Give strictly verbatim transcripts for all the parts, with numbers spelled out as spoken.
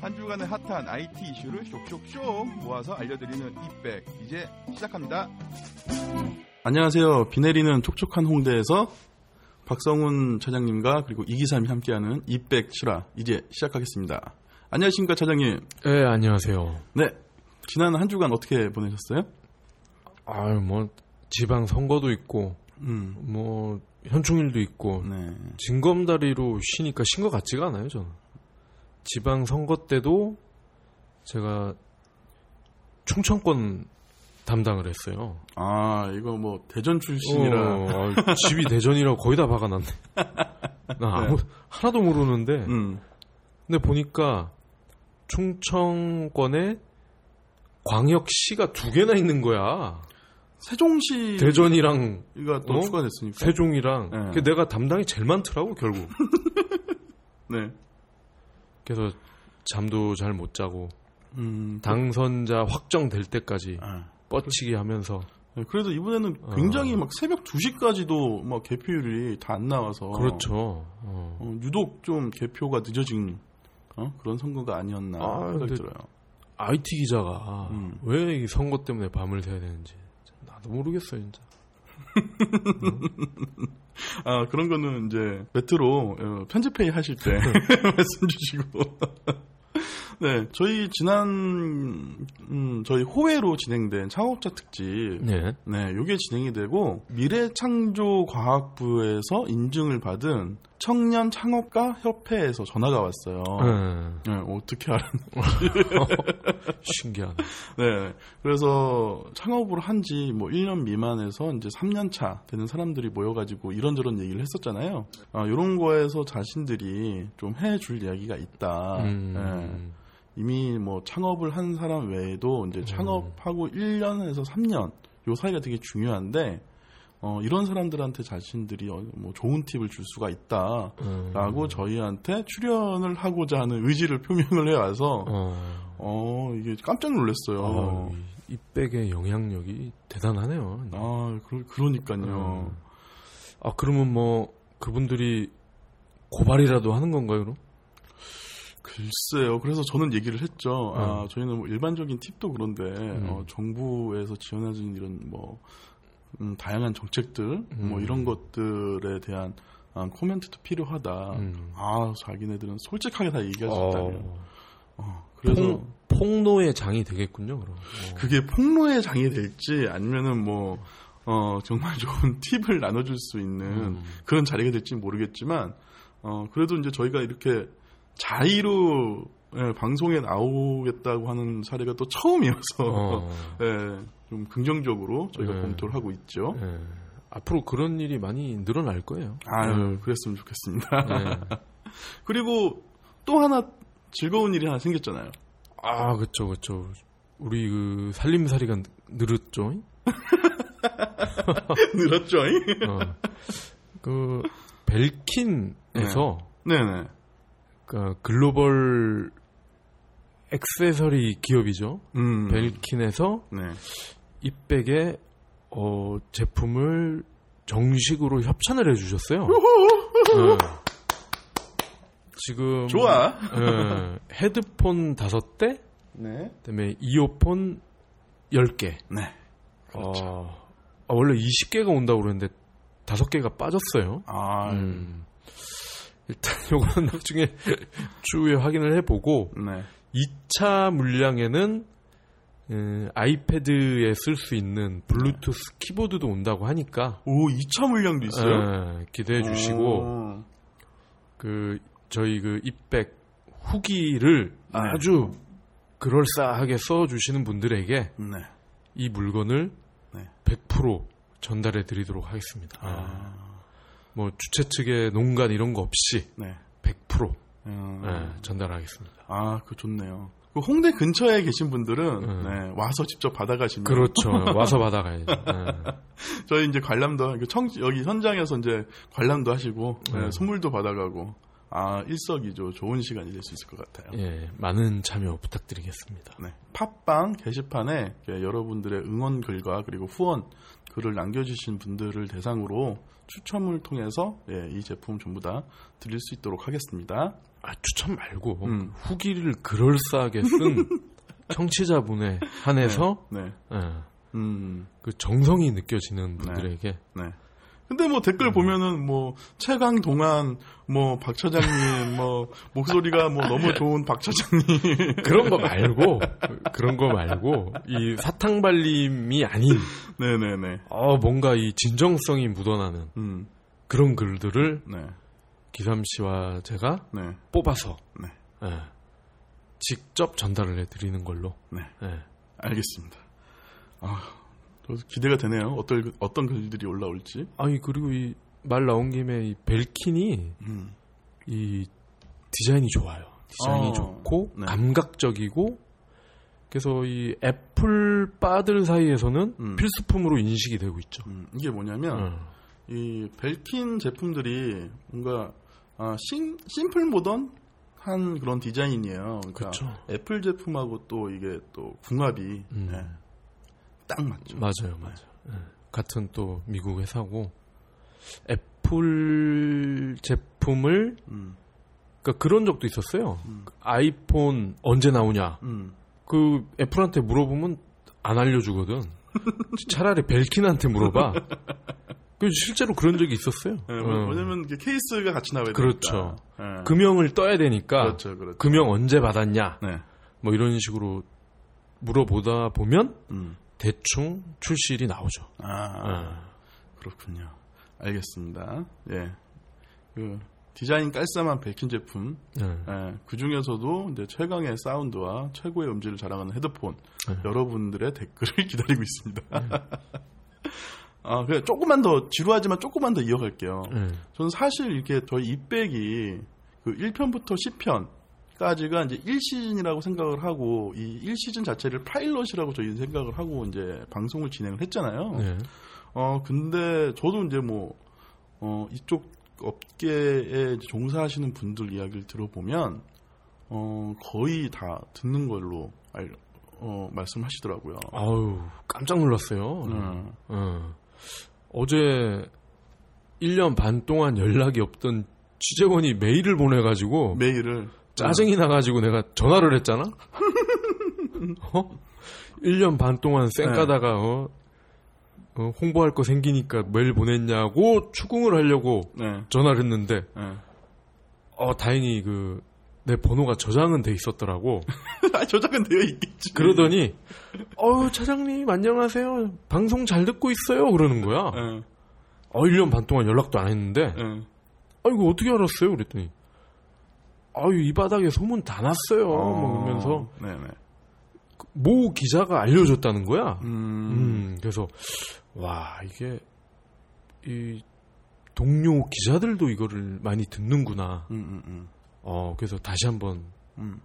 한 주간의 핫한 아이티 이슈를 쇽쇽쇽 모아서 알려드리는 이백 이제 시작합니다. 안녕하세요. 비 내리는 촉촉한 홍대에서 박성훈 차장님과 그리고 이기삼이 함께하는 이백칠 화 이제 시작하겠습니다. 안녕하십니까 차장님. 네, 안녕하세요. 네, 지난 한 주간 어떻게 보내셨어요? 아유, 뭐 지방 선거도 있고, 음. 뭐 현충일도 있고, 네. 징검다리로 쉬니까 쉰 것 같지가 않아요, 저는. 지방 선거 때도 제가 충청권 담당을 했어요. 아, 이거 뭐 대전 출신이라. 어, 아, 집이 대전이라 거의 다 박아놨네. 나 아무, 네. 하나도 모르는데. 음. 근데 보니까 충청권에 광역시가 두 개나 있는 거야. 세종시. 대전이랑. 이거 또 어? 추가됐으니까. 세종이랑. 네. 내가 담당이 제일 많더라고, 결국. 네. 그래서 잠도 잘 못 자고. 음, 당선자 그... 확정될 때까지. 아. 뻗치기 하면서. 그래도 이번에는 굉장히 어. 막 새벽 두 시까지도 막 개표율이 다 안 나와서. 그렇죠. 어. 어, 유독 좀 개표가 늦어진 어? 그런 선거가 아니었나 아, 생각이 들어요. 아이티 기자가 음. 왜 이 선거 때문에 밤을 새야 되는지 나도 모르겠어요, 진짜. 음. 아, 그런 거는 이제 메트로 편집회의 하실 때 말씀 주시고. 네, 저희 지난 음, 저희 호회로 진행된 창업자 특집, 네, 네, 요게 진행이 되고 미래창조과학부에서 인증을 받은 청년 창업가 협회에서 전화가 왔어요. 네, 네 어떻게 알았는지 신기하네. 네, 그래서 창업을 한지 뭐 일 년 미만에서 이제 삼 년 차 되는 사람들이 모여가지고 이런저런 얘기를 했었잖아요. 아, 이런 거에서 자신들이 좀 해줄 이야기가 있다. 음. 네. 이미 뭐 창업을 한 사람 외에도 이제 창업하고 음. 일 년에서 삼 년 요 사이가 되게 중요한데 어, 이런 사람들한테 자신들이 뭐 좋은 팁을 줄 수가 있다라고 음. 저희한테 출연을 하고자 하는 의지를 표명을 해와서 어, 어 이게 깜짝 놀랐어요. 어, 이 백의 영향력이 대단하네요. 아, 그, 그러니까요. 음. 아, 그러면 뭐 그분들이 고발이라도 하는 건가요, 그럼? 글쎄요. 그래서 저는 얘기를 했죠. 아, 음. 저희는 뭐 일반적인 팁도 그런데 음. 어, 정부에서 지원해주는 이런 뭐 음, 다양한 정책들 음. 뭐 이런 것들에 대한 아, 코멘트도 필요하다. 음. 아, 자기네들은 솔직하게 다 얘기할 수 있다며. 어, 그래서 폭, 폭로의 장이 되겠군요. 그럼. 어. 그게 폭로의 장이 될지 아니면은 뭐 어, 정말 좋은 팁을 나눠줄 수 있는 음. 그런 자리가 될지 모르겠지만 어, 그래도 이제 저희가 이렇게 자의로 예, 방송에 나오겠다고 하는 사례가 또 처음이어서 어. 예, 좀 긍정적으로 저희가 예. 검토를 하고 있죠. 예. 앞으로 그런 일이 많이 늘어날 거예요. 아유, 예. 그랬으면 좋겠습니다. 예. 그리고 또 하나 즐거운 일이 하나 생겼잖아요. 아, 그렇죠, 그렇죠. 우리 그 살림살이가 늘었죠. 늘었죠. 어. 그 벨킨에서 네. 네네. 그러니까 글로벌 액세서리 기업이죠. 음. 벨킨에서 네. 이백의 어, 제품을 정식으로 협찬을 해주셨어요. 네. 지금 좋아. 네. 헤드폰 다섯 대, 네. 그다음에 이어폰 열 개. 네. 그렇죠. 어, 아, 원래 스무 개가 온다고 그랬는데 다섯 개가 빠졌어요. 아. 음. 일단 요거는 나중에 추후에 확인을 해보고 네. 이 차 물량에는 음, 아이패드에 쓸 수 있는 블루투스 네. 키보드도 온다고 하니까 오 이 차 물량도 있어요? 에, 기대해 주시고 그 저희 그 이백 후기를 네. 아주 그럴싸하게 써주시는 분들에게 네. 이 물건을 네. 백 퍼센트 전달해 드리도록 하겠습니다. 아. 뭐 주최 측의 농간 이런 거 없이 네. 백 퍼센트 음. 네, 전달하겠습니다. 아, 그 좋네요. 그 홍대 근처에 계신 분들은 음. 네, 와서 직접 받아가시면 그렇죠. 와서 받아가야죠. 네. 저희 이제 관람도 여기 현장에서 이제 관람도 하시고 네. 네, 선물도 받아가고 아, 일석이조 좋은 시간이 될 수 있을 것 같아요. 예, 많은 참여 부탁드리겠습니다. 네, 팟빵 게시판에 여러분들의 응원 글과 그리고 후원 글을 남겨주신 분들을 대상으로 추첨을 통해서 예, 이 제품 전부 다 드릴 수 있도록 하겠습니다. 아, 추첨 말고 음. 후기를 그럴싸하게 쓴 청취자분에 한해서 네, 네. 예, 음. 그 정성이 느껴지는 분들에게 네. 네. 근데 뭐 댓글 보면은 뭐 최강 동안 뭐 박 차장님 뭐 목소리가 뭐 너무 좋은 박 차장님 그런 거 말고 그런 거 말고 이 사탕 발림이 아닌 네네네 어 뭔가 이 진정성이 묻어나는 음. 그런 글들을 네. 기삼 씨와 제가 네. 뽑아서 네. 네. 직접 전달을 해드리는 걸로 네, 네. 알겠습니다. 아. 기대가 되네요. 어떤 어떤 글들이 올라올지. 아니 그리고 이 말 나온 김에 이 벨킨이 음. 이 디자인이 좋아요. 디자인이 아, 좋고 네. 감각적이고 그래서 이 애플 바들 사이에서는 음. 필수품으로 인식이 되고 있죠. 음, 이게 뭐냐면 음. 이 벨킨 제품들이 뭔가 아, 심 심플 모던. 한 그런 디자인이에요. 그러니까 그렇죠. 애플 제품하고 또 이게 또 궁합이. 음. 네. 딱 맞죠. 맞아요, 맞아요. 네. 같은 또 미국 회사고 애플 제품을 음. 그러니까 그런 적도 있었어요. 음. 아이폰 언제 나오냐? 음. 그 애플한테 물어보면 안 알려주거든. 차라리 벨킨한테 물어봐. 그 실제로 그런 적이 있었어요. 네, 음. 왜냐면 케이스가 같이 나와야 되니까. 그렇죠. 네. 금형을 떠야 되니까. 그렇죠, 그렇죠. 금형 언제 받았냐? 네. 뭐 이런 식으로 물어보다 보면. 음. 대충 출시일이 나오죠. 아, 네. 그렇군요. 알겠습니다. 예, 그 디자인 깔쌈한 벨킨 제품. 네. 예, 그 중에서도 이제 최강의 사운드와 최고의 음질을 자랑하는 헤드폰. 네. 여러분들의 댓글을 기다리고 있습니다. 네. 아, 그래 조금만 더 지루하지만 조금만 더 이어갈게요. 네. 저는 사실 이렇게 저희 이백이 그 일 편부터 십 편. 까지가 이제 일 시즌이라고 생각을 하고 이 일 시즌 자체를 파일럿이라고 저희는 생각을 하고 이제 방송을 진행을 했잖아요. 네. 어 근데 저도 이제 뭐 어, 이쪽 업계에 종사하시는 분들 이야기를 들어보면 어 거의 다 듣는 걸로 알, 어 말씀하시더라고요. 아유 깜짝 놀랐어요. 음. 음. 어제 일 년 반 동안 연락이 없던 취재원이 메일을 보내가지고 메일을 짜증이 나가지고 내가 전화를 했잖아? 어? 일 년 반 동안 쌩 까다가, 네. 어? 어, 홍보할 거 생기니까 메일 보냈냐고 추궁을 하려고 네. 전화를 했는데, 네. 어, 다행히 그, 내 번호가 저장은 돼 있었더라고. 저장은 되어 있겠지. 그러더니, 어 차장님, 안녕하세요. 방송 잘 듣고 있어요. 그러는 거야. 네. 어, 일 년 반 동안 연락도 안 했는데, 네. 아이고, 어떻게 알았어요? 그랬더니, 아유 이 바닥에 소문 다 났어요. 어, 그러면서 네네. 모 기자가 알려줬다는 거야. 음. 음, 그래서 와 이게 이 동료 기자들도 이거를 많이 듣는구나. 음, 음, 음. 어 그래서 다시 한번 음.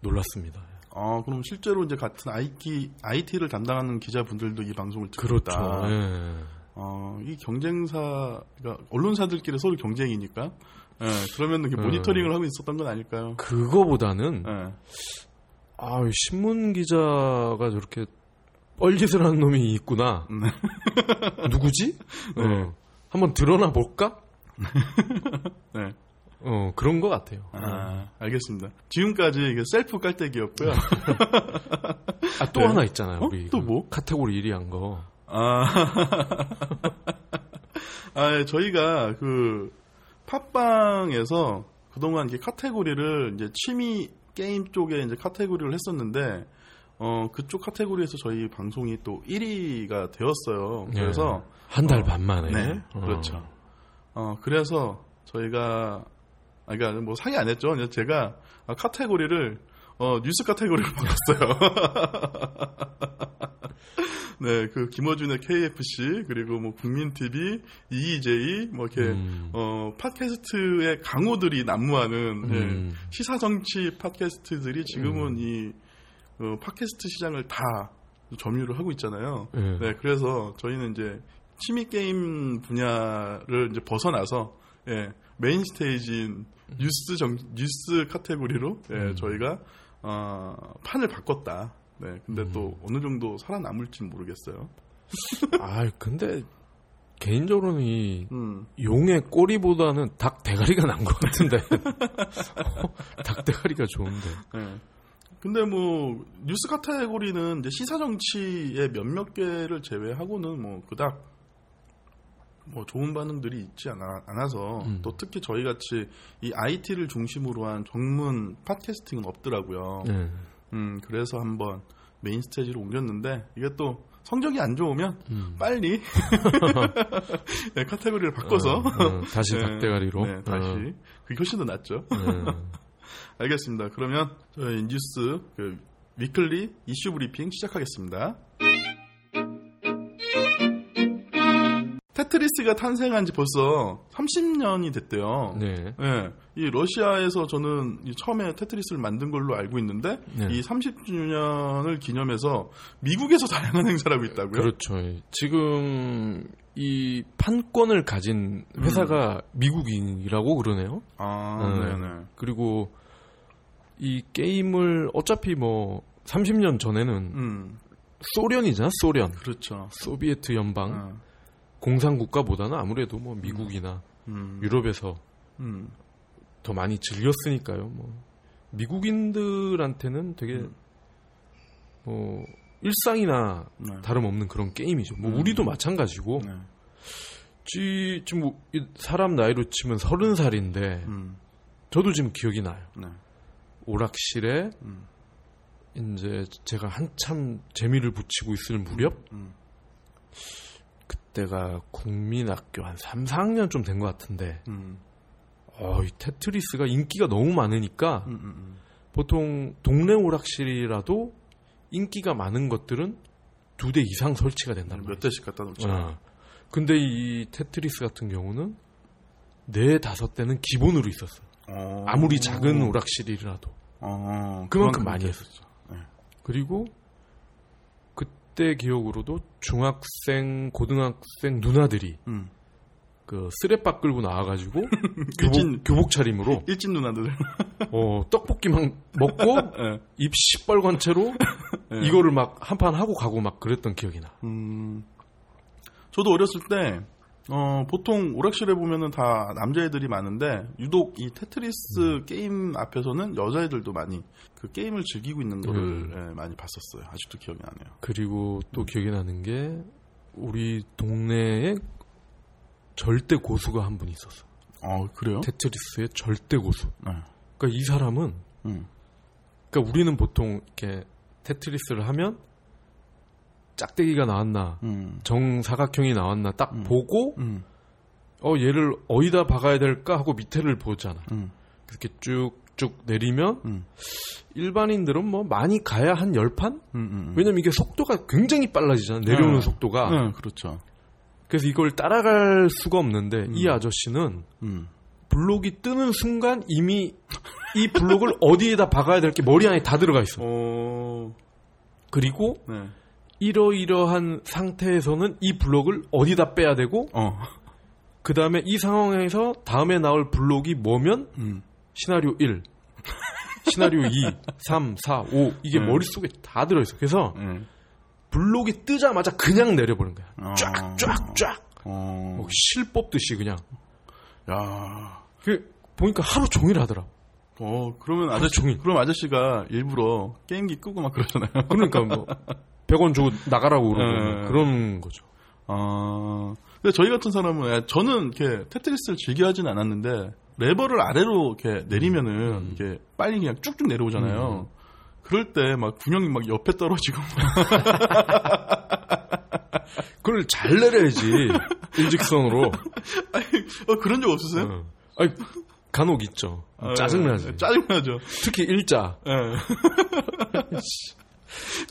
놀랐습니다. 아 그럼 실제로 이제 같은 아이티 아이티를 담당하는 기자분들도 이 방송을 듣는다. 그렇죠. 예. 어, 이 경쟁사 그러니까 언론사들끼리 서로 경쟁이니까. 예, 네, 그러면 이렇게 모니터링을 음, 하고 있었던 건 아닐까요? 그거보다는, 네. 아, 신문 기자가 저렇게 뻘짓을 하는 놈이 있구나. 네. 누구지? 네. 어, 한번 드러나 볼까? 네. 어, 그런 것 같아요. 아, 알겠습니다. 지금까지 이게 셀프 깔때기였고요. 아, 또 네. 하나 있잖아요. 우리 어? 또 뭐? 카테고리 일 위 한 거. 아. 아, 저희가 그, 팟빵에서 그동안 이게 카테고리를 이제 취미 게임 쪽에 이제 카테고리를 했었는데 어 그쪽 카테고리에서 저희 방송이 또 일 위가 되었어요. 그래서 네. 한 달 반 어, 만에 네, 어. 그렇죠. 어 그래서 저희가 아 그러니까 뭐 상의 안 했죠. 제가 카테고리를 어 뉴스 카테고리로 바꿨어요. 네, 그 김어준의 케이에프씨 그리고 뭐 국민 티비, 이이제이 뭐 이렇게 음. 어 팟캐스트의 강호들이 난무하는 음. 네, 시사 정치 팟캐스트들이 지금은 음. 이 어, 팟캐스트 시장을 다 점유를 하고 있잖아요. 음. 네, 그래서 저희는 이제 취미 게임 분야를 이제 벗어나서 예, 메인 스테이지인 뉴스 정 뉴스 카테고리로 예, 음. 저희가 어, 판을 바꿨다. 네, 근데 음. 또 어느 정도 살아남을지는 모르겠어요. 아, 근데 개인적으로는 이 음. 용의 꼬리보다는 닭 대가리가 난 것 같은데. 어, 닭 대가리가 좋은데. 네. 근데 뭐 뉴스 카테고리는 이제 시사 정치의 몇몇 개를 제외하고는 뭐 그닥 뭐 좋은 반응들이 있지 않아, 않아서 음. 또 특히 저희 같이 이 아이티를 중심으로 한 전문 팟캐스팅은 없더라고요. 네. 음, 그래서 한번 메인 스테이지로 옮겼는데 이게 또 성적이 안 좋으면 음. 빨리 네, 카테고리를 바꿔서 어, 어, 다시 닭대가리로 네, 네, 다시 어. 그게 훨씬 더 낫죠. 음. 알겠습니다. 그러면 저희 뉴스 그 위클리 이슈 브리핑 시작하겠습니다. 테트리스가 탄생한 지 벌써 삼십 년이 됐대요. 네. 네. 이 러시아에서 저는 이 처음에 테트리스를 만든 걸로 알고 있는데 네. 이 삼십 주년을 기념해서 미국에서 다양한 행사를 하고 있다고요? 그렇죠. 지금 이 판권을 가진 회사가 음. 미국인이라고 그러네요. 아, 음. 네네. 그리고 이 게임을 어차피 뭐 삼십 년 전에는 음. 소련이잖아, 소련. 그렇죠. 소비에트 연방. 아. 공산국가보다는 아무래도 뭐 미국이나 음. 유럽에서 음. 더 많이 즐겼으니까요. 뭐 미국인들한테는 되게 음. 뭐 일상이나 네. 다름없는 그런 게임이죠. 뭐 음. 우리도 마찬가지고 네. 지, 지금 뭐 사람 나이로 치면 서른 살인데 음. 저도 지금 기억이 나요. 네. 오락실에 음. 이제 제가 한참 재미를 붙이고 있을 무렵 음. 음. 그때가 국민학교 한 삼, 사학년쯤 된 것 같은데 음. 어, 이 테트리스가 인기가 너무 많으니까 음, 음, 음. 보통 동네 오락실이라도 인기가 많은 것들은 두 대 이상 설치가 된다는 거예요. 몇 대씩 갖다 놓잖아. 어. 근데 이 테트리스 같은 경우는 네 다섯 대는 기본으로 있었어요. 어. 아무리 작은 오락실이라도 어. 그만큼 많이 했었죠. 네. 그리고 그때 기억으로도 중학생, 고등학생 누나들이 음. 그 쓰레빠 끌고 나와가지고 교복, 교복 차림으로 일진 누나들 어, 떡볶이만 먹고 네. 입 시뻘건 채로 네. 이거를 막 한판 하고 가고 막 그랬던 기억이 나. 음, 저도 어렸을 때 어, 보통 오락실에 보면은 다 남자애들이 많은데 유독 이 테트리스 음. 게임 앞에서는 여자애들도 많이 그 게임을 즐기고 있는 거를 음. 예, 많이 봤었어요. 아직도 기억이 나네요. 그리고 또 음. 기억이 나는 게 우리 동네에 절대 고수가 한 분이 있었어. 아, 그래요? 테트리스의 절대 고수. 네. 그러니까 이 사람은 음. 그러니까 우리는 보통 이렇게 테트리스를 하면 짝대기가 나왔나 음. 정사각형이 나왔나 딱 음. 보고 음. 어 얘를 어디다 박아야 될까 하고 밑에를 보잖아. 음. 그렇게 쭉쭉 내리면 음. 일반인들은 뭐 많이 가야 한 열 판? 음, 음, 왜냐면 이게 속도가 굉장히 빨라지잖아. 내려오는 네. 속도가. 네, 그렇죠. 그래서 이걸 따라갈 수가 없는데 음. 이 아저씨는 음. 블록이 뜨는 순간 이미 이 블록을 어디에다 박아야 될게 머리 안에 다 들어가 있어. 어... 그리고 네. 이러이러한 상태에서는 이 블록을 어디다 빼야 되고 어. 그 다음에 이 상황에서 다음에 나올 블록이 뭐면 음. 시나리오 일, 시나리오 이, 삼, 사, 오 이게 음. 머릿속에 다 들어있어. 그래서 음. 블록이 뜨자마자 그냥 내려버린 거야. 어. 쫙, 쫙, 쫙. 어. 뭐 실 뽑듯이 그냥. 야, 그 보니까 하루 종일 하더라. 어, 그러면 아저씨, 종일. 그럼 아저씨가 일부러 게임기 끄고 막 그러잖아요. 그러니까 뭐 백 원 주고 나가라고 그러는 네. 그런 거죠. 아, 근데 저희 같은 사람은 저는 이렇게 테트리스를 즐겨하진 않았는데 레버를 아래로 이렇게 내리면은 음. 이게 빨리 그냥 쭉쭉 내려오잖아요. 음. 그럴 때 막 군형이 막 옆에 떨어지고 그걸 잘 내려야지 일직선으로. 아니, 어, 그런 적 없으세요? 어. 아니, 간혹 있죠. 아, 짜증나지. 예, 짜증나죠. 특히 일자. 예.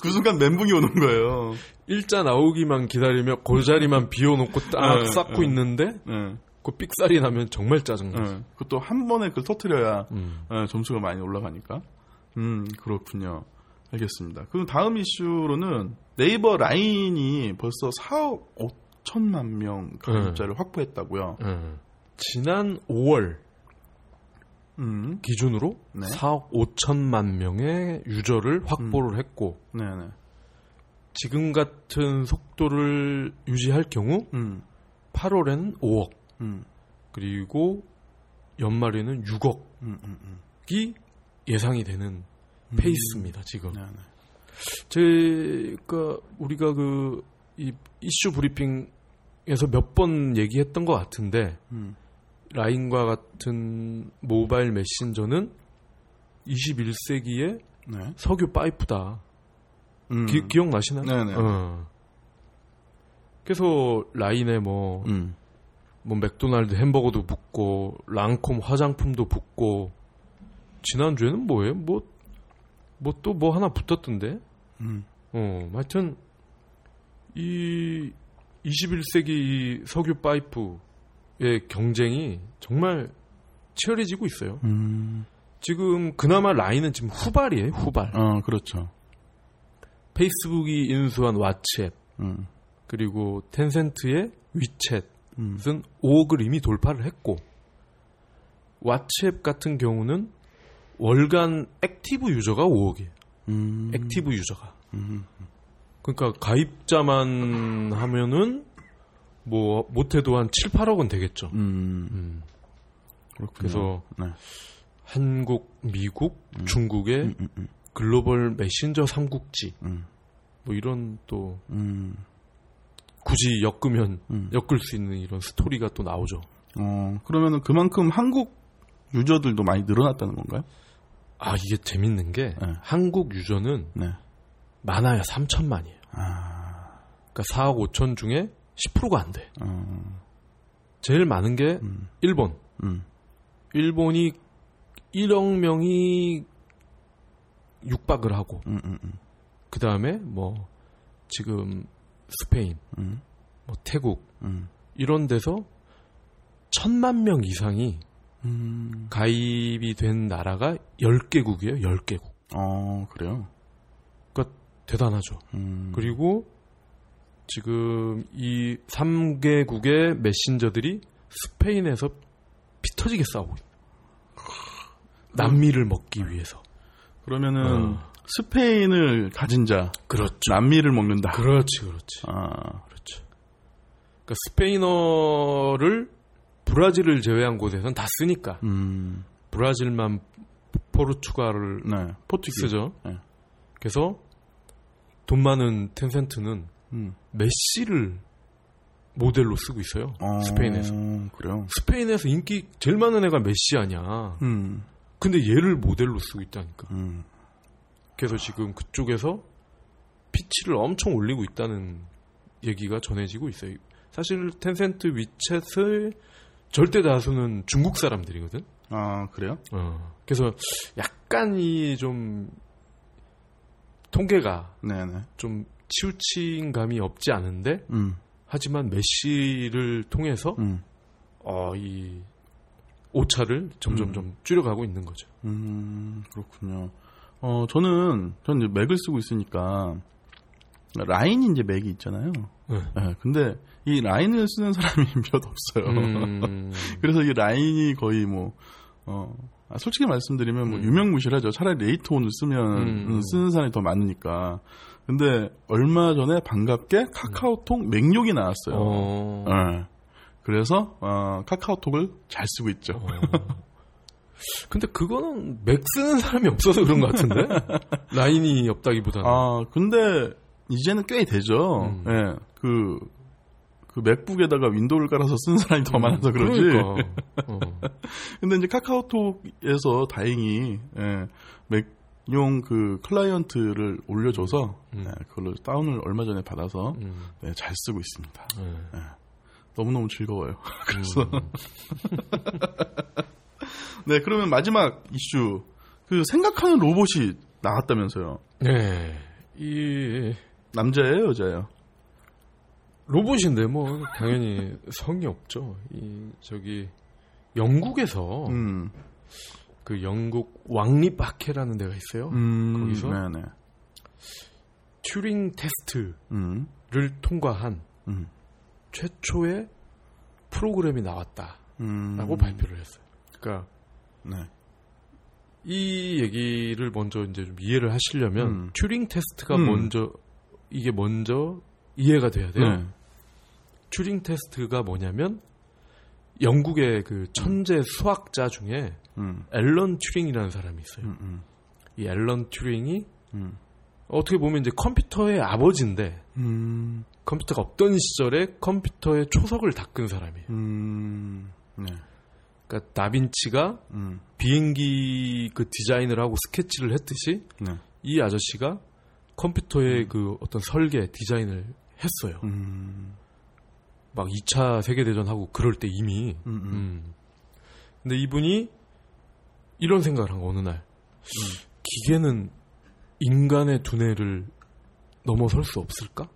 그 순간 멘붕이 오는 거예요. 일자 나오기만 기다리며 그 자리만 비워놓고 딱 네, 쌓고 네, 있는데 네. 그 삑살이 나면 정말 짜증나요. 네, 그것도 한 번에 그걸 터뜨려야 음. 네, 점수가 많이 올라가니까. 음, 그렇군요. 알겠습니다. 그럼 다음 이슈로는 네이버 라인이 벌써 사억 오천만 명 가입자를 네. 확보했다고요. 네. 지난 오월 음. 기준으로 네. 사억 오천만 명의 유저를 확보를 음. 했고 네, 네. 지금 같은 속도를 유지할 경우 음. 팔월에는 오억 음. 그리고 연말에는 육억이 음, 음, 음. 예상이 되는 음. 페이스입니다. 지금 네, 네. 제가 우리가 그 이 이슈 브리핑에서 몇 번 얘기했던 것 같은데 음. 라인과 같은 모바일 메신저는 이십일 세기의 네. 석유 파이프다. 음. 기, 기억나시나요? 네네. 어. 그래서 라인에 뭐, 음. 뭐 맥도날드 햄버거도 붙고 랑콤 화장품도 붙고 지난주에는 뭐예요? 뭐, 뭐 또 뭐 하나 붙었던데? 음. 어, 하여튼 이 이십일 세기 이 석유 파이프 예, 경쟁이 정말 치열해지고 있어요. 음. 지금 그나마 라인은 지금 후발이에요. 후발. 어, 그렇죠. 페이스북이 인수한 왓츠앱 음. 그리고 텐센트의 위챗은 음. 오억을 이미 돌파를 했고 왓츠앱 같은 경우는 월간 액티브 유저가 오억이에요. 음. 액티브 유저가. 음. 그러니까 가입자만 하면은 뭐 못해도 한 칠, 팔억은 되겠죠. 음. 음. 그래서 네. 한국, 미국, 음. 중국의 음, 음, 음. 글로벌 메신저 삼국지 음. 뭐 이런 또 음. 굳이 엮으면 음. 엮을 수 있는 이런 스토리가 또 나오죠. 어, 그러면은 그만큼 한국 유저들도 많이 늘어났다는 건가요? 아 이게 재밌는 게 네. 한국 유저는 네. 많아야 삼천만이에요. 아. 그러니까 사억 오천 중에 십 퍼센트가 안 돼. 어. 제일 많은 게 음. 일본. 음. 일본이 일억 명이 육박을 하고, 음, 음, 음. 그 다음에 뭐 지금 스페인, 음. 뭐 태국 음. 이런 데서 천만 명 이상이 음. 가입이 된 나라가 열 개국이에요. 열 개국. 어, 그래요? 그러니까 대단하죠. 음. 그리고 지금 이 삼 개국의 메신저들이 스페인에서 피 터지게 싸우고 있어요. 남미를 먹기 음. 위해서. 그러면은 어. 스페인을 가진 자, 그렇죠. 남미를 먹는다. 그렇지, 그렇지. 아, 그렇죠. 그러니까 스페인어를 브라질을 제외한 곳에서는 다 쓰니까. 음. 브라질만 포르투갈을 네, 쓰죠. 네. 그래서 돈 많은 텐센트는 음. 메시를 모델로 쓰고 있어요. 아, 스페인에서. 그래요? 스페인에서 인기 제일 많은 애가 메시 아니야. 음. 근데 얘를 모델로 쓰고 있다니까. 음. 그래서 지금 그쪽에서 피치를 엄청 올리고 있다는 얘기가 전해지고 있어요. 사실 텐센트 위챗의 절대 다수는 중국 사람들이거든. 아 그래요? 어. 그래서 약간 이 좀 통계가 네네. 좀 치우친 감이 없지 않은데 음. 하지만 메시를 통해서 음. 어, 이 오차를 점점 음. 좀 줄여가고 있는 거죠. 음, 그렇군요. 어, 저는, 저는 이제 맥을 쓰고 있으니까, 라인이 이제 맥이 있잖아요. 네. 네, 근데 이 라인을 쓰는 사람이 몇 없어요. 음. 그래서 이 라인이 거의 뭐, 어, 아, 솔직히 말씀드리면 뭐 음. 유명무실하죠. 차라리 레이트온을 쓰면 음. 쓰는 사람이 더 많으니까. 근데 얼마 전에 반갑게 카카오톡 맥욕이 나왔어요. 어. 네. 그래서 어, 카카오톡을 잘 쓰고 있죠. 어. 근데 그거는 맥 쓰는 사람이 없어서 그런 것 같은데? 라인이 없다기보다는. 아 근데 이제는 꽤 되죠. 음. 예, 그, 그 맥북에다가 윈도우를 깔아서 쓰는 사람이 더 많아서 그러지. 그러니까. 어. 근데 이제 카카오톡에서 다행히 예, 맥용 그 클라이언트를 올려줘서 음. 예, 그걸로 다운을 얼마 전에 받아서 음. 예, 잘 쓰고 있습니다. 음. 예. 너무너무 즐거워요. 그래서. 네, 그러면 마지막 이슈. 그 생각하는 로봇이 나왔다면서요. 네. 이. 남자예요, 여자예요? 로봇인데, 뭐, 당연히 성이 없죠. 이, 저기, 영국에서. 음. 그 영국 왕립학회라는 데가 있어요. 음. 거기서. 네네. 튜링 테스트를 음. 통과한. 음. 최초의 프로그램이 나왔다라고 음. 발표를 했어요. 그러니까 네. 이 얘기를 먼저 이제 좀 이해를 하시려면 음. 튜링 테스트가 음. 먼저 이게 먼저 이해가 돼야 돼요. 네. 튜링 테스트가 뭐냐면 영국의 그 천재 수학자 중에 음. 앨런 튜링이라는 사람이 있어요. 음, 음. 이 앨런 튜링이 음. 어떻게 보면 이제 컴퓨터의 아버지인데 음. 컴퓨터가 없던 시절에 컴퓨터의 초석을 닦은 사람이에요. 음. 네. 그러니까 다빈치가 음. 비행기 그 디자인을 하고 스케치를 했듯이 네. 이 아저씨가 컴퓨터의 음. 그 어떤 설계 디자인을 했어요. 음. 막 이 차 세계대전 하고 그럴 때 이미. 음, 음. 음. 근데 이분이 이런 생각을 한 거 어느 날 음. 기계는 인간의 두뇌를 넘어설 수 없을까?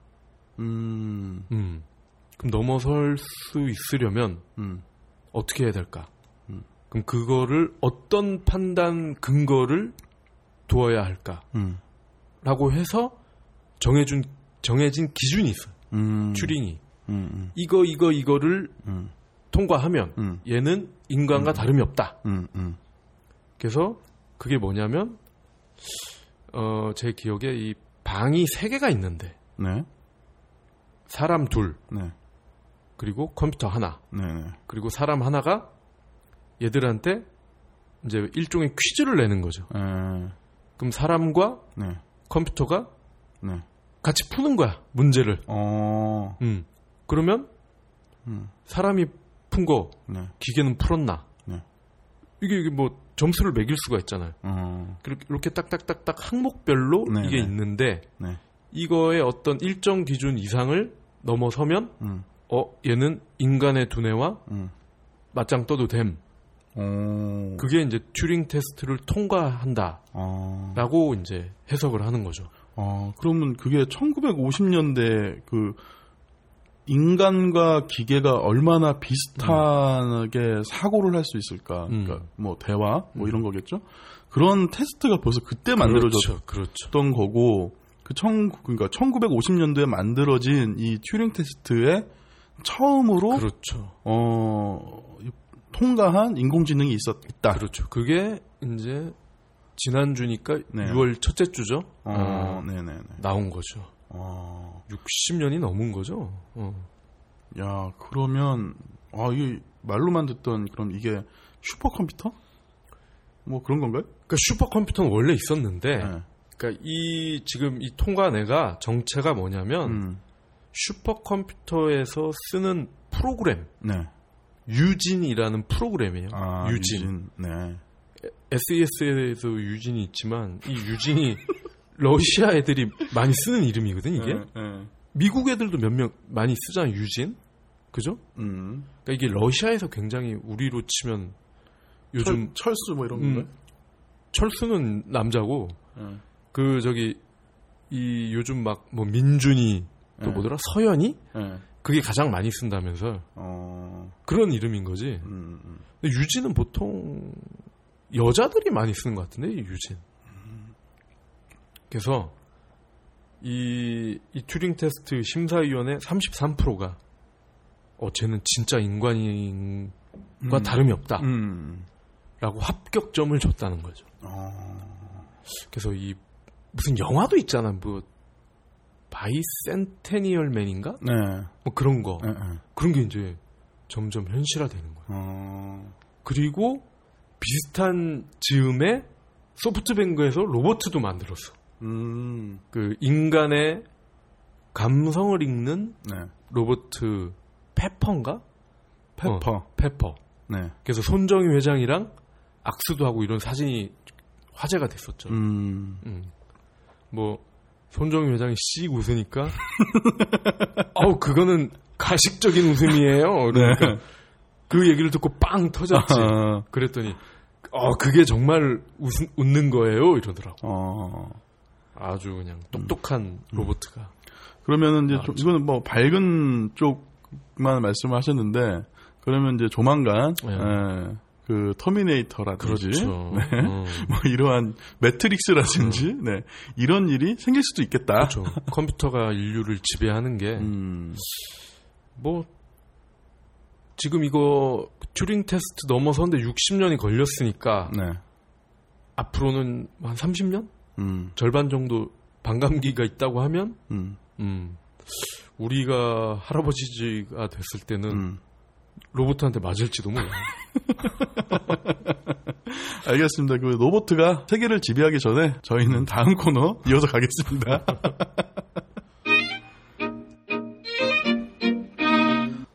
음. 음. 그럼 넘어설 수 있으려면 음. 어떻게 해야 될까? 음. 그럼 그거를 어떤 판단 근거를 두어야 할까? 음. 라고 해서 정해준 정해진 기준이 있어요. 음. 튜링이 음, 음. 이거 이거 이거를 음. 통과하면 음. 얘는 인간과 음. 다름이 없다. 음, 음. 그래서 그게 뭐냐면 어, 제 기억에 이 방이 세 개가 있는데 네. 사람 둘 네. 그리고 컴퓨터 하나 네. 그리고 사람 하나가 얘들한테 이제 일종의 퀴즈를 내는 거죠. 네. 그럼 사람과 네. 컴퓨터가 네. 같이 푸는 거야 문제를. 어. 음. 그러면 음. 사람이 푼 거 네. 기계는 풀었나? 네. 이게 이게 뭐 점수를 매길 수가 있잖아요. 어. 이렇게 딱딱딱딱 항목별로 네네. 이게 있는데 네. 이거의 어떤 일정 기준 이상을 넘어서면 음. 어 얘는 인간의 두뇌와 음. 맞짱 떠도 됨. 오. 그게 이제 튜링 테스트를 통과한다라고 아. 이제 해석을 하는 거죠. 아, 그러면 그게 천구백오십 년대 그 인간과 기계가 얼마나 비슷하게 음. 사고를 할 수 있을까? 음. 그러니까 뭐 대화 뭐 이런 거겠죠. 그런 테스트가 벌써 그때 만들어졌던 그렇죠, 그렇죠. 거고 그 천 그러니까 천구백오십 년대에 만들어진 이 튜링 테스트에 처음으로 그렇죠. 어. 통과한 인공지능이 있었다. 그렇죠. 그게 이제 지난주니까 네. 유월 첫째 주죠. 어, 어, 네네네. 나온 거죠. 어. 육십 년이 넘은 거죠. 어. 야, 그러면 아, 이게 말로만 듣던 그럼 이게 슈퍼컴퓨터? 뭐 그런 건가요? 그러니까 슈퍼컴퓨터는 원래 있었는데, 네. 그러니까 이 지금 이 통과내가 정체가 뭐냐면 음. 슈퍼컴퓨터에서 쓰는 프로그램. 네. 유진이라는 프로그램이에요. 아, 유진. 유진. 네. 에스이에스에도 유진이 있지만 이 유진이 러시아 애들이 많이 쓰는 이름이거든 이게. 네, 네. 미국 애들도 몇 명 많이 쓰잖아요. 유진. 그죠? 음. 그러니까 이게 러시아에서 굉장히 우리로 치면 요즘 철, 철수 뭐 이런 건가요? 음, 철수는 남자고 네. 그 저기 이 요즘 막 뭐 민준이 또 네. 뭐더라? 서연이? 네. 그게 가장 많이 쓴다면서 어... 그런 이름인 거지. 음, 음. 근데 유진은 보통 여자들이 많이 쓰는 것 같은데 유진. 음. 그래서 이, 이 튜링 테스트 심사위원회 삼십삼 퍼센트가 어, 쟤는 진짜 인간인과 음. 다름이 없다 음. 라고 합격점을 줬다는 거죠. 어... 그래서 이 무슨 영화도 있잖아 뭐 바이센테니얼맨인가? 네. 뭐 그런 거. 네, 네. 그런 게 이제 점점 현실화되는 거예요. 어... 그리고 비슷한 즈음에 소프트뱅크에서 로봇도 만들었어. 음. 그 인간의 감성을 읽는 네. 로봇 페퍼인가? 페퍼. 어, 페퍼. 네. 그래서 손정의 회장이랑 악수도 하고 이런 사진이 화제가 됐었죠. 음. 음. 뭐. 손정의 회장이 씩 웃으니까 아우 그거는 가식적인 웃음이에요. 그러니까 네. 그 얘기를 듣고 빵 터졌지. 아. 그랬더니 어 그게 정말 웃은, 웃는 거예요 이러더라고. 어. 아주 그냥 똑똑한 음. 로봇가. 그러면은 이제 아, 조, 이거는 뭐 밝은 쪽만 말씀을 하셨는데 그러면 이제 조만간. 네. 에, 그 터미네이터라든지 그렇죠. 네. 어. 뭐 이러한 매트릭스라든지 어. 네. 이런 일이 생길 수도 있겠다. 그렇죠. 컴퓨터가 인류를 지배하는 게 뭐 음. 지금 이거 튜링 테스트 넘어서는데 육십 년이 걸렸으니까 네. 앞으로는 한 삼십 년? 음. 절반 정도 반감기가 있다고 하면 음. 음. 우리가 할아버지가 됐을 때는 음. 로봇한테 맞을지도 몰라요. 알겠습니다. 그 로봇가 세계를 지배하기 전에 저희는 다음 코너 이어서 가겠습니다.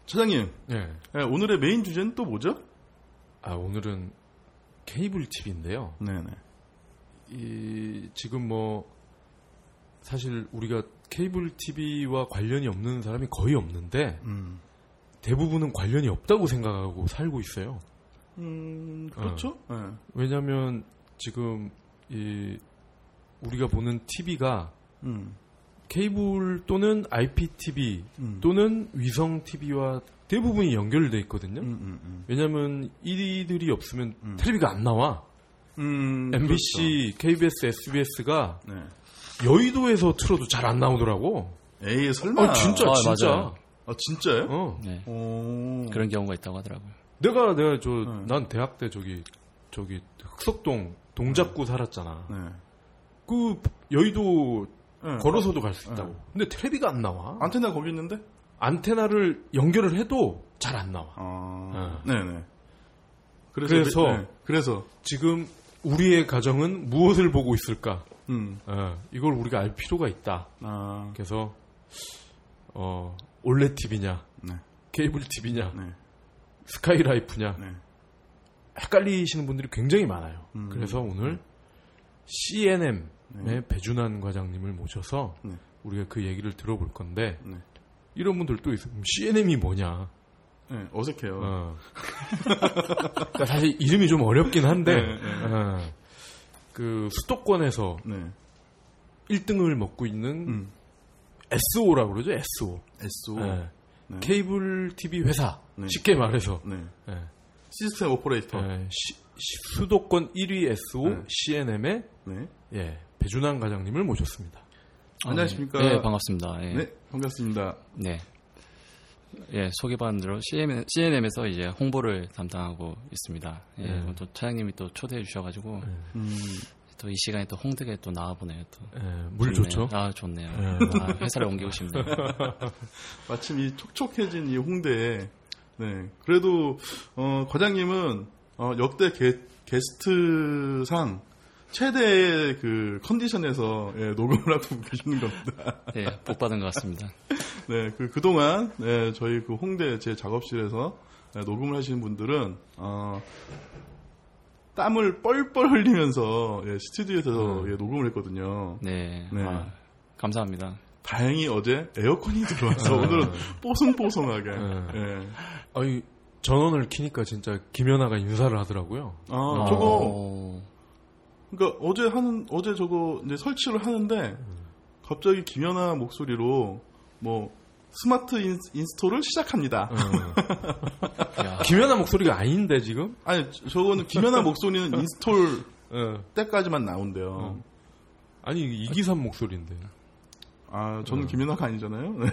차장님, 네. 네, 오늘의 메인 주제는 또 뭐죠? 아, 오늘은 케이블 티비인데요. 네네. 이, 지금 뭐 사실 우리가 케이블 티비와 관련이 없는 사람이 거의 없는데 음. 대부분은 관련이 없다고 생각하고 살고 있어요. 음, 그렇죠. 어. 네. 왜냐하면 지금 이 우리가 보는 티비가 음. 케이블 또는 아이피티비 음. 또는 위성 티비와 대부분이 연결돼 있거든요. 음, 음, 음. 왜냐하면 이들이 없으면 음. 텔레비가 안 나와. 음, 엠비씨, 그렇죠. 케이비에스, 에스비에스가 네. 여의도에서 틀어도 잘 안 나오더라고. 에이 설마. 아, 진짜 아, 진짜. 맞아요. 아 진짜요? 어. 네. 오. 그런 경우가 있다고 하더라고요. 내가 내가 저 난 네. 대학 때 저기 저기 흑석동 동작구 네. 살았잖아. 네. 그 여의도 네. 걸어서도 갈 수 있다고. 네. 근데 텔레비가 안 나와. 안테나 거기 있는데? 안테나를 연결을 해도 잘 안 나와. 아... 네. 네네. 그래서 그래서, 네. 그래서 지금 우리의 가정은 무엇을 보고 있을까? 음. 어, 이걸 우리가 알 필요가 있다. 아. 그래서 어, 올레 티비냐, 네. 케이블 티비냐, 네. 스카이라이프냐 네. 헷갈리시는 분들이 굉장히 많아요. 음. 그래서 오늘 씨엔엠의 네. 배준환 과장님을 모셔서 네. 우리가 그 얘기를 들어볼 건데 네. 이런 분들도 있어요. 씨엔엠이 뭐냐? 네, 어색해요. 어. 그러니까 사실 이름이 좀 어렵긴 한데 네, 네. 어. 그 수도권에서 네. 일 등을 먹고 있는 음. 에스오라고 그러죠. 에스오. 에스오. 네. 네. 케이블 티비 회사. 네. 쉽게 말해서. 네. 네. 시스템 오퍼레이터. 네. 시, 시, 수도권 일 위 에스오 네. 씨엔엠의 네. 예, 배준환 과장님을 모셨습니다. 안녕하십니까. 네, 반갑습니다. 예. 네, 반갑습니다. 네. 예, 소개받은 대로 씨엔엠에서 이제 홍보를 담당하고 있습니다. 예, 네. 또 차장님이 또 초대해 주셔가지고. 네. 음. 또 이 시간에 또 홍등에 또 나와보네요. 또. 예, 물 좋네요. 좋죠? 아, 좋네요. 예. 아, 회사를 옮기고 싶네요. 마침 이 촉촉해진 이 홍대에, 네. 그래도, 어, 과장님은, 어, 역대 게, 게스트상 최대의 그 컨디션에서, 예, 녹음을 하고 계시는 겁니다. 예, 복 받은 것 같습니다. 네, 그, 그동안, 네, 저희 그 홍대 제 작업실에서 네, 녹음을 하시는 분들은, 어, 땀을 뻘뻘 흘리면서 예, 스튜디오에서 음. 예, 녹음을 했거든요. 네, 네. 아, 감사합니다. 다행히 어제 에어컨이 들어와서 오늘은 뽀송뽀송하게. 네. 예. 아니 전원을 켜니까 진짜 김연아가 인사를 하더라고요. 아, 아. 저거 그러니까 어제 하는 어제 저거 이제 설치를 하는데 갑자기 김연아 목소리로 뭐. 스마트 인, 인스톨을 시작합니다. 음. 김연아 목소리가 아닌데 지금? 아니 저거는 김연아 목소리는 인스톨 네. 때까지만 나온대요. 음. 아니 이기삼 목소리인데. 아 저는 음. 김연아가 아니잖아요. 네.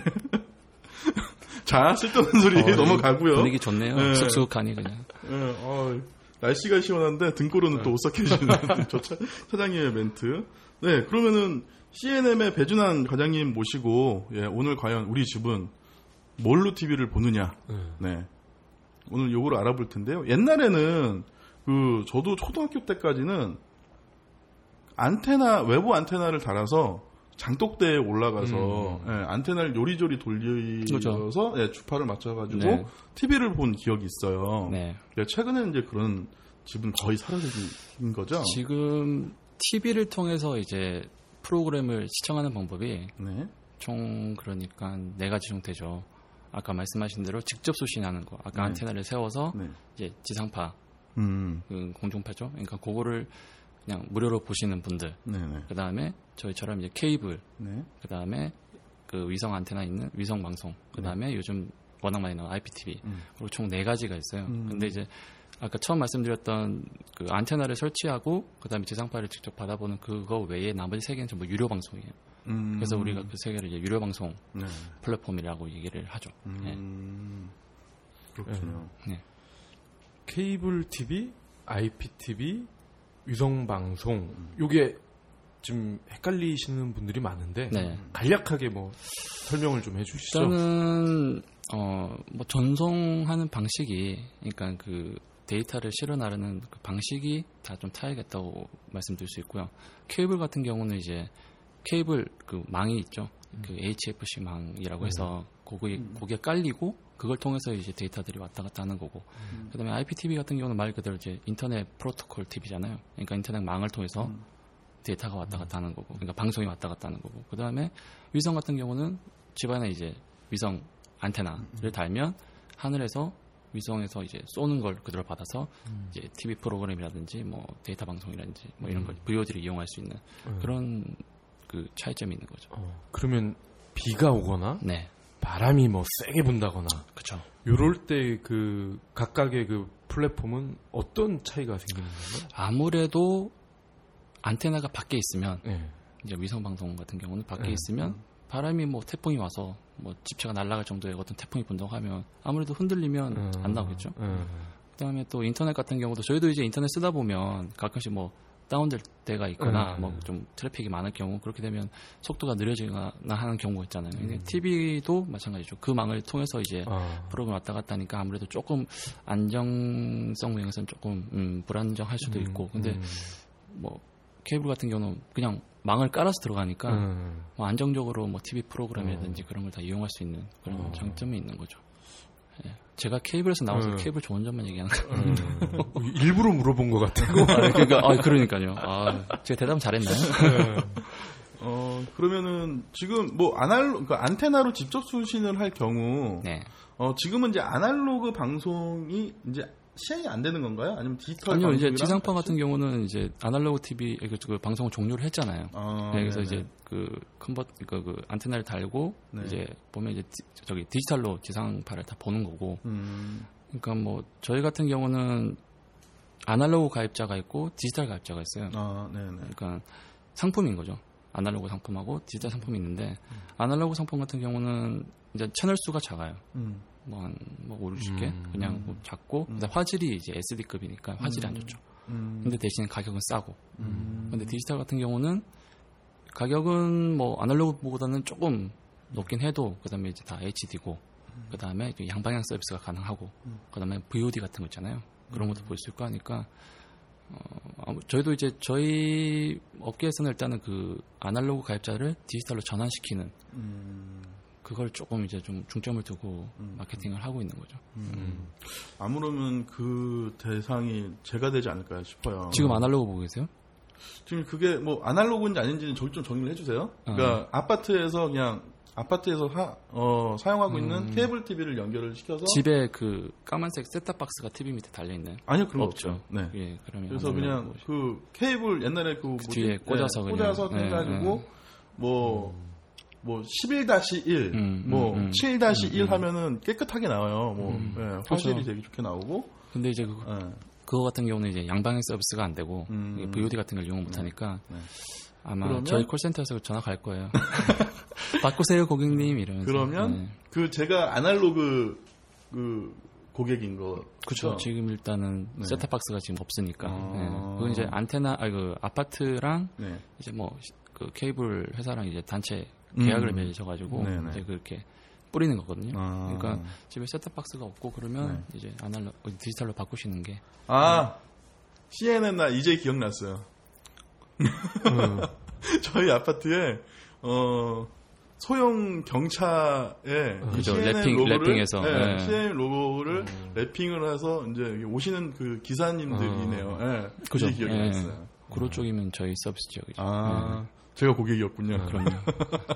자 쓸데없는 소리 어, 넘어가고요. 분위기 좋네요. 네. 쑥쑥하니 그냥. 네. 어, 날씨가 시원한데 등골은 네. 또 오싹해지는 저 차, 차장님의 멘트. 네 그러면은. 씨엔엠의 배준환 과장님 모시고 예, 오늘 과연 우리 집은 뭘로 티비를 보느냐 음. 네. 오늘 요거를 알아볼 텐데요. 옛날에는 그 저도 초등학교 때까지는 안테나 외부 안테나를 달아서 장독대에 올라가서 음. 예, 안테나를 요리조리 돌려서 그렇죠. 예, 주파를 맞춰가지고 네. 티비를 본 기억이 있어요. 네. 예, 최근에는 이제 그런 집은 거의 사라진 거죠. 지금 티비를 통해서 이제 프로그램을 시청하는 방법이 네. 총 그러니까 네 가지 형태죠. 아까 말씀하신 대로 직접 수신하는 거. 아까 네. 안테나를 세워서 네. 이제 지상파, 음. 그 공중파죠. 그러니까 그거를 그냥 무료로 보시는 분들. 네네. 그다음에 저희처럼 이제 케이블. 네. 그다음에 그 위성 안테나 있는 위성 방송. 그다음에 네. 요즘 워낙 많이 나오는 아이피티비. 음. 그리고 총 네 가지가 있어요. 음. 근데 이제 아까 처음 말씀드렸던 그 안테나를 설치하고 그다음에 지상파를 직접 받아보는 그거 외에 나머지 세 개는 전부 유료 방송이에요. 음. 그래서 우리가 그 세 개를 이제 유료 방송 네. 플랫폼이라고 얘기를 하죠. 음. 네. 그렇군요. 네. 케이블 티비, 아이피티비, 위성방송 요게 지금 헷갈리시는 분들이 많은데 네. 간략하게 뭐 설명을 좀 해주시죠. 일단은 어, 뭐 전송하는 방식이 그러니까 그 데이터를 실어 나르는 그 방식이 다 좀 차이겠다고 말씀드릴 수 있고요. 케이블 같은 경우는 이제 케이블 그 망이 있죠. 그 에이치에프씨 망이라고 해서 거기에 거기에 깔리고 그걸 통해서 이제 데이터들이 왔다 갔다 하는 거고. 음. 그다음에 아이피티비 같은 경우는 말 그대로 이제 인터넷 프로토콜 티비잖아요. 그러니까 인터넷 망을 통해서 음. 데이터가 왔다 갔다 하는 거고. 그러니까 방송이 왔다 갔다 하는 거고. 그다음에 위성 같은 경우는 집안에 이제 위성 안테나를 달면 하늘에서 위성에서 이제 쏘는 걸 그대로 받아서 음. 이제 티비 프로그램이라든지 뭐 데이터 방송이라든지 뭐 이런 걸 브이오디를 이용할 수 있는 음. 그런 그 차이점이 있는 거죠. 어, 그러면 비가 오거나 네. 바람이 뭐 세게 분다거나 그렇죠. 요럴 때 그 각각의 그 플랫폼은 어떤 차이가 생기는 건가요? 아무래도 안테나가 밖에 있으면 네. 이제 위성 방송 같은 경우는 밖에 네. 있으면 바람이 뭐 태풍이 와서 뭐 집체가 날아갈 정도의 어떤 태풍이 분다고 하면 아무래도 흔들리면 음, 안 나오겠죠. 음. 그다음에 또 인터넷 같은 경우도 저희도 이제 인터넷 쓰다 보면 가끔씩 뭐 다운될 때가 있거나 음, 뭐 좀 트래픽이 많을 경우 그렇게 되면 속도가 느려지거나 하는 경우가 있잖아요. 음. 티비도 마찬가지죠. 그 망을 통해서 이제 아. 프로그램 왔다 갔다 하니까 아무래도 조금 안정성 면에서는 조금 음, 불안정할 수도 음, 있고 근데 음. 뭐 케이블 같은 경우는 그냥 망을 깔아서 들어가니까 음. 뭐 안정적으로 뭐 티비 프로그램이라든지 음. 그런 걸 다 이용할 수 있는 그런 음. 장점이 있는 거죠. 예. 제가 케이블에서 나와서 음. 케이블 좋은 점만 얘기하는 거예요. 음. 일부러 물어본 것 같아요. 아, 그러니까, 아, 그러니까요. 아, 제가 대답 잘했나요? 네. 어, 그러면은 지금 뭐 아날로 그러니까 안테나로 직접 수신을 할 경우, 네. 어, 지금은 이제 아날로그 방송이 이제 시행이 안 되는 건가요? 아니면 디지털? 아니요, 이제 지상파 같이? 같은 경우는 이제 아날로그 티비 그, 그 방송을 종료를 했잖아요. 아, 네, 그래서 네네. 이제 그 컨버트 그, 그 안테나를 달고 네. 이제 보면 이제 디, 저기 디지털로 지상파를 다 보는 거고. 음. 그러니까 뭐 저희 같은 경우는 아날로그 가입자가 있고 디지털 가입자가 있어요. 아, 네, 그러니까 상품인 거죠. 아날로그 상품하고 디지털 상품이 있는데 음. 아날로그 상품 같은 경우는 이제 채널 수가 작아요. 음. 뭐 한 뭐 오륙십 개 음. 그냥 뭐 작고 음. 화질이 이제 에스디급이니까 화질이 음. 안 좋죠. 음. 근데 대신 가격은 싸고. 음. 근데 디지털 같은 경우는 가격은 뭐 아날로그보다는 조금 높긴 해도 그다음에 이제 다 에이치디고 음. 그다음에 양방향 서비스가 가능하고 음. 그다음에 브이오디 같은 거 있잖아요. 그런 것도 볼 수 있고 하니까 어, 저희도 이제 저희 업계에서는 일단은 그 아날로그 가입자를 디지털로 전환시키는. 음. 그걸 조금 이제 좀 중점을 두고 음. 마케팅을 하고 있는 거죠. 음. 음. 아무러면 그 대상이 제가 되지 않을까 싶어요. 지금 아날로그 보고 계세요? 지금 그게 뭐 아날로그인지 아닌지는 저기 좀 정리를 해주세요. 아. 그러니까 아파트에서 그냥 아파트에서 하, 어, 사용하고 음. 있는 케이블 티비를 연결을 시켜서 집에 그 까만색 셋탑 박스가 티비 밑에 달려 있나요? 아니요, 그런 거 없죠. 네. 예, 그러면 그래서 그냥 그 케이블 옛날에 그, 그 뒤에 꽂아서 네, 그냥 꽂아서 해가지고 네, 네. 뭐. 음. 뭐 십일 다시 일, 음, 뭐 음, 칠 다시 일 음, 하면은 깨끗하게 나와요. 뭐 음, 예, 화질이 그렇죠. 되게 좋게 나오고. 근데 이제 그, 예. 그거 같은 경우는 이제 양방향 서비스가 안 되고 음, 브이오디 같은 걸 이용 못 하니까 네. 아마 그러면, 저희 콜센터에서 전화 갈 거예요. 바꾸세요 고객님 이러면서. 그러면 네. 그 제가 아날로그 그 고객인 거. 그렇죠. 지금 일단은 네. 셋탑박스가 지금 없으니까. 아~ 네. 그건 이제 안테나, 아 그 아파트랑 네. 이제 뭐 그 케이블 회사랑 이제 단체 계약을 음. 맺으셔가지고 네네. 이제 그렇게 뿌리는 거거든요. 아. 그러니까 집에 셋탑박스가 없고 그러면 네. 이제 아날로 디지털로 바꾸시는 게. 아 음. 씨엔엠 나 이제 기억났어요. 음. 저희 아파트에 어, 소형 경차에 음. 그죠 랩핑 로고를, 랩핑해서 네, 네. 씨엔엠 로고를 음. 랩핑을 해서 이제 오시는 그 기사님들이네요. 아. 네, 그죠. 이제 기억이 났어요. 네. 구로 쪽이면 저희 서비스 지역이죠. 아. 네. 제가 고객이었군요. 아, 그럼요.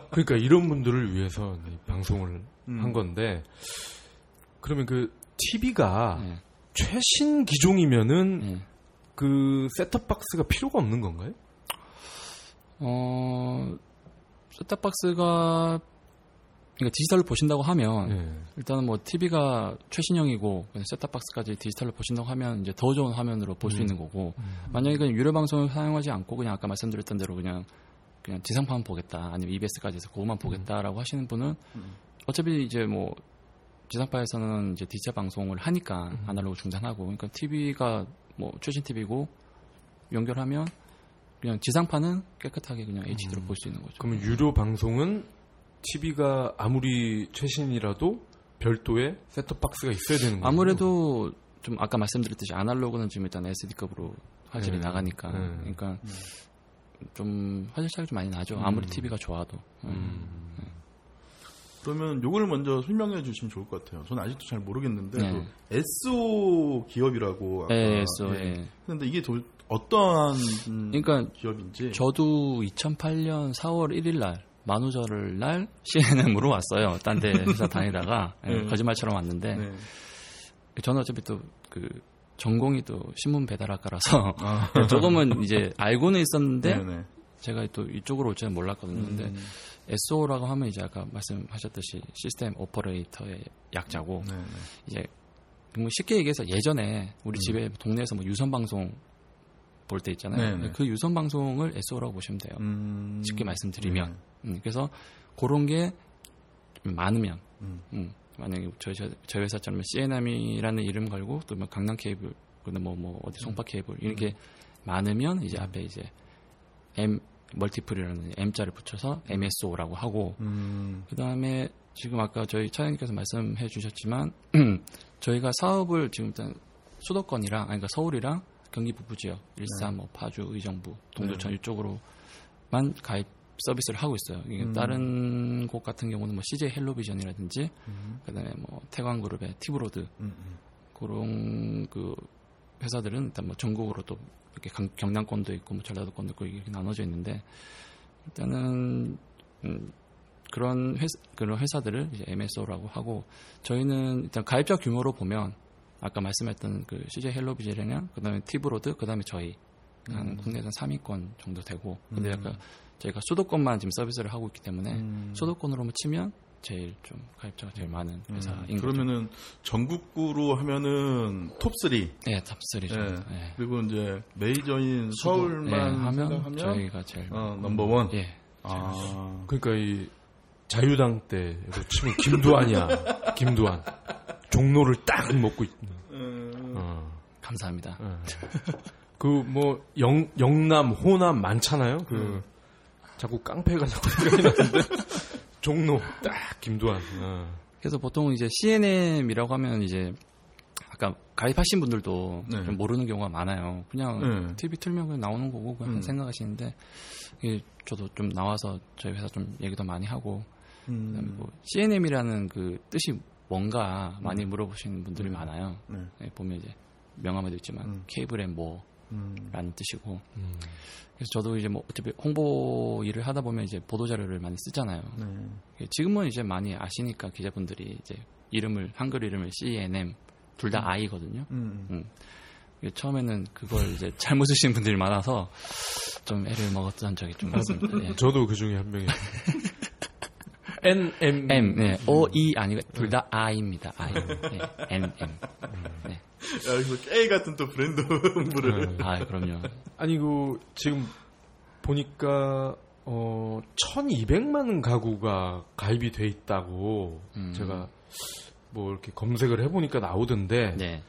그러니까 이런 분들을 위해서 방송을 음. 한 건데 그러면 그 티비가 네. 최신 기종이면은 네. 그 셋탑박스가 필요가 없는 건가요? 어 셋탑박스가 그러니까 디지털로 보신다고 하면 네. 일단은 뭐 티비가 최신형이고 셋탑박스까지 디지털로 보신다고 하면 이제 더 좋은 화면으로 볼 수 음. 있는 거고 음. 만약에 그냥 유료 방송을 사용하지 않고 그냥 아까 말씀드렸던 대로 그냥 그냥 지상파만 보겠다, 아니면 이비에스까지 해서 그것만 보겠다라고 음. 하시는 분은 음. 어차피 이제 뭐 지상파에서는 이제 디지털 방송을 하니까 음. 아날로그 중단하고, 그러니까 티비가 뭐 최신 티비고 연결하면 그냥 지상파는 깨끗하게 그냥 에이치디로 음. 볼 수 있는 거죠. 그러면 유료 방송은 티비가 아무리 최신이라도 별도의 셋톱 박스가 있어야 되는 거예요. 아무래도 거군요. 좀 아까 말씀드렸듯이 아날로그는 지금 일단 에스디급으로 화질이 네. 나가니까 네. 그러니까 네. 좀 화질 차이가 좀 많이 나죠. 아무리 음. 티비가 좋아도. 음. 네. 그러면 요거를 먼저 설명해 주시면 좋을 것 같아요. 저는 아직도 잘 모르겠는데 네. 그 에스오 기업이라고 아까 네, 에스오. 네. 근데 이게 도, 어떠한 그러니까 기업인지. 저도 이천팔 년 사월 일일 날 만우절 날 씨엔엠으로 왔어요. 딴 데 회사 다니다가 네. 거짓말처럼 왔는데 네. 저는 어차피 또 그 전공이 또 신문 배달학과라서 아. 조금은 이제 알고는 있었는데 네네. 제가 또 이쪽으로 올 줄은 몰랐거든요. 근데 음. 에스오라고 하면 이제 아까 말씀하셨듯이 시스템 오퍼레이터의 약자고 네네. 이제 뭐 쉽게 얘기해서 예전에 우리 음. 집에 동네에서 뭐 유선 방송 볼 때 있잖아요. 네네. 그 유선 방송을 에스오라고 보시면 돼요. 음. 쉽게 말씀드리면 음. 그래서 그런 게 많으면. 음. 음. 만약에 저희, 저희 회사처럼 씨엔엠이라는 이름 걸고 또 뭐 강남 케이블, 뭐, 뭐 어디 송파 케이블 이렇게 음. 많으면 이제 앞에 이제 M 멀티플이라는 M자를 붙여서 엠에스오라고 하고 음. 그 다음에 지금 아까 저희 차장님께서 말씀해 주셨지만 저희가 사업을 지금 일단 수도권이랑 아니 그러니까 서울이랑 경기 북부 지역 일산, 네. 뭐 파주, 의정부, 동두천 네. 이쪽으로만 가입. 서비스를 하고 있어요. 음. 다른 곳 같은 경우는 뭐 씨제이 헬로비전이라든지, 음. 그다음에 뭐 태광그룹의 티브로드 음. 그런 그 회사들은 일단 뭐 전국으로 또 이렇게 경남권도 있고 뭐 전라도권도 있고 이렇게 나눠져 있는데 일단은 음 그런 회사, 그런 회사들을 이제 엠에스오라고 하고 저희는 일단 가입자 규모로 보면 아까 말씀했던 그 씨제이 헬로비전이랑 그다음에 티브로드 그다음에 저희 한 음. 국내에서 삼 위권 정도 되고 근데 약간 음. 저희가 수도권만 지금 서비스를 하고 있기 때문에 음. 수도권으로만 치면 제일 좀 가입자가 제일 많은 회사인 음. 그러면은 전국구로 하면은 톱 쓰리 네, 톱 쓰리 정도. 네. 네. 그리고 이제 메이저인 수도, 서울만 네, 하면, 하면 저희가 제일 어, 넘버원. 예. 아. 아. 그러니까 이 자유당 때 치면 김두한이야. 김두한. 종로를 딱 먹고 있는. 음. 어. 감사합니다. 네. 그 뭐 영 영남 호남 많잖아요. 그 음. 자꾸 깡패가 자꾸 생각이 나는데 종로 딱 김두한. 어. 그래서 보통 이제 씨엔엠이라고 하면 이제 아까 가입하신 분들도 네. 좀 모르는 경우가 많아요. 그냥 네. 티비 틀면 그냥 나오는 거고 그냥 음. 생각하시는데 이게 저도 좀 나와서 저희 회사 좀 얘기도 많이 하고 음. 그다음에 뭐 씨엔엠이라는 그 뜻이 뭔가 많이 음. 물어보시는 분들이 음. 많아요. 네. 보면 이제 명함에도 있지만 음. 케이블의 뭐 라는 음. 뜻이고 음. 그래서 저도 이제 뭐 어차피 홍보 일을 하다 보면 이제 보도 자료를 많이 쓰잖아요. 네. 지금은 이제 많이 아시니까 기자분들이 이제 이름을 한글 이름을 씨엔엠 둘 다 음. I거든요. 음. 음. 처음에는 그걸 이제 잘못 쓰신 분들이 많아서 좀 애를 먹었던 적이 좀 많습니다. 예. 저도 그 중에 한 명이에요. N M M 네. O E 아니고 둘 다 I입니다. I 네. N M 네. 야, 여기서 K 같은 또 브랜드 홍보를. 아, 그럼요. 아니, 그, 지금 보니까, 어, 천이백만 가구가 가입이 돼 있다고 음. 제가 뭐 이렇게 검색을 해보니까 나오던데, 네.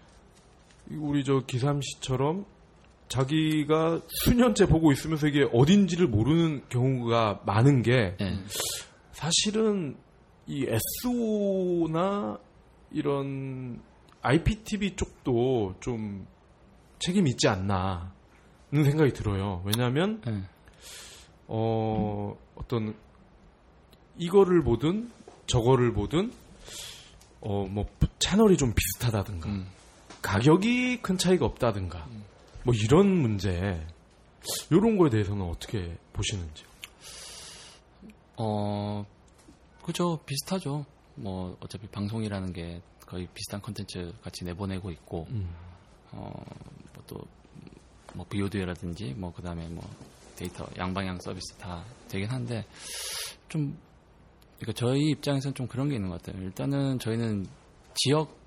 우리 저 기삼 씨처럼 자기가 수년째 보고 있으면서 이게 어딘지를 모르는 경우가 많은 게, 네. 사실은 이 에스오나 이런 아이피티비 쪽도 좀 책임이 있지 않나는 생각이 들어요. 왜냐하면 네. 어, 음. 어떤 이거를 보든 저거를 보든 어, 뭐 채널이 좀 비슷하다든가 음. 가격이 큰 차이가 없다든가 음. 뭐 이런 문제 이런 거에 대해서는 어떻게 보시는지요? 어, 그죠. 비슷하죠. 뭐 어차피 방송이라는 게 거의 비슷한 컨텐츠 같이 내보내고 있고, 음. 어, 뭐 또, 뭐, 비오디오라든지, 뭐, 그 다음에 뭐, 데이터, 양방향 서비스 다 되긴 한데, 좀, 그러니까 저희 입장에서는 좀 그런 게 있는 것 같아요. 일단은 저희는 지역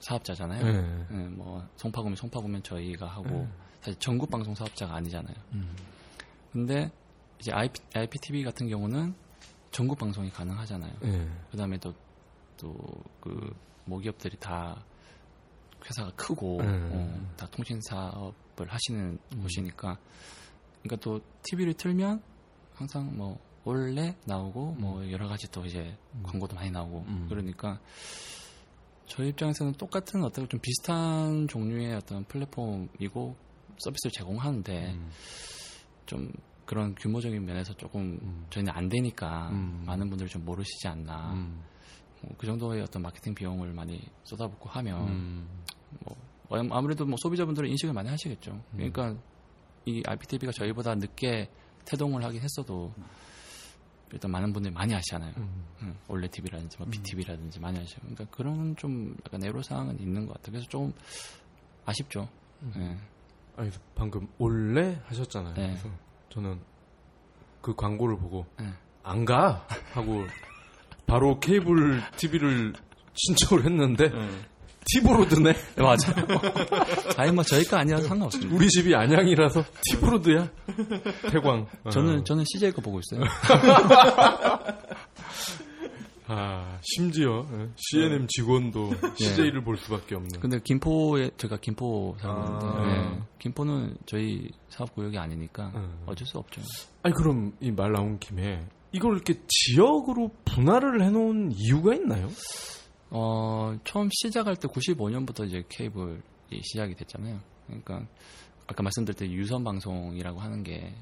사업자잖아요. 네. 네, 뭐, 송파구면 송파구면 저희가 하고, 네. 사실 전국 방송 사업자가 아니잖아요. 음. 근데, 이제 아이피, 아이피티비 같은 경우는 전국 방송이 가능하잖아요. 네. 그 다음에 또, 또, 그, 모기업들이 다 회사가 크고 음. 어, 다 통신사업 작업을 하시는 음. 곳이니까. 그러니까 또 티비를 틀면 항상 뭐 올레 나오고 뭐 여러 가지 또 이제 음. 광고도 많이 나오고 음. 그러니까 저희 입장에서는 똑같은 어떤 좀 비슷한 종류의 어떤 플랫폼이고 서비스를 제공하는데 음. 좀 그런 규모적인 면에서 조금 음. 저희는 안 되니까 음. 많은 분들이 좀 모르시지 않나. 음. 그 정도의 어떤 마케팅 비용을 많이 쏟아붓고 하면 음. 뭐 아무래도 뭐 소비자분들은 인식을 많이 하시겠죠. 음. 그러니까 이 아이피티비가 저희보다 늦게 태동을 하긴 했어도 일단 많은 분들이 많이 아시잖아요. 음. 응. 올레 티비라든지 뭐 비티비라든지 음. 많이 아시죠. 그러니까 그런 좀 약간 애로사항은 있는 것 같아요. 그래서 조금 아쉽죠. 음. 네. 아니 방금 올레 하셨잖아요. 네. 그래서 저는 그 광고를 보고 네. 안 가 하고 바로 케이블 티비를 신청을 했는데 네. 티브로드네. 네, 맞아. 아니 뭐 저희가 아니라서 상관없습니다. 우리 집이 안양이라서 티브로드야. 태광. 저는 어. 저는 씨제이 거 보고 있어요. 아 심지어 씨엔엠 직원도 네. 씨제이를 볼 수밖에 없는. 근데 김포에 제가 김포 사람인데 아. 네. 김포는 저희 사업 구역이 아니니까 음. 어쩔 수 없죠. 아니 그럼 이 말 나온 김에 이걸 이렇게 지역으로 분할을 해놓은 이유가 있나요? 어, 처음 시작할 때 구십오 년부터 이제 케이블이 시작이 됐잖아요. 그러니까, 아까 말씀드렸듯이 유선방송이라고 하는 게,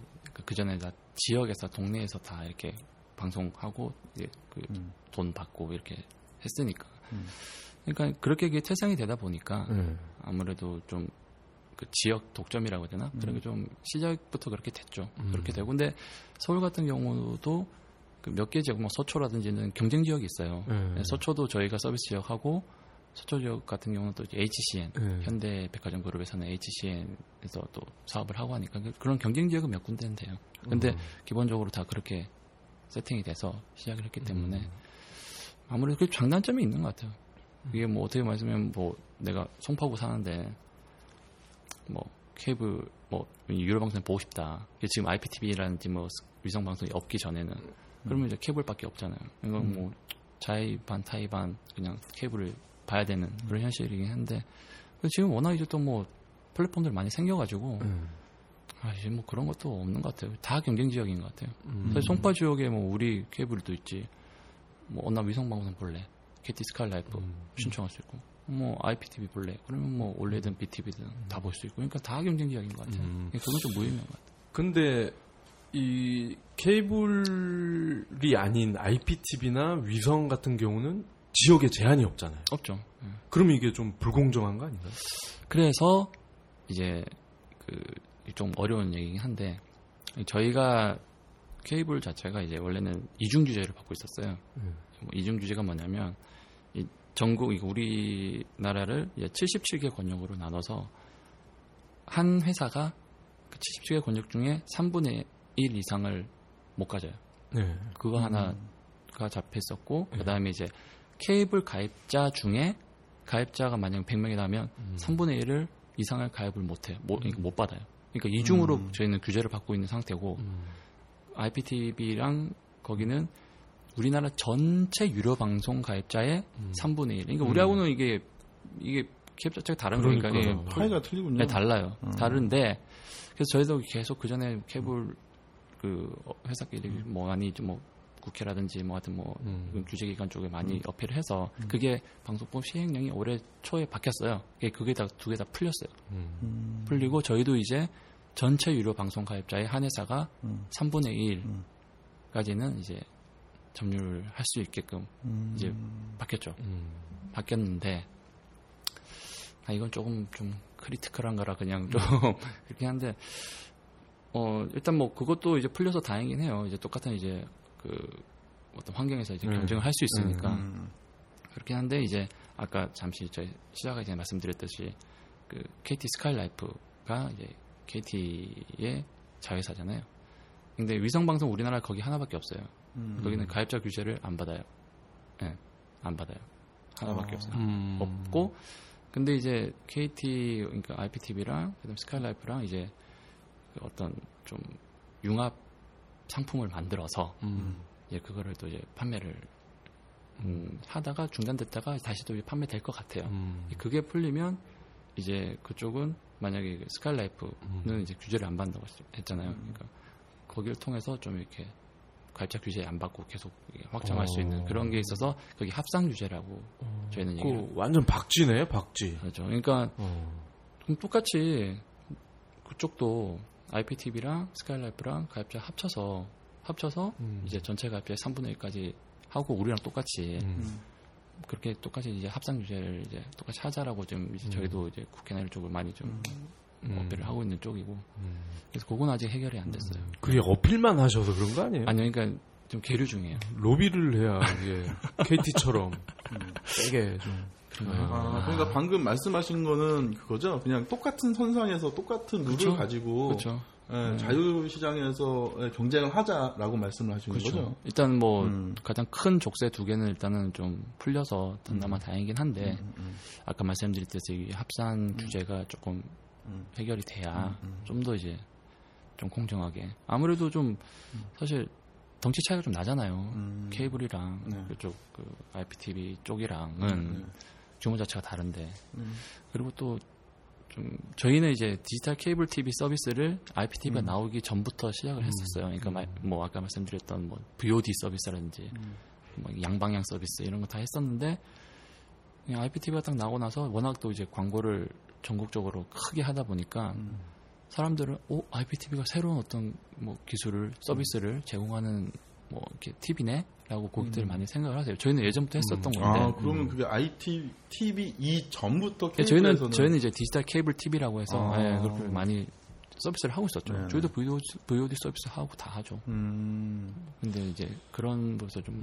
그전에 다 지역에서, 동네에서 다 이렇게 방송하고, 이제 그 음. 돈 받고 이렇게 했으니까. 음. 그러니까, 그렇게 이게 태생이 되다 보니까, 음. 아무래도 좀, 그 지역 독점이라고 해야 되나? 음. 그런 게 좀, 시작부터 그렇게 됐죠. 음. 그렇게 되고, 근데 서울 같은 경우도, 그 몇 개 지역, 뭐 서초라든지는 경쟁 지역이 있어요. 네. 서초도 저희가 서비스 지역하고 서초 지역 같은 경우는 또 에이치씨엔, 네. 현대백화점그룹에서는 에이치씨엔에서 또 사업을 하고 하니까 그런 경쟁 지역은 몇 군데는 돼요. 근데 음. 기본적으로 다 그렇게 세팅이 돼서 시작을 했기 때문에 음. 아무래도 그 장단점이 있는 것 같아요. 이게 뭐 어떻게 말하면 뭐 내가 송파구 사는데 뭐 케이블 뭐 유료 방송 보고 싶다. 지금 아이피티비라든지 뭐 위성 방송이 없기 전에는 그러면 이제 케이블밖에 없잖아요. 이건 음. 뭐 자의 반 타의 반 그냥 케이블을 봐야 되는 그런 음. 현실이긴 한데 지금 워낙 이제 또 뭐 플랫폼들 많이 생겨가지고 음. 아 이제 뭐 그런 것도 없는 것 같아요. 다 경쟁 지역인 것 같아요. 음. 사실 송파 지역에 뭐 우리 케이블도 있지. 뭐 어나 위성 방송 볼래, 케이티 스카이라이프 음. 신청할 수 있고 뭐 아이피티비 볼래. 그러면 뭐 올레든 비티비든 음. 다 볼 수 있고. 그러니까 다 경쟁 지역인 것 같아요. 음. 그건 좀 무의미한 것 같아요. 근데 이 케이블이 아닌 아이피티비나 위성 같은 경우는 지역에 제한이 없잖아요. 없죠. 네. 그럼 이게 좀 불공정한 거 아닌가요? 그래서 이제 그 좀 어려운 얘기긴 한데 저희가 케이블 자체가 이제 원래는 이중 규제를 받고 있었어요. 네. 이중 규제가 뭐냐면 이 전국 이거 우리나라를 이제 칠십칠 개 권역으로 나눠서 한 회사가 그 칠십칠 개 권역 중에 삼분의 일 이상을 못 가져요. 네. 그거 음. 하나가 잡혔었고, 네. 그 다음에 이제 케이블 가입자 중에 가입자가 만약 백 명이라면 음. 삼분의 일 이상을 가입을 못 해요. 못, 그러니까 못 받아요. 그러니까 이중으로 음. 저희는 규제를 받고 있는 상태고, 음. 아이피티비랑 거기는 우리나라 전체 유료 방송 가입자의 음. 삼분의 일. 그러니까 우리하고는 음. 이게, 이게 캡 자체가 다른 그러니까, 거니까. 예, 파이가 틀리군요. 네, 달라요. 음. 다른데, 그래서 저희도 계속 그 전에 케이블, 음. 그, 회사끼리 음. 뭐, 아니, 뭐, 국회라든지 뭐, 하여튼 뭐, 음. 규제기관 쪽에 많이 음. 어필을 해서, 음. 그게 방송법 시행령이 올해 초에 바뀌었어요. 그게 다, 두 개 다 풀렸어요. 음. 풀리고, 저희도 이제 전체 유료 방송 가입자의 한 회사가 음. 삼분의 일까지는 이제 점유를 할 수 있게끔 음. 이제 바뀌었죠. 음. 바뀌었는데, 아, 이건 조금 좀 크리티컬한 거라 그냥 좀 그렇긴 한데, 어, 일단 뭐 그것도 이제 풀려서 다행이긴 해요. 이제 똑같은 이제 그 어떤 환경에서 이제 음. 경쟁을 할 수 있으니까. 음. 그렇긴 한데 이제 아까 잠시 저희 시작하기 전에 말씀드렸듯이 그 케이티 스카이라이프가 이제 케이티의 자회사잖아요. 근데 위성방송 우리나라 거기 하나밖에 없어요. 음. 거기는 가입자 규제를 안 받아요. 예, 네, 안 받아요. 하나밖에 어. 없어요. 음. 없고, 근데 이제 케이티, 그러니까 아이피티비랑 그다음 스카이라이프랑 이제 어떤 좀 융합 상품을 만들어서 음. 이제 그거를 또 이제 판매를 음, 하다가 중단됐다가 다시 또 이제 판매될 것 같아요. 음. 그게 풀리면 이제 그쪽은 만약에 스카이라이프는 음. 이제 규제를 안 받는다고 했잖아요. 음. 그러니까 거기를 통해서 좀 이렇게 가입자 규제 안 받고 계속 확장할 어. 수 있는 그런 게 있어서 거기 합상 규제라고 어. 저희는 얘기해요. 완전 박쥐네요, 박쥐. 그렇죠. 그러니까 어. 그럼 똑같이 그쪽도 아이피티비랑 스카이라이프랑 가입자 합쳐서 합쳐서 음. 이제 전체 가입자의 삼분의 일까지 하고 우리랑 똑같이 음. 그렇게 똑같이 이제 합상 규제를 이제 똑같이 하자라고 지금 이제 음. 저희도 이제 국회 내일 쪽을 많이 좀 음. 음. 어필을 하고 있는 쪽이고 음. 그래서 그건 아직 해결이 안 됐어요. 음. 그게 어필만 하셔서 그런 거 아니에요? 아니요, 그러니까 좀 계류 중이에요. 로비를 해야 이게 케이티처럼 음, 세게 좀. 그런가요? 아, 그러니까 아. 방금 말씀하신 거는 그거죠. 그냥 똑같은 선상에서 똑같은 룰을 그쵸? 가지고 그쵸? 예, 네. 자유시장에서 경쟁을 하자라고 말씀을 하시는 그쵸. 거죠. 일단 뭐 음. 가장 큰 족쇄 두 개는 일단은 좀 풀려서 그나마 음. 다행이긴 한데 음, 음. 아까 말씀드렸듯이 합산 음. 규제가 조금 음. 해결이 돼야 음, 음. 좀 더 이제 좀 공정하게 아무래도 좀 음. 사실 덩치 차이가 좀 나잖아요. 음. 케이블이랑 네. 그쪽 그 아이피티비 쪽이랑은 음, 네. 규모 자체가 다른데 음. 그리고 또 좀 저희는 이제 디지털 케이블 티비 서비스를 아이피티비가 음. 나오기 전부터 시작을 했었어요. 그러니까 음. 마, 뭐 아까 말씀드렸던 뭐 브이오디 서비스라든지 음. 뭐 양방향 서비스 이런 거 다 했었는데 아이피티비가 딱 나오고 나서 워낙 또 이제 광고를 전국적으로 크게 하다 보니까 음. 사람들은 오 아이피티비가 새로운 어떤 뭐 기술을 서비스를 음. 제공하는 뭐 이렇게 티비네라고 고객들이 음. 많이 생각을 하세요. 저희는 예전부터 했었던 음. 건데. 아 그러면 음. 그게 아이티비 이전부터 케이블에서는. 네, 저희는 저희는 이제 디지털 케이블 티비라고 해서 아. 네, 그렇게 많이 서비스를 하고 있었죠. 네네. 저희도 브이오디, 브이오디 서비스 하고 다 하죠. 음. 근데 이제 그런 거에서 좀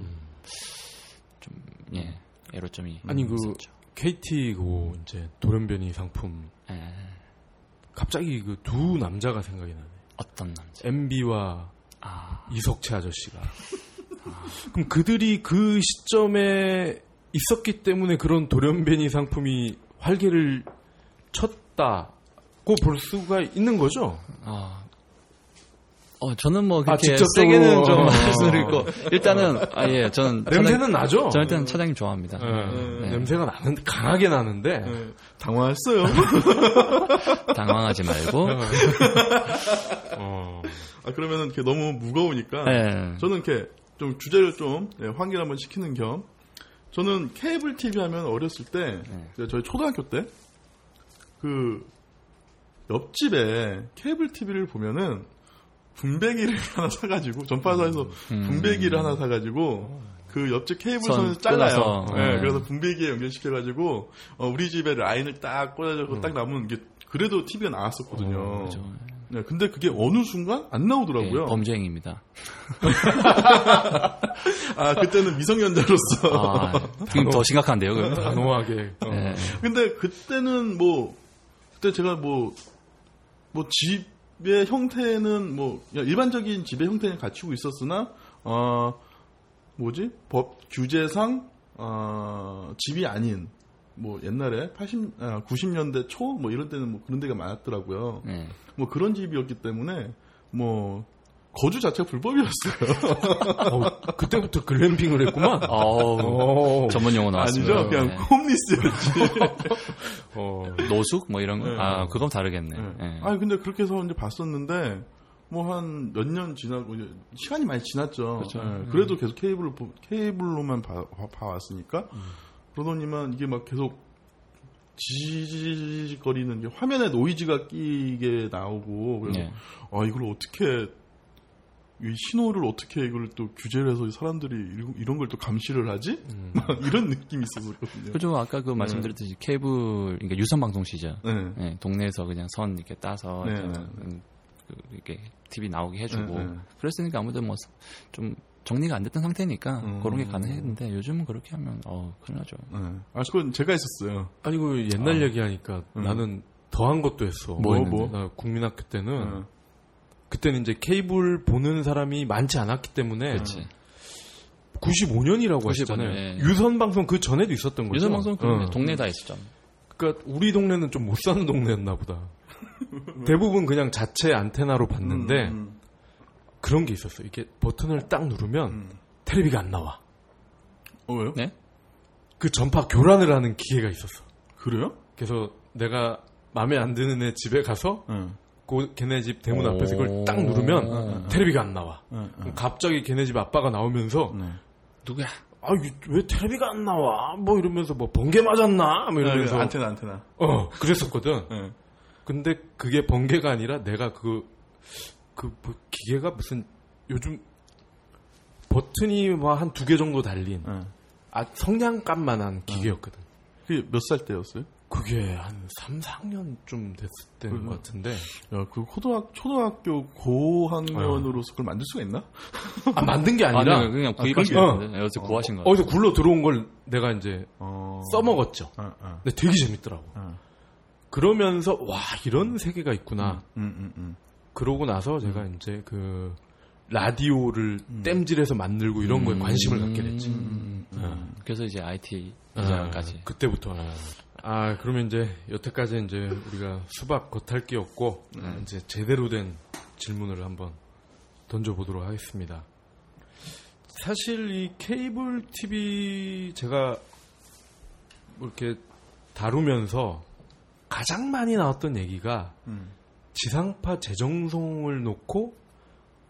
좀 음. 예 애로점이 아니 그 있었죠. 케이티 고 이제 돌연변이 상품. 네. 갑자기 그 두 남자가 생각이 나네. 어떤 남자? 엠비와 아. 이석채 아저씨가. 아. 그럼 그들이 그 시점에 있었기 때문에 그런 돌연변이 상품이 활개를 쳤다고 볼 수가 있는 거죠? 아, 어 저는 뭐 그렇게 아, 세게는 좀 말씀드리고 어. 일단은 아 예 저는 냄새는 차장, 나죠. 저는 일단 차장님 좋아합니다. 네. 네. 네. 냄새가 나는 강하게 나는데 네. 당황했어요. 당황하지 말고. 어. 아 그러면은 이렇게 너무 무거우니까 네. 저는 이렇게 좀 주제를 좀 예, 환기를 한번 시키는 겸 저는 케이블 티비 하면 어렸을 때 네. 저희 초등학교 때 그 옆집에 케이블 티비를 보면은 분배기를 하나 사가지고 전파사에서 음. 분배기를 하나 사가지고 그 옆집 케이블선을 잘라요. 네, 네. 그래서 분배기에 연결시켜가지고 어, 우리 집에 라인을 딱 꽂아주고 음. 딱 남은 게 그래도 티비가 나왔었거든요. 어, 그렇죠. 네, 근데 그게 어느 순간 안 나오더라고요. 네, 범죄입니다. 아 그때는 미성년자로서 아, 지금 더 심각한데요. 그럼? 단호하게. 어. 네. 근데 그때는 뭐 그때 제가 뭐 뭐 집 집의 형태는 뭐 일반적인 집의 형태는 갖추고 있었으나 어 뭐지 법 규제상 어 집이 아닌 뭐 옛날에 팔십, 구십 년대 초 뭐 이런 때는 뭐 그런 데가 많았더라고요. 네. 뭐 그런 집이었기 때문에 뭐 거주 자체가 불법이었어요. 어, 그때부터 글램핑을 했구만. 어, 전문 용어 나왔습니다. 아니죠, 그냥 네. 홈리스였지. 어, 노숙 뭐 이런 거. 네. 아, 그건 다르겠네. 네. 네. 아니 근데 그렇게 해서 이제 봤었는데 뭐 한 몇 년 지나고 이제 시간이 많이 지났죠. 그렇죠. 네. 그래도 계속 케이블로 케이블로만 봐, 봐 왔으니까 음. 그러더니만 이게 막 계속 지지거리는 게 화면에 노이즈가 끼게 나오고 그래서 네. 아 이걸 어떻게 이 신호를 어떻게 이걸 또 규제를 해서 사람들이 이런 걸 또 감시를 하지? 음. 이런 느낌이 있었거든요. 그죠. 아까 그 네. 말씀드렸듯이 케이블, 그러니까 유선방송 시절. 네. 네. 동네에서 그냥 선 이렇게 따서 네. 이렇게 티비 나오게 해주고. 네. 그랬으니까 아무도 뭐 좀 정리가 안 됐던 상태니까 음. 그런 게 가능했는데 요즘은 그렇게 하면 어, 큰일 나죠. 네. 아, 그건 제가 했었어요. 아니, 그 옛날 아. 얘기하니까 음. 나는 더한 것도 했어. 뭐, 뭐? 나 국민학교 때는. 음. 그때는 이제 케이블 보는 사람이 많지 않았기 때문에 그치. 구십오 년이라고 하시잖아요. 예, 예. 유선방송 그 전에도 있었던 거죠. 유선방송 어. 동네 다 있었죠. 그러니까 우리 동네는 좀 못 사는 동네였나 보다. 대부분 그냥 자체 안테나로 봤는데 음, 음. 그런 게 있었어요. 이게 버튼을 딱 누르면 음. 텔레비가 안 나와. 어, 왜요? 네? 그 전파 교란을 하는 기계가 있었어. 그래요? 그래서 내가 마음에 안 드는 애 집에 가서 응. 그 걔네 집 대문 앞에서 그걸 딱 누르면 텔레비가 안 나와. 응, 응. 갑자기 걔네 집 아빠가 나오면서 응. 누구야? 아, 왜 텔레비가 안 나와? 뭐 이러면서 뭐 번개 맞았나? 뭐 이러면서 응, 안테나 안테나. 어, 그랬었거든. 응. 근데 그게 번개가 아니라 내가 그 그 뭐 기계가 무슨 요즘 버튼이 한 두 개 정도 달린 응. 아 성냥감만한 기계였거든. 그게 몇 살 때였어요? 그게 한 삼, 사 학년쯤 됐을 때인 것 같은데. 야, 그 고등학, 초등학교 고학년으로서 그걸 만들 수가 있나? 아, 만든 게 아니라. 아, 네, 그냥 구입하신 아, 건데. 어. 여기서 구하신 거. 어디서 굴러 들어온 걸 내가 이제 어... 써먹었죠. 어, 어. 근데 되게 재밌더라고. 어. 그러면서, 와, 이런 세계가 있구나. 음, 음, 음, 음. 그러고 나서 제가 음. 이제 그 라디오를 음. 땜질해서 만들고 이런 거에 관심을 음. 갖게 됐지. 음, 음, 음. 음. 그래서 이제 아이티 분야까지. 아, 그때부터. 아. 아, 그러면 이제 여태까지 이제 우리가 수박 겉핥기였고 음. 이제 제대로 된 질문을 한번 던져보도록 하겠습니다. 사실 이 케이블 티비 제가 이렇게 다루면서 가장 많이 나왔던 얘기가 음. 지상파 재정송을 놓고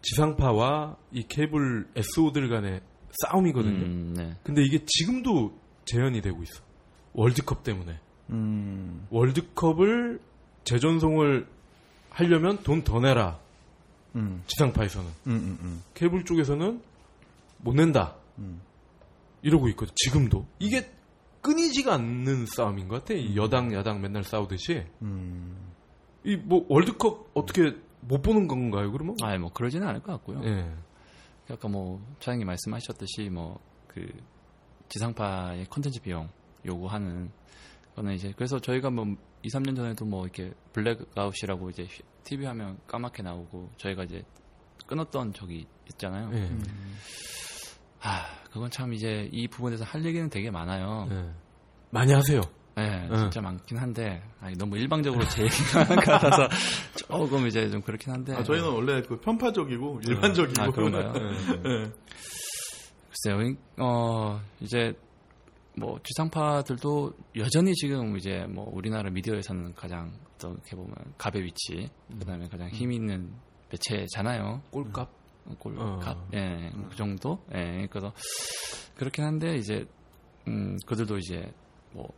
지상파와 이 케이블 에스오들 간의 싸움이거든요. 음, 네. 근데 이게 지금도 재현이 되고 있어. 월드컵 때문에. 음. 월드컵을 재전송을 하려면 돈 더 내라. 음. 지상파에서는. 음, 음, 음. 케이블 쪽에서는 못 낸다. 음. 이러고 있거든. 지금도. 이게 끊이지가 않는 싸움인 것 같아. 음. 여당, 야당 맨날 싸우듯이. 음. 이 뭐 월드컵 어떻게 못 보는 건가요, 그러면? 아니, 뭐 그러지는 않을 것 같고요. 예. 아까 뭐 차장님 말씀하셨듯이 뭐 그 지상파의 콘텐츠 비용 요구하는 거는 이제 그래서 저희가 뭐 이, 삼 년 전에도 뭐 이렇게 블랙아웃이라고 이제 티비 화면 까맣게 나오고 저희가 이제 끊었던 적이 있잖아요. 네. 음. 아, 그건 참 이제 이 부분에서 할 얘기는 되게 많아요. 네. 많이 하세요. 네, 네. 진짜 많긴 한데 아니, 너무 일방적으로 제 얘기가 같아서 조금 이제 좀 그렇긴 한데. 아, 저희는 원래 그 편파적이고 일반적이고. 아, 그런가요? 네. 네. 글쎄요, 어 이제. 뭐 지상파들도 여전히 지금 이제 뭐 우리나라 미디어에서는 가장 어떻게 보면 갑의 위치, 음. 그다음에 가장 힘 있는 매체잖아요. 꼴값, 꼴값, 어. 예, 그 정도. 예, 그래서 그렇긴 한데 이제 음, 그들도 이제 뭐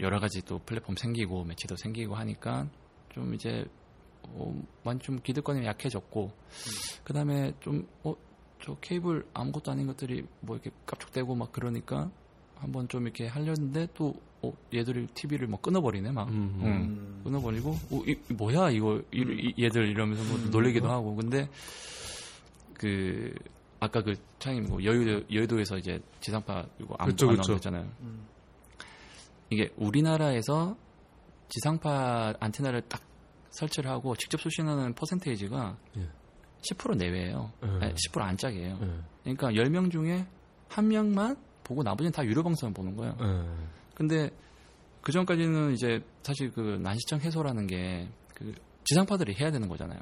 여러 가지 또 플랫폼 생기고 매체도 생기고 하니까 좀 이제 어, 많이 좀 기득권이 약해졌고, 음. 그다음에 좀 어, 저 케이블 아무것도 아닌 것들이 뭐 이렇게 깝죽대고 막 그러니까. 한번 좀 이렇게 하려는데 또 어, 얘들이 티비를 뭐 끊어버리네 막 음. 응. 끊어버리고 어, 이, 뭐야 이거 이, 이, 얘들 이러면서 뭐 음. 놀리기도 하고 근데 그 아까 그 창이 뭐 여의도 여의도에서 이제 지상파 이거 안 나왔잖아요. 음. 이게 우리나라에서 지상파 안테나를 딱 설치를 하고 직접 수신하는 퍼센테이지가 예. 십 퍼센트 내외예요. 예. 아니, 십 퍼센트 안짝이에요. 예. 그러니까 열 명 중에 한 명만 보고 나머지는 다 유료 방송을 보는 거예요. 음. 근데 그 전까지는 이제 사실 그 난시청 해소라는 게 그 지상파들이 해야 되는 거잖아요.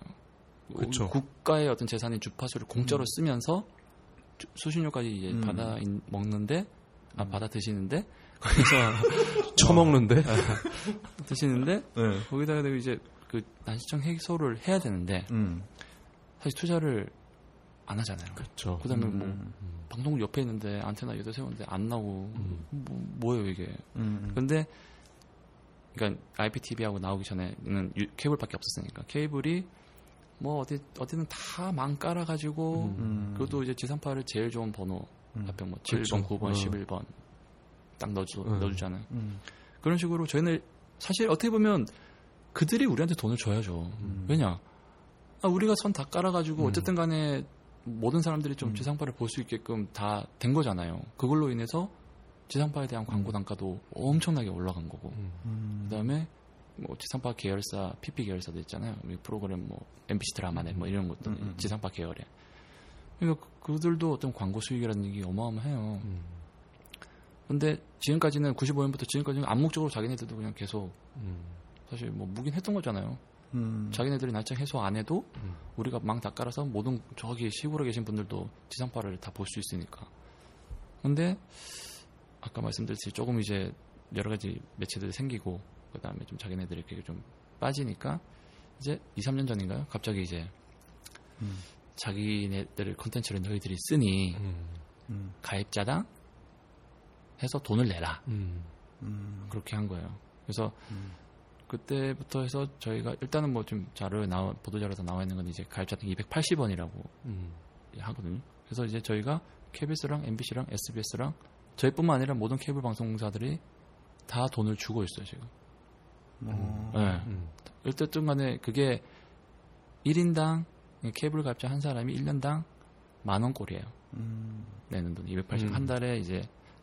그쵸. 국가의 어떤 재산인 주파수를 공짜로 음. 쓰면서 주, 수신료까지 이제 음. 받아 인, 먹는데, 아, 음. 받아 드시는데, 거기서. 처먹는데? 어, 드시는데, 네. 거기다가 이제 그 난시청 해소를 해야 되는데, 음. 사실 투자를 안 하잖아요. 그렇죠. 그 다음에 음, 뭐, 음. 방송국 옆에 있는데, 안테나 여덟 세웠는데 안 나오고, 음. 뭐, 뭐예요, 이게. 음. 근데, 그러니까, 아이피티비하고 나오기 전에는 케이블밖에 없었으니까, 케이블이, 뭐, 어디, 어디는 다 망 깔아가지고, 음. 그것도 이제 지상파를 제일 좋은 번호, 음. 앞에 뭐, 칠 번, 그렇죠. 구 번, 어. 십일 번, 딱 넣어주, 음. 넣어주잖아요. 음. 그런 식으로 저희는, 사실 어떻게 보면, 그들이 우리한테 돈을 줘야죠. 음. 왜냐? 아, 우리가 선 다 깔아가지고, 음. 어쨌든 간에, 모든 사람들이 좀 음. 지상파를 볼 수 있게끔 다 된 거잖아요. 그걸로 인해서 지상파에 대한 광고 단가도 엄청나게 올라간 거고, 음. 그다음에 뭐 지상파 계열사, 피피 계열사도 있잖아요. 우리 프로그램 뭐 엠비씨 드라마네 뭐 이런 것도 음. 지상파 계열에. 그러니까 그들도 어떤 광고 수익이라는 게 어마어마해요. 그런데 음. 지금까지는 구십오 년부터 지금까지는 암묵적으로 자기네들도 그냥 계속 음. 사실 뭐 무긴 했던 거잖아요. 음. 자기네들이 난시청 해소 안 해도 음. 우리가 망 다 깔아서 모든 저기 시골에 계신 분들도 지상파를 다 볼 수 있으니까. 근데 아까 말씀드렸듯이 조금 이제 여러 가지 매체들이 생기고 그 다음에 좀 자기네들이 그게 좀 빠지니까 이제 이삼 년 전인가요? 갑자기 이제 음. 자기네들 컨텐츠를 너희들이 쓰니 음. 음. 가입자당 해서 돈을 내라. 음. 음. 그렇게 한 거예요. 그래서 음. 그때부터 해서 저희가 일단은 뭐 좀 자료에 나와, 보도자료에서 나와 있는 건 이제 가입자당 이백팔십 원이라고 음. 하거든요. 그래서 이제 저희가 케이비에스랑 엠비씨랑 에스비에스랑 저희뿐만 아니라 모든 케이블 방송사들이 다 돈을 주고 있어요, 지금. 음. 네. 음. 어쨌든 간에 그게 일 인당 케이블 가입자 한 사람이 일 년당 만 원꼴이에요. 음. 내는 돈 이백팔십 원. 음. 한 달에 이제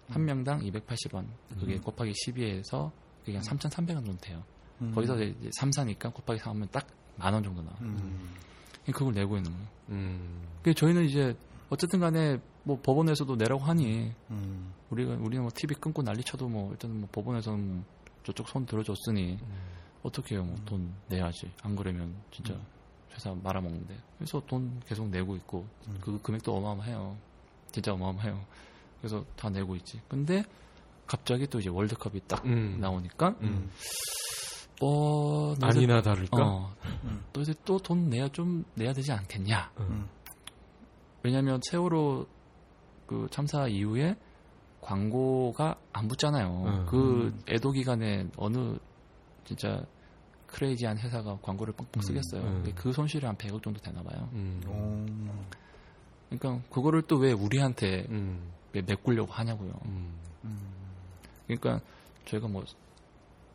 한 명당 이백팔십 원. 그게 음. 곱하기 십이에서 그게 한 삼천삼백 원 정도 돼요. 음. 거기서 이제 삼 사니까 곱하기 사 하면 딱 만 원 정도 나와요. 음. 그걸 내고 있는 거예요. 음. 그게 저희는 이제 어쨌든 간에 뭐 법원에서도 내라고 하니 음. 우리가 우리는 뭐 티비 끊고 난리 쳐도 뭐 일단 뭐 법원에서는 뭐 저쪽 손 들어줬으니 음. 어떻게 해요? 뭐 돈 내야지. 안 그러면 진짜 음. 회사 말아먹는데. 그래서 돈 계속 내고 있고 음. 그 금액도 어마어마해요. 진짜 어마어마해요. 그래서 다 내고 있지. 근데 갑자기 또 이제 월드컵이 딱 음. 나오니까 음. 어, 아니나 다를까? 어, 음. 또 이제 또 돈 내야 좀 내야 되지 않겠냐? 음. 왜냐하면 세월호 그 참사 이후에 광고가 안 붙잖아요. 음. 그 애도 기간에 어느 진짜 크레이지한 회사가 광고를 뻥뻥 쓰겠어요. 음. 음. 근데 그 손실이 한 백억 정도 되나 봐요. 음. 그러니까 그거를 또 왜 우리한테 음. 왜 메꾸려고 하냐고요. 음. 음. 그러니까 저희가 뭐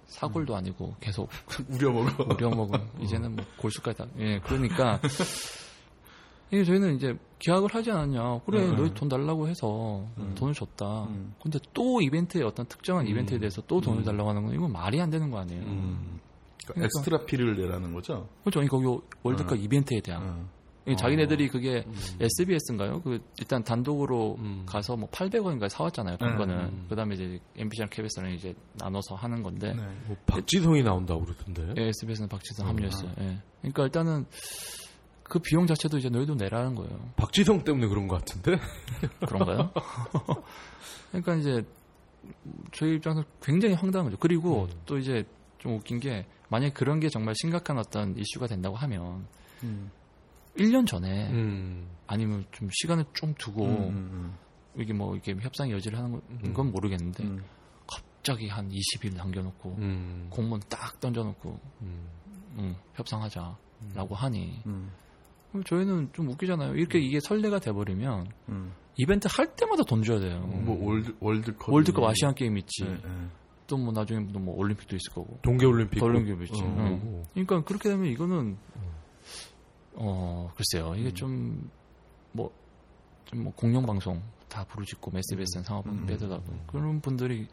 사골도 음. 아니고 계속 우려먹어. 우려먹어. 이제는 뭐 골수까지 다. 예, 그러니까 이게 저희는 이제 계약을 하지 않았냐. 그래, 네. 너희 돈 달라고 해서 음. 돈을 줬다. 음. 근데 또 이벤트에 어떤 특정한 음. 이벤트에 대해서 또 돈을 음. 달라고 하는 건 이건 말이 안 되는 거 아니에요. 음. 그러니까 그러니까 엑스트라 피를 내라는 거죠? 그렇죠. 거기 월드컵 음. 이벤트에 대한. 음. 자기네들이 그게 음. 에스비에스인가요? 그 일단 단독으로 음. 가서 뭐 팔백 원인가 사왔잖아요. 그거는 음. 그다음에 이제 엠비씨랑 케이비에스는 이제 나눠서 하는 건데. 네. 뭐 박지성이 나온다고 그러던데. 예, 에스비에스는 박지성 음. 합류했어요. 예. 그러니까 일단은 그 비용 자체도 이제 너희도 내라는 거예요. 박지성 때문에 그런 것 같은데. 그런가요? 그러니까 이제 저희 입장에서 굉장히 황당한 거죠. 그리고 음. 또 이제 좀 웃긴 게 만약에 그런 게 정말 심각한 어떤 이슈가 된다고 하면. 음. 일 년 전에 음. 아니면 좀 시간을 좀 두고 음, 음, 음. 이게 뭐 이게 협상 여지를 하는 건 음. 모르겠는데 음. 갑자기 한 이십 일 남겨놓고 음. 공문 딱 던져놓고 음. 음, 협상하자라고 하니 음. 그럼 저희는 좀 웃기잖아요. 이렇게 음. 이게 설레가 돼버리면 음. 이벤트 할 때마다 돈 줘야 돼요. 음. 뭐 월드, 월드컵 월드컵 아시안 게임 있지. 네, 네. 또 뭐 나중에 또 뭐 올림픽도 있을 거고 동계올림픽 동계올림픽 있지. 어, 응. 그러니까 그렇게 되면 이거는 어, 글쎄요. 이게 좀, 뭐, 좀 뭐 공영방송 다 부르짖고, 에스비에스는 상업은 빼더라고. 음, 음, 음. 그런 분들이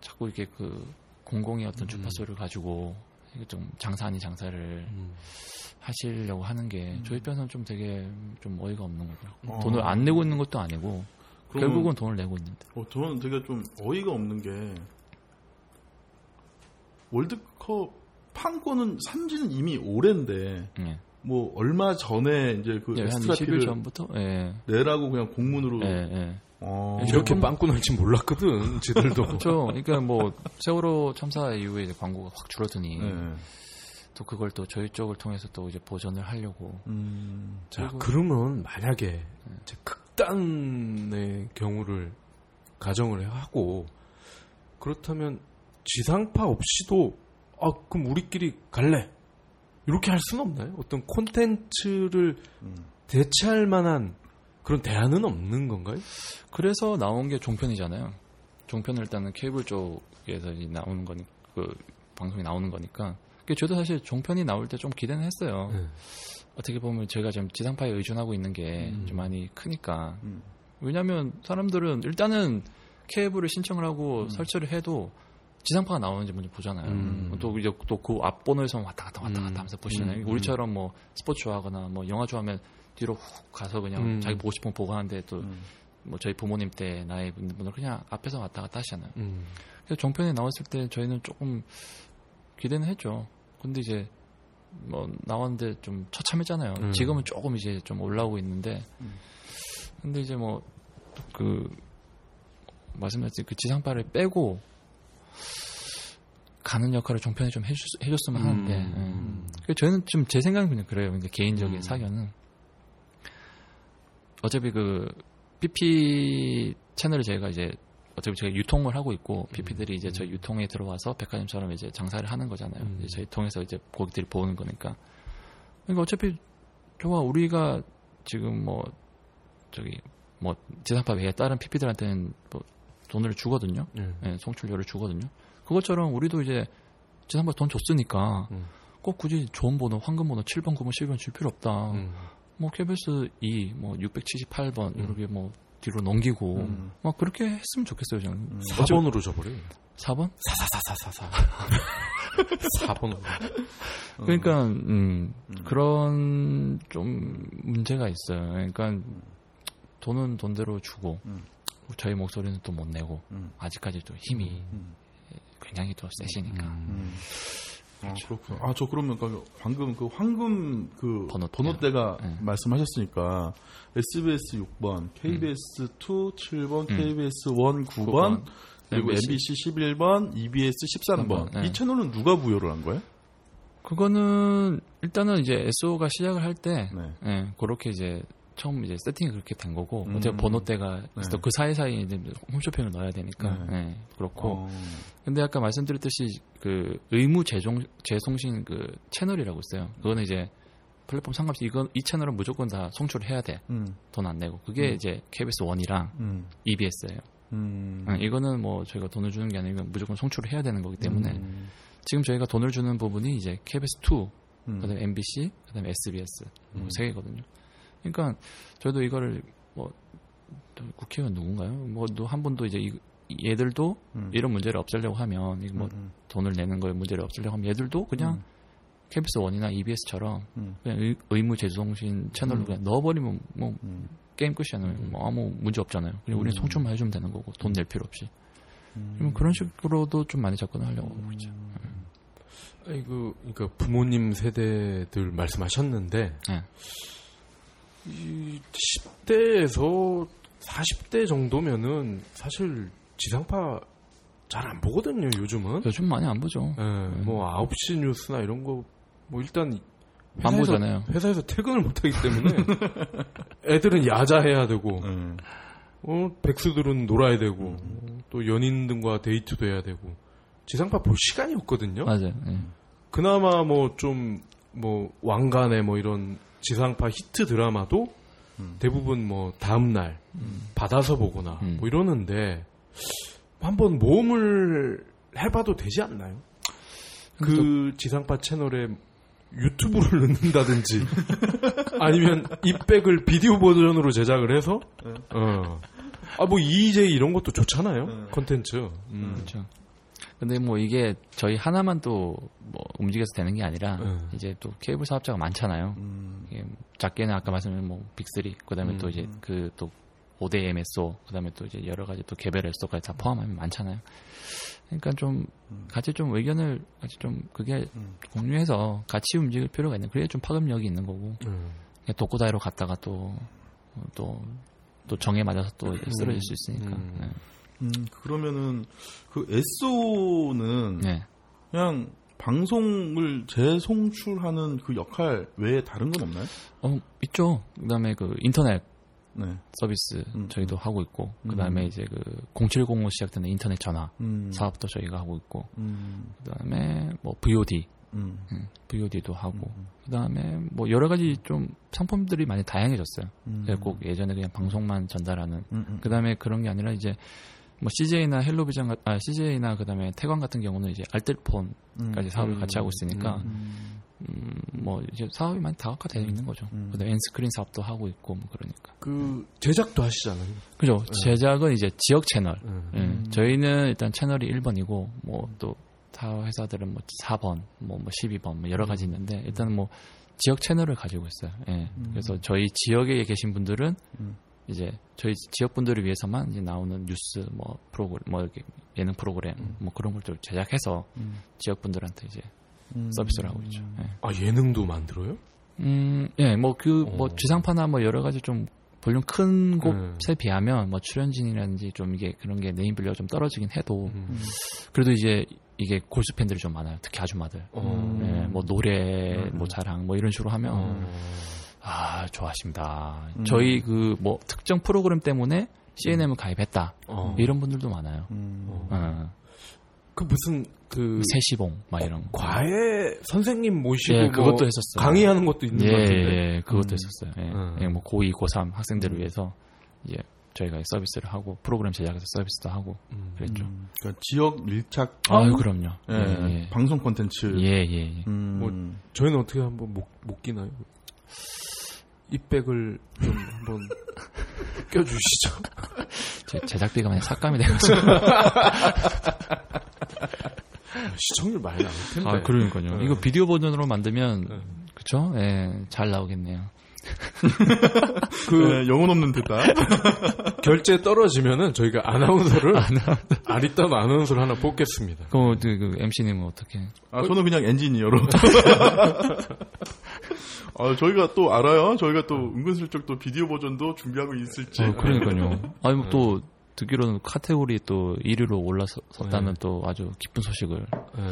자꾸 이렇게 그 공공의 어떤 주파수를 가지고 이게 좀 장사 아닌 장사를 음. 하시려고 하는 게 음. 저희 입장에서는 좀 되게 좀 어이가 없는 거죠. 어. 돈을 안 내고 있는 것도 아니고, 결국은 돈을 내고 있는데. 어, 저는 되게 좀 어이가 없는 게 월드컵 판권은 산지는 이미 오랜데, 네. 뭐 얼마 전에 이제 그 엑스트라피를 전부터 예. 내라고 그냥 공문으로 예, 예. 어... 이렇게 빵꾸 날지 몰랐거든. 쟤들도 그렇죠. 그러니까 뭐 세월호 참사 이후에 이제 광고가 확 줄어드니 예. 또 그걸 또 저희 쪽을 통해서 또 이제 보전을 하려고. 음... 자 그러면 만약에 예. 극단의 경우를 가정을 하고 그렇다면 지상파 없이도 아 그럼 우리끼리 갈래. 이렇게 할 수는 없나요? 어떤 콘텐츠를 음. 대체할 만한 그런 대안은 없는 건가요? 그래서 나온 게 종편이잖아요. 종편은 일단은 케이블 쪽에서 나오는 거니, 그 방송이 나오는 거니까. 저도 사실 종편이 나올 때 좀 기대는 했어요. 네. 어떻게 보면 제가 지금 지상파에 의존하고 있는 게 좀 음. 많이 크니까. 음. 왜냐하면 사람들은 일단은 케이블을 신청을 하고 음. 설치를 해도 지상파가 나오는지 먼저 보잖아요. 음. 또 이제 또 그 앞번호에서 왔다 갔다 왔다 갔다 음. 하면서 보시잖아요. 음. 우리처럼 뭐 스포츠 좋아하거나 뭐 영화 좋아하면 뒤로 훅 가서 그냥 음. 자기 보고 싶은 거 보고 하는데 또 뭐 음. 저희 부모님 때 나이 분들 그냥 앞에서 왔다 갔다 하시잖아요. 음. 그래서 종편에 나왔을 때 저희는 조금 기대는 했죠. 근데 이제 뭐 나왔는데 좀 처참했잖아요. 음. 지금은 조금 이제 좀 올라오고 있는데 음. 근데 이제 뭐 그 말씀드렸듯이 그 지상파를 빼고 가는 역할을 종편에 좀 해줬, 해줬으면 하는데 음. 음. 그러니까 저는 좀 제 생각은 그냥 그래요. 그러니까 개인적인 음. 사견은 어차피 그 피피 채널을 저희가 이제 어차피 저희 유통을 하고 있고 음. 피피들이 이제 저희 유통에 들어와서 백화점처럼 이제 장사를 하는 거잖아요. 음. 이제 저희 통해서 이제 고객들이 보는 거니까. 그러니까 어차피 좋아 우리가 지금 뭐 저기 뭐 지상파 외에 다른 피피들한테는 뭐 돈을 주거든요. 음. 네, 송출료를 주거든요. 그것처럼 우리도 이제 지난번에 돈 줬으니까 음. 꼭 굳이 좋은 번호, 황금 번호 칠 번, 구 번, 십 번 줄 필요 없다. 음. 뭐 케이비에스 이, 뭐 육백칠십팔 번 음. 이렇게 뭐 뒤로 넘기고 음. 막 그렇게 했으면 좋겠어요. 저는 음. 사 번으로 줘버려. 사 번? 사사사사사사. 사 번으로. 그러니까 음, 음. 그런 좀 문제가 있어요. 그러니까 음. 돈은 돈대로 주고 음. 저희 목소리는 또 못 내고 음. 아직까지도 힘이. 음. 굉장히 또 세시니까. 음. 아, 그렇군요. 아, 저 그러면 방금 그 황금 그 번호대가 네. 말씀하셨으니까 에스비에스 육 번, 케이비에스 음. 이 칠 번, 음. 케이비에스 일 구 번, 구 번 그리고 엠비씨 십일 번, 이비에스 십삼 번. 네. 이 채널은 누가 부여를 한 거예요? 그거는 일단은 이제 에스오가 시작을 할 때 네. 네, 그렇게 이제 처음 이제 세팅이 그렇게 된 거고 음. 어차피 번호대가 네. 그 사이사이 이제 홈쇼핑을 넣어야 되니까 네. 네, 그렇고 오. 근데 아까 말씀드렸듯이 그 의무 재송 재송신 그 채널이라고 있어요. 그거는 이제 플랫폼 상관없이 이건 이 채널은 무조건 다 송출을 해야 돼. 음. 돈 안 내고 그게 음. 이제 케이비에스 일이랑 음. 이비에스예요. 음. 네, 이거는 뭐 저희가 돈을 주는 게 아니고 무조건 송출을 해야 되는 거기 때문에 음. 지금 저희가 돈을 주는 부분이 이제 케이비에스 이, 음. 그다음에 엠비씨, 그다음에 에스비에스 음. 세 개거든요. 그러니까 저희도 이거를 뭐 국회의원 누군가요? 뭐 한 번도 이제 이, 얘들도 음. 이런 문제를 없애려고 하면 뭐 음. 돈을 내는 거에 문제를 없애려고 하면 얘들도 그냥 음. 케이비에스 일이나 이비에스처럼 음. 그냥 의, 의무 재송신 채널로 음. 그냥 넣어버리면 뭐 음. 게임 끝이잖아요. 음. 뭐 아무 문제 없잖아요. 그냥 우리는 송출만 해주면 되는 거고 돈 낼 필요 없이. 음. 그럼 그런 식으로도 좀 많이 접근을 하려고 하고 있죠. 음. 아니 그 그러니까 부모님 세대들 말씀하셨는데. 네. 이 십 대에서 사십 대 정도면은 사실 지상파 잘 안 보거든요, 요즘은. 요즘 많이 안 보죠. 예, 네, 뭐 아홉 시 뉴스나 이런 거 뭐 일단 회사에서, 안 보잖아요. 회사에서 퇴근을 못 하기 때문에 애들은 야자해야 되고 음. 어, 백수들은 놀아야 되고 음. 또 연인 등과 데이트도 해야 되고 지상파 볼 시간이 없거든요. 맞아요. 음. 그나마 뭐 좀 뭐 왕관에 뭐 이런 지상파 히트 드라마도 음. 대부분 뭐 다음날 음. 받아서 보거나 음. 뭐 이러는데 한번 모험을 해봐도 되지 않나요? 그 지상파 채널에 유튜브를 넣는다든지 아니면 입백을 비디오 버전으로 제작을 해서 네. 어. 아 뭐 이제 이런 것도 좋잖아요. 콘텐츠. 네. 음. 그렇죠. 근데 뭐 이게 저희 하나만 또 뭐 움직여서 되는 게 아니라 음. 이제 또 케이블 사업자가 많잖아요. 음. 이게 작게는 아까 말씀드린 뭐 빅쓰리, 그다음에 음. 또 이제 그 또 오 대 엠에스오, 그다음에 또 이제 여러 가지 또 개별 에스오까지 다 포함하면 많잖아요. 그러니까 좀 같이 좀 의견을 같이 좀 그게 음. 공유해서 같이 움직일 필요가 있는. 그래야 좀 파급력이 있는 거고. 음. 독고다이로 갔다가 또 또 또 정에 맞아서 또 쓰러질 음. 수 있으니까. 음. 네. 음, 그러면은, 그, 에스오는, 네. 그냥, 방송을 재송출하는 그 역할 외에 다른 건 없나요? 어, 있죠. 그 다음에 그, 인터넷 네. 서비스, 음, 저희도 음. 하고 있고, 그 다음에 음. 이제 그, 공칠공오 시작되는 인터넷 전화 음. 사업도 저희가 하고 있고, 음. 그 다음에 뭐, 브이오디, 음. 음, 브이오디도 하고, 음. 그 다음에 뭐, 여러 가지 좀 상품들이 많이 다양해졌어요. 음. 꼭 예전에 그냥 방송만 전달하는, 음. 그 다음에 그런 게 아니라 이제, 뭐 씨제이나 헬로비전, 아 씨제이나 그다음에 태광 같은 경우는 이제 알뜰폰까지 음, 사업을 음, 같이 하고 있으니까 음, 음, 뭐 이제 사업이 많이 다각화되어 있는 거죠. 음. 그다음에 엔스크린 사업도 하고 있고 뭐 그러니까. 그 제작도 하시잖아요. 그죠. 네. 제작은 이제 지역 채널. 음. 네. 저희는 일단 채널이 일 번이고 뭐 또 타 회사들은 뭐 사 번, 뭐 뭐 십이 번 뭐 여러 가지 있는데 일단 뭐 지역 채널을 가지고 있어요. 예. 네. 음. 그래서 저희 지역에 계신 분들은. 음. 이제 저희 지역 분들을 위해서만 이제 나오는 뉴스 뭐 프로그램 뭐 이렇게 예능 프로그램 음. 뭐 그런 걸 좀 제작해서 음. 지역 분들한테 이제 음. 서비스를 하고 있죠. 예. 아 예능도 만들어요? 음, 예, 뭐 그 뭐 지상파나 뭐 여러 가지 좀 볼륨 큰 곳에 네. 비하면 뭐 출연진이라든지 좀 이게 그런 게 네임 빌리가 좀 떨어지긴 해도 음. 그래도 이제 이게 골수 팬들이 좀 많아요. 특히 아줌마들. 음. 네, 뭐 노래, 음. 뭐 자랑, 뭐 이런 식으로 하면 음. 아 좋아하십니다. 음. 저희 그 뭐 특정 프로그램 때문에 씨엔엠을 가입했다. 어. 이런 분들도 많아요. 음. 어. 그 무슨 그 세시봉 막 이런 거. 과외 선생님 모시고 예, 그것도 뭐 했었어요. 강의하는 것도 있는 예, 것 같은데. 예, 그것도 음. 했었어요. 예. 음. 예, 뭐 고이, 고삼 학생들을 위해서 예. 저희가 서비스를 하고 프로그램 제작해서 서비스도 하고 그랬죠. 음, 그러니까 지역 밀착. 아유 그럼요. 예, 예, 예. 방송 콘텐츠. 예예. 예. 음. 뭐 저희는 어떻게 한번 못, 못 끼나요? 입백을 좀 한번 껴주시죠. 제 제작비가 많이 삭감이 돼가지고 시청률 많이 나올 텐데. 아 그러니까요. 네. 이거 비디오 버전으로 만들면 네. 그렇죠? 예, 잘 나오겠네요. 그 네, 영혼 없는 듯다. 결제 떨어지면은 저희가 아나운서를 아리따운 아나운서를 하나 뽑겠습니다. 그럼 그, 그 엠씨님은 어떻게? 아 저는 그냥 엔지니어로. 아 저희가 또 알아요. 저희가 또 은근슬쩍 또 비디오 버전도 준비하고 있을지. 어, 그러니까요. 아니 뭐 또 듣기로는 카테고리 또 일 위로 올라섰다는 네. 또 아주 기쁜 소식을. 네.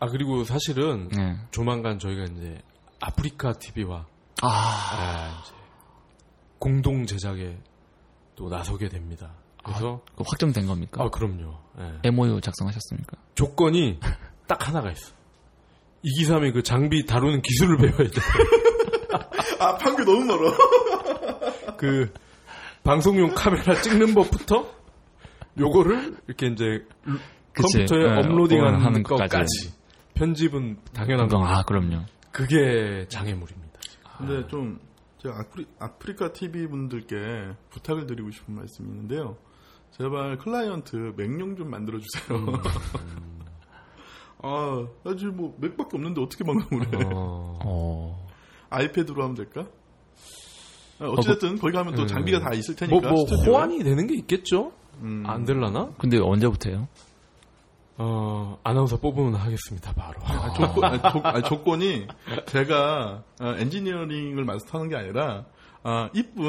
아 그리고 사실은 네. 조만간 저희가 이제 아프리카 티비와 아, 아 이제 공동 제작에 또 나서게 됩니다. 그래서 아, 확정된 겁니까? 아 그럼요. 네. 엠오유 작성하셨습니까? 조건이 딱 하나가 있어. 이기삼이 그 장비 다루는 기술을 배워야 돼. 아 판교 너무 멀어. 그 방송용 카메라 찍는 법부터 요거를 이렇게 이제 그치, 컴퓨터에 네, 업로딩하는 것까지 편집은 당연한 거. 아 그럼요. 그게 장애물입니다. 근데 좀 제가 아프리, 아프리카 티비 분들께 부탁을 드리고 싶은 말씀이 있는데요. 제발 클라이언트 맥용 좀 만들어 주세요. 음, 음. 아, 나 지금 뭐 맥밖에 없는데 어떻게 방송을 해? 어, 어. 아이패드로 하면 될까? 어찌됐든 어, 거기 가면 또 음, 장비가 다 있을 테니까. 뭐, 뭐 호환이 되는 게 있겠죠? 음. 안 될라나? 근데 언제부터요? 어 아나운서 뽑으면 하겠습니다 바로. 아, 조건, 아니, 조, 아니, 조건이 제가 어, 엔지니어링을 마스터하는 게 아니라 아 이쁜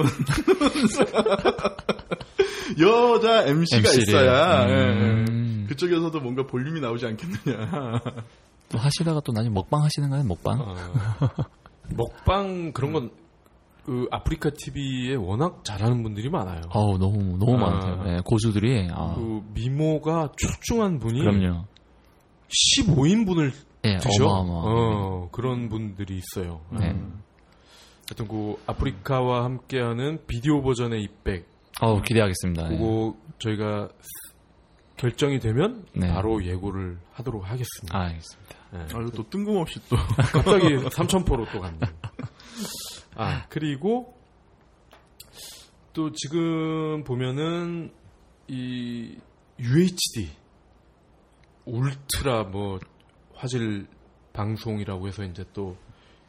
여자 엠씨가 엠씨래요. 있어야 음. 예, 그쪽에서도 뭔가 볼륨이 나오지 않겠느냐. 또 하시다가 또 나중에 먹방 하시는 거예요 먹방? 어, 먹방 그런 건 그 아프리카 티비에 워낙 잘하는 분들이 많아요. 아우 너무 너무 아, 많아요. 네, 고수들이 아. 그 미모가 출중한 분이 그럼요. 십오 인분을 네, 드셔. 어, 그런 분들이 있어요. 네. 음. 하여튼 그 아프리카와 함께하는 비디오 버전의 입백. 아우 기대하겠습니다. 그리고 네. 저희가 결정이 되면 네. 바로 예고를 하도록 하겠습니다. 아, 알겠습니다. 네. 아, 또 뜬금없이 또 갑자기 삼천포로 또 간다. 아, 그리고, 또 지금 보면은, 이, 유에이치디, 울트라 뭐, 화질 방송이라고 해서 이제 또,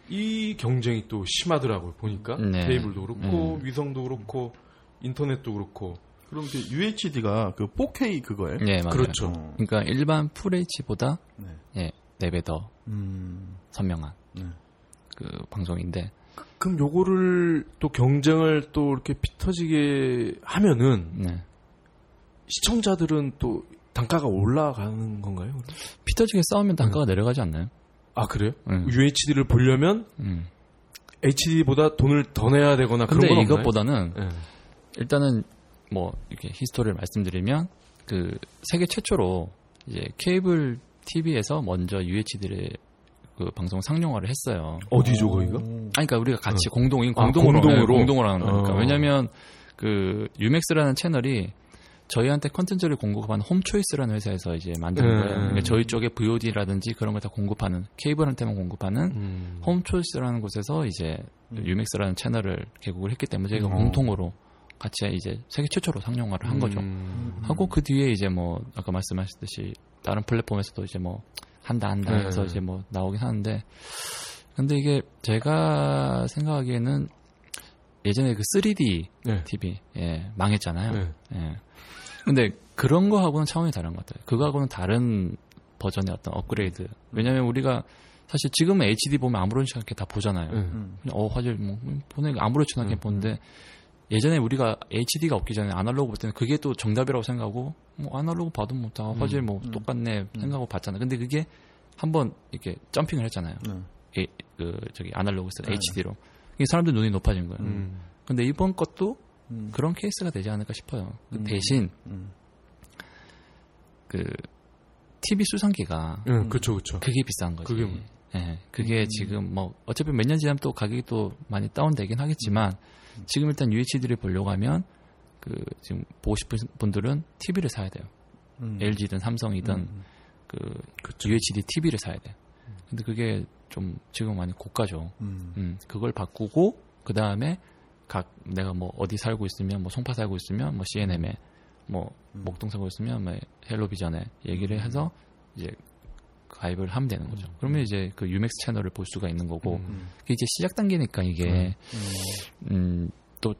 이 경쟁이 또 심하더라고요, 보니까. 네. 케이블도 그렇고, 음. 위성도 그렇고, 인터넷도 그렇고. 그럼 그 유에이치디가 그 포케이 그거예요? 네, 맞아요. 그렇죠. 어. 그러니까 일반 풀에이치보다, 네. 예, 네 배 더 음. 선명한 네. 그 방송인데, 그럼 요거를 또 경쟁을 또 이렇게 피 터지게 하면은 네. 시청자들은 또 단가가 올라가는 건가요? 피 터지게 싸우면 단가가 응. 내려가지 않나요? 아 그래요? 응. 유에이치디를 보려면 응. 에이치디보다 돈을 더 내야 되거나 그런 건 없나요? 근데 이것보다는 네. 일단은 뭐 이렇게 히스토리를 말씀드리면 그 세계 최초로 이제 케이블 티비에서 먼저 유에이치디를 그 방송 상용화를 했어요. 어디죠, 거기가? 아니, 그러니까 우리가 같이 네. 공동인 공동으로 아, 공동으로, 네, 공동으로 하는 거니까. 어. 왜냐하면 그 유맥스라는 채널이 저희한테 컨텐츠를 공급한 홈초이스라는 회사에서 이제 만든 음. 거예요. 그러니까 저희 쪽에 브이오디라든지 그런 걸 다 공급하는 케이블한테만 공급하는 음. 홈초이스라는 곳에서 이제 유맥스라는 채널을 개국을 했기 때문에 저희가 어. 공통으로 같이 이제 세계 최초로 상용화를 한 거죠. 음. 하고 그 뒤에 이제 뭐 아까 말씀하셨듯이 다른 플랫폼에서도 이제 뭐 한다 한다 해서 네. 이제 뭐 나오긴 하는데 근데 이게 제가 생각하기에는 예전에 그 쓰리디 네. 티비 예, 망했잖아요. 네. 예. 근데 그런 거하고는 차원이 다른 것 같아요. 그거하고는 다른 버전의 어떤 업그레이드. 왜냐하면 우리가 사실 지금은 에이치디 보면 아무렇지 않게 다 보잖아요. 네. 그냥 어 화질 뭐 보내 아무렇지 않게 네. 보는데 예전에 우리가 에이치디가 없기 전에 아날로그 볼 때는 그게 또 정답이라고 생각하고 뭐 아날로그 봐도 뭐 다 화질 뭐 음, 똑같네 음. 생각하고 봤잖아. 근데 그게 한번 이렇게 점핑을 했잖아요. 음. 에, 그 저기 아날로그에서 네, 에이치디로. 이게 사람들 눈이 높아진 거예요. 음. 근데 이번 것도 음. 그런 케이스가 되지 않을까 싶어요. 음. 대신 음. 그 티비 수상기가 음, 음. 그쵸, 그쵸. 그게 비싼 거지. 그게 뭐. 네, 그게 음. 지금 뭐 어차피 몇 년 지나면 또 가격이 또 많이 다운되긴 하겠지만 음. 지금 일단 유에이치디를 보려고 하면 그 지금 보고 싶은 분들은 티비를 사야 돼요. 음. 엘지든 삼성이든 음. 그 그쵸. 유에이치디 티비를 사야 돼요. 음. 근데 그게 좀 지금 많이 고가죠. 음. 음, 그걸 바꾸고 그 다음에 각 내가 뭐 어디 살고 있으면 뭐 송파 살고 있으면 뭐 씨엔엠에 뭐 음. 목동 살고 있으면 뭐 헬로비전에 얘기를 해서 이제 가입을 하면 되는 거죠. 음. 그러면 이제 그 유맥스 채널을 볼 수가 있는 거고 음. 그게 이제 시작 단계니까 이게 음. 음, 또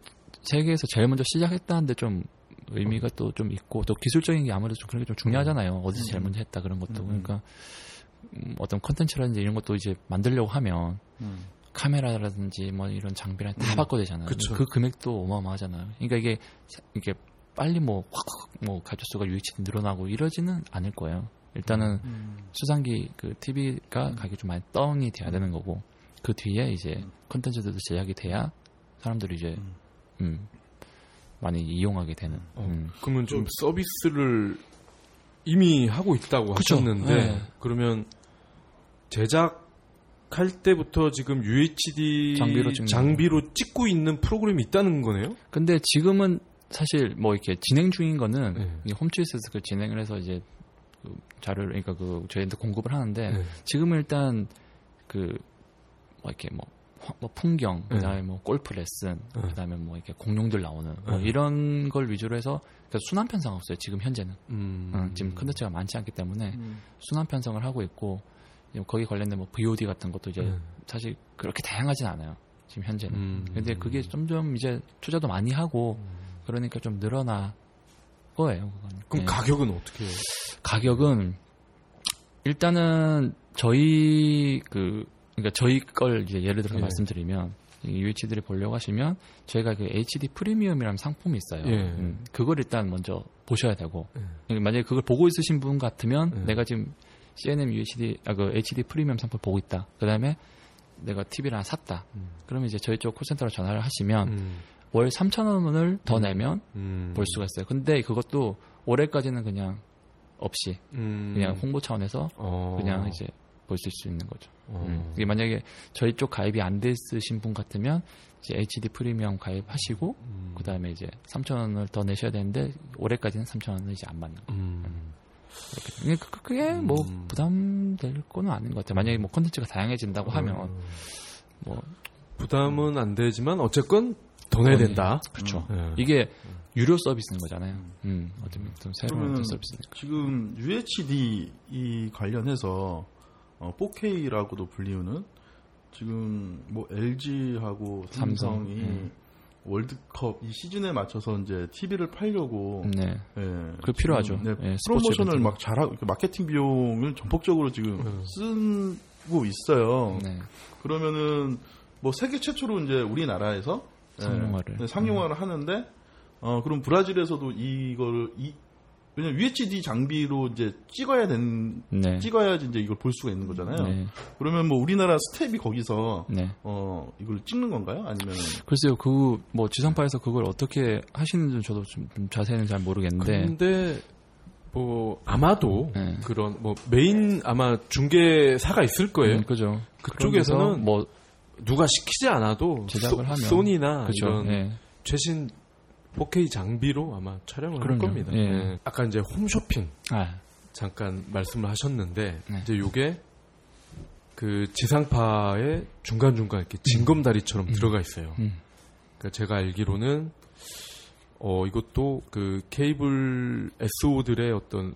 세계에서 제일 먼저 시작했다는데 좀 의미가 또 좀 있고 또 기술적인 게 아무래도 좀 그런 게 좀 중요하잖아요. 어디서 제일 먼저 했다 그런 것도 음. 그러니까 음, 어떤 컨텐츠라든지 이런 것도 이제 만들려고 하면 음. 카메라라든지 뭐 이런 장비랑 다 음. 바꿔야 되잖아요. 그쵸. 그 금액도 어마어마하잖아요. 그러니까 이게 이게 빨리 뭐 확 뭐 가입수가 유입이 늘어나고 이러지는 않을 거예요. 일단은 음. 수상기 그 티비가 음. 가격이 좀 많이 다운이 돼야 되는 거고 그 뒤에 이제 컨텐츠들도 제약이 돼야 사람들이 이제 음. 음, 많이 이용하게 되는. 어, 음. 그러면 좀 서비스를 이미 하고 있다고 그쵸? 하셨는데 네. 그러면 제작할 때부터 지금 유에이치디 장비로, 장비로 찍고 있는 프로그램이 있다는 거네요? 근데 지금은 사실 뭐 이렇게 진행 중인 거는 네. 홈트위스에서 그 진행을 해서 이제 그 자료를 그러니까 그 저희한테 공급을 하는데 네. 지금은 일단 그 뭐 이렇게 뭐, 뭐 풍경 네. 그다음에 뭐 골프 레슨 네. 그다음에 뭐 이렇게 공룡들 나오는 네. 뭐 이런 걸 위주로 해서 그러니까 순환 편성 없어요. 지금 현재는 음. 응, 지금 컨텐츠가 많지 않기 때문에 음. 순환 편성을 하고 있고 거기 관련된 뭐 브이오디 같은 것도 이제 네. 사실 그렇게 다양하진 않아요. 지금 현재는. 음. 근데 그게 점점 이제 투자도 많이 하고 음. 그러니까 좀 늘어나 거예요. 그건. 그럼 네. 가격은 어떻게 해요? 가격은 일단은 저희 그 그러니까 저희 걸 이제 예를 들어서 네. 말씀드리면 유에이치디를 보려고 하시면 저희가 그 에이치디 프리미엄이라는 상품이 있어요. 네. 음, 그걸 일단 먼저 보셔야 되고 네. 만약에 그걸 보고 있으신 분 같으면 네. 내가 지금 씨엔엠 유에이치디 아 그 에이치디 프리미엄 상품 보고 있다. 그다음에 내가 티비를 하나 샀다. 음. 그러면 이제 저희 쪽 콜센터로 전화를 하시면. 음. 월 삼천 원을 더 내면 음. 볼 수가 있어요. 근데 그것도 올해까지는 그냥 없이 음. 그냥 홍보 차원에서 어. 그냥 이제 볼 수 있는 거죠. 어. 음. 이게 만약에 저희 쪽 가입이 안 됐으신 분 같으면 이제 에이치디 프리미엄 가입하시고 음. 그 다음에 이제 삼천 원을 더 내셔야 되는데 올해까지는 삼천 원은 이제 안 받는 거예요. 음. 음. 그게 뭐 부담될 거는 아닌 것 같아요. 만약에 뭐 콘텐츠가 다양해진다고 음. 하면 뭐 부담은 안 되지만 어쨌건 돈 내야 된다. 그렇죠. 음. 이게 유료 서비스인 거잖아요. 음, 어쩌면 좀 새로운 서비스니까. 지금 유에이치디 이 관련해서 어, 포케이라고도 불리우는 지금 뭐 엘지하고 삼성이 음. 월드컵 이 시즌에 맞춰서 이제 티비를 팔려고 네, 예, 그 필요하죠. 네, 예, 프로모션을 막 잘하고 마케팅 비용을 전폭적으로 지금 음. 쓰고 있어요. 네. 그러면은 뭐 세계 최초로 이제 우리나라에서 상용화를 네, 상용화를 음. 하는데 어 그럼 브라질에서도 이걸 이 왜냐 유에이치디 장비로 이제 찍어야 된 네. 찍어야지 이제 이걸 볼 수가 있는 거잖아요. 네. 그러면 뭐 우리나라 스텝이 거기서 네. 어 이걸 찍는 건가요? 아니면 글쎄요 그 뭐 지상파에서 그걸 어떻게 하시는지 저도 좀, 좀 자세히는 잘 모르겠는데. 근데 뭐 아마도 네. 그런 뭐 메인 아마 중개사가 있을 거예요. 음, 그죠. 그쪽에서는 뭐 누가 시키지 않아도 제작을 소, 하면 소니나 그쵸, 이런 예. 최신 포케이 장비로 아마 촬영을 그럼요. 할 겁니다. 예. 예. 아까 이제 홈쇼핑 아. 잠깐 말씀을 하셨는데 네. 이제 요게 그 지상파의 중간 중간 이렇게 징검다리처럼 음. 들어가 있어요. 음. 그러니까 제가 알기로는 어 이것도 그 케이블 에스오들의 어떤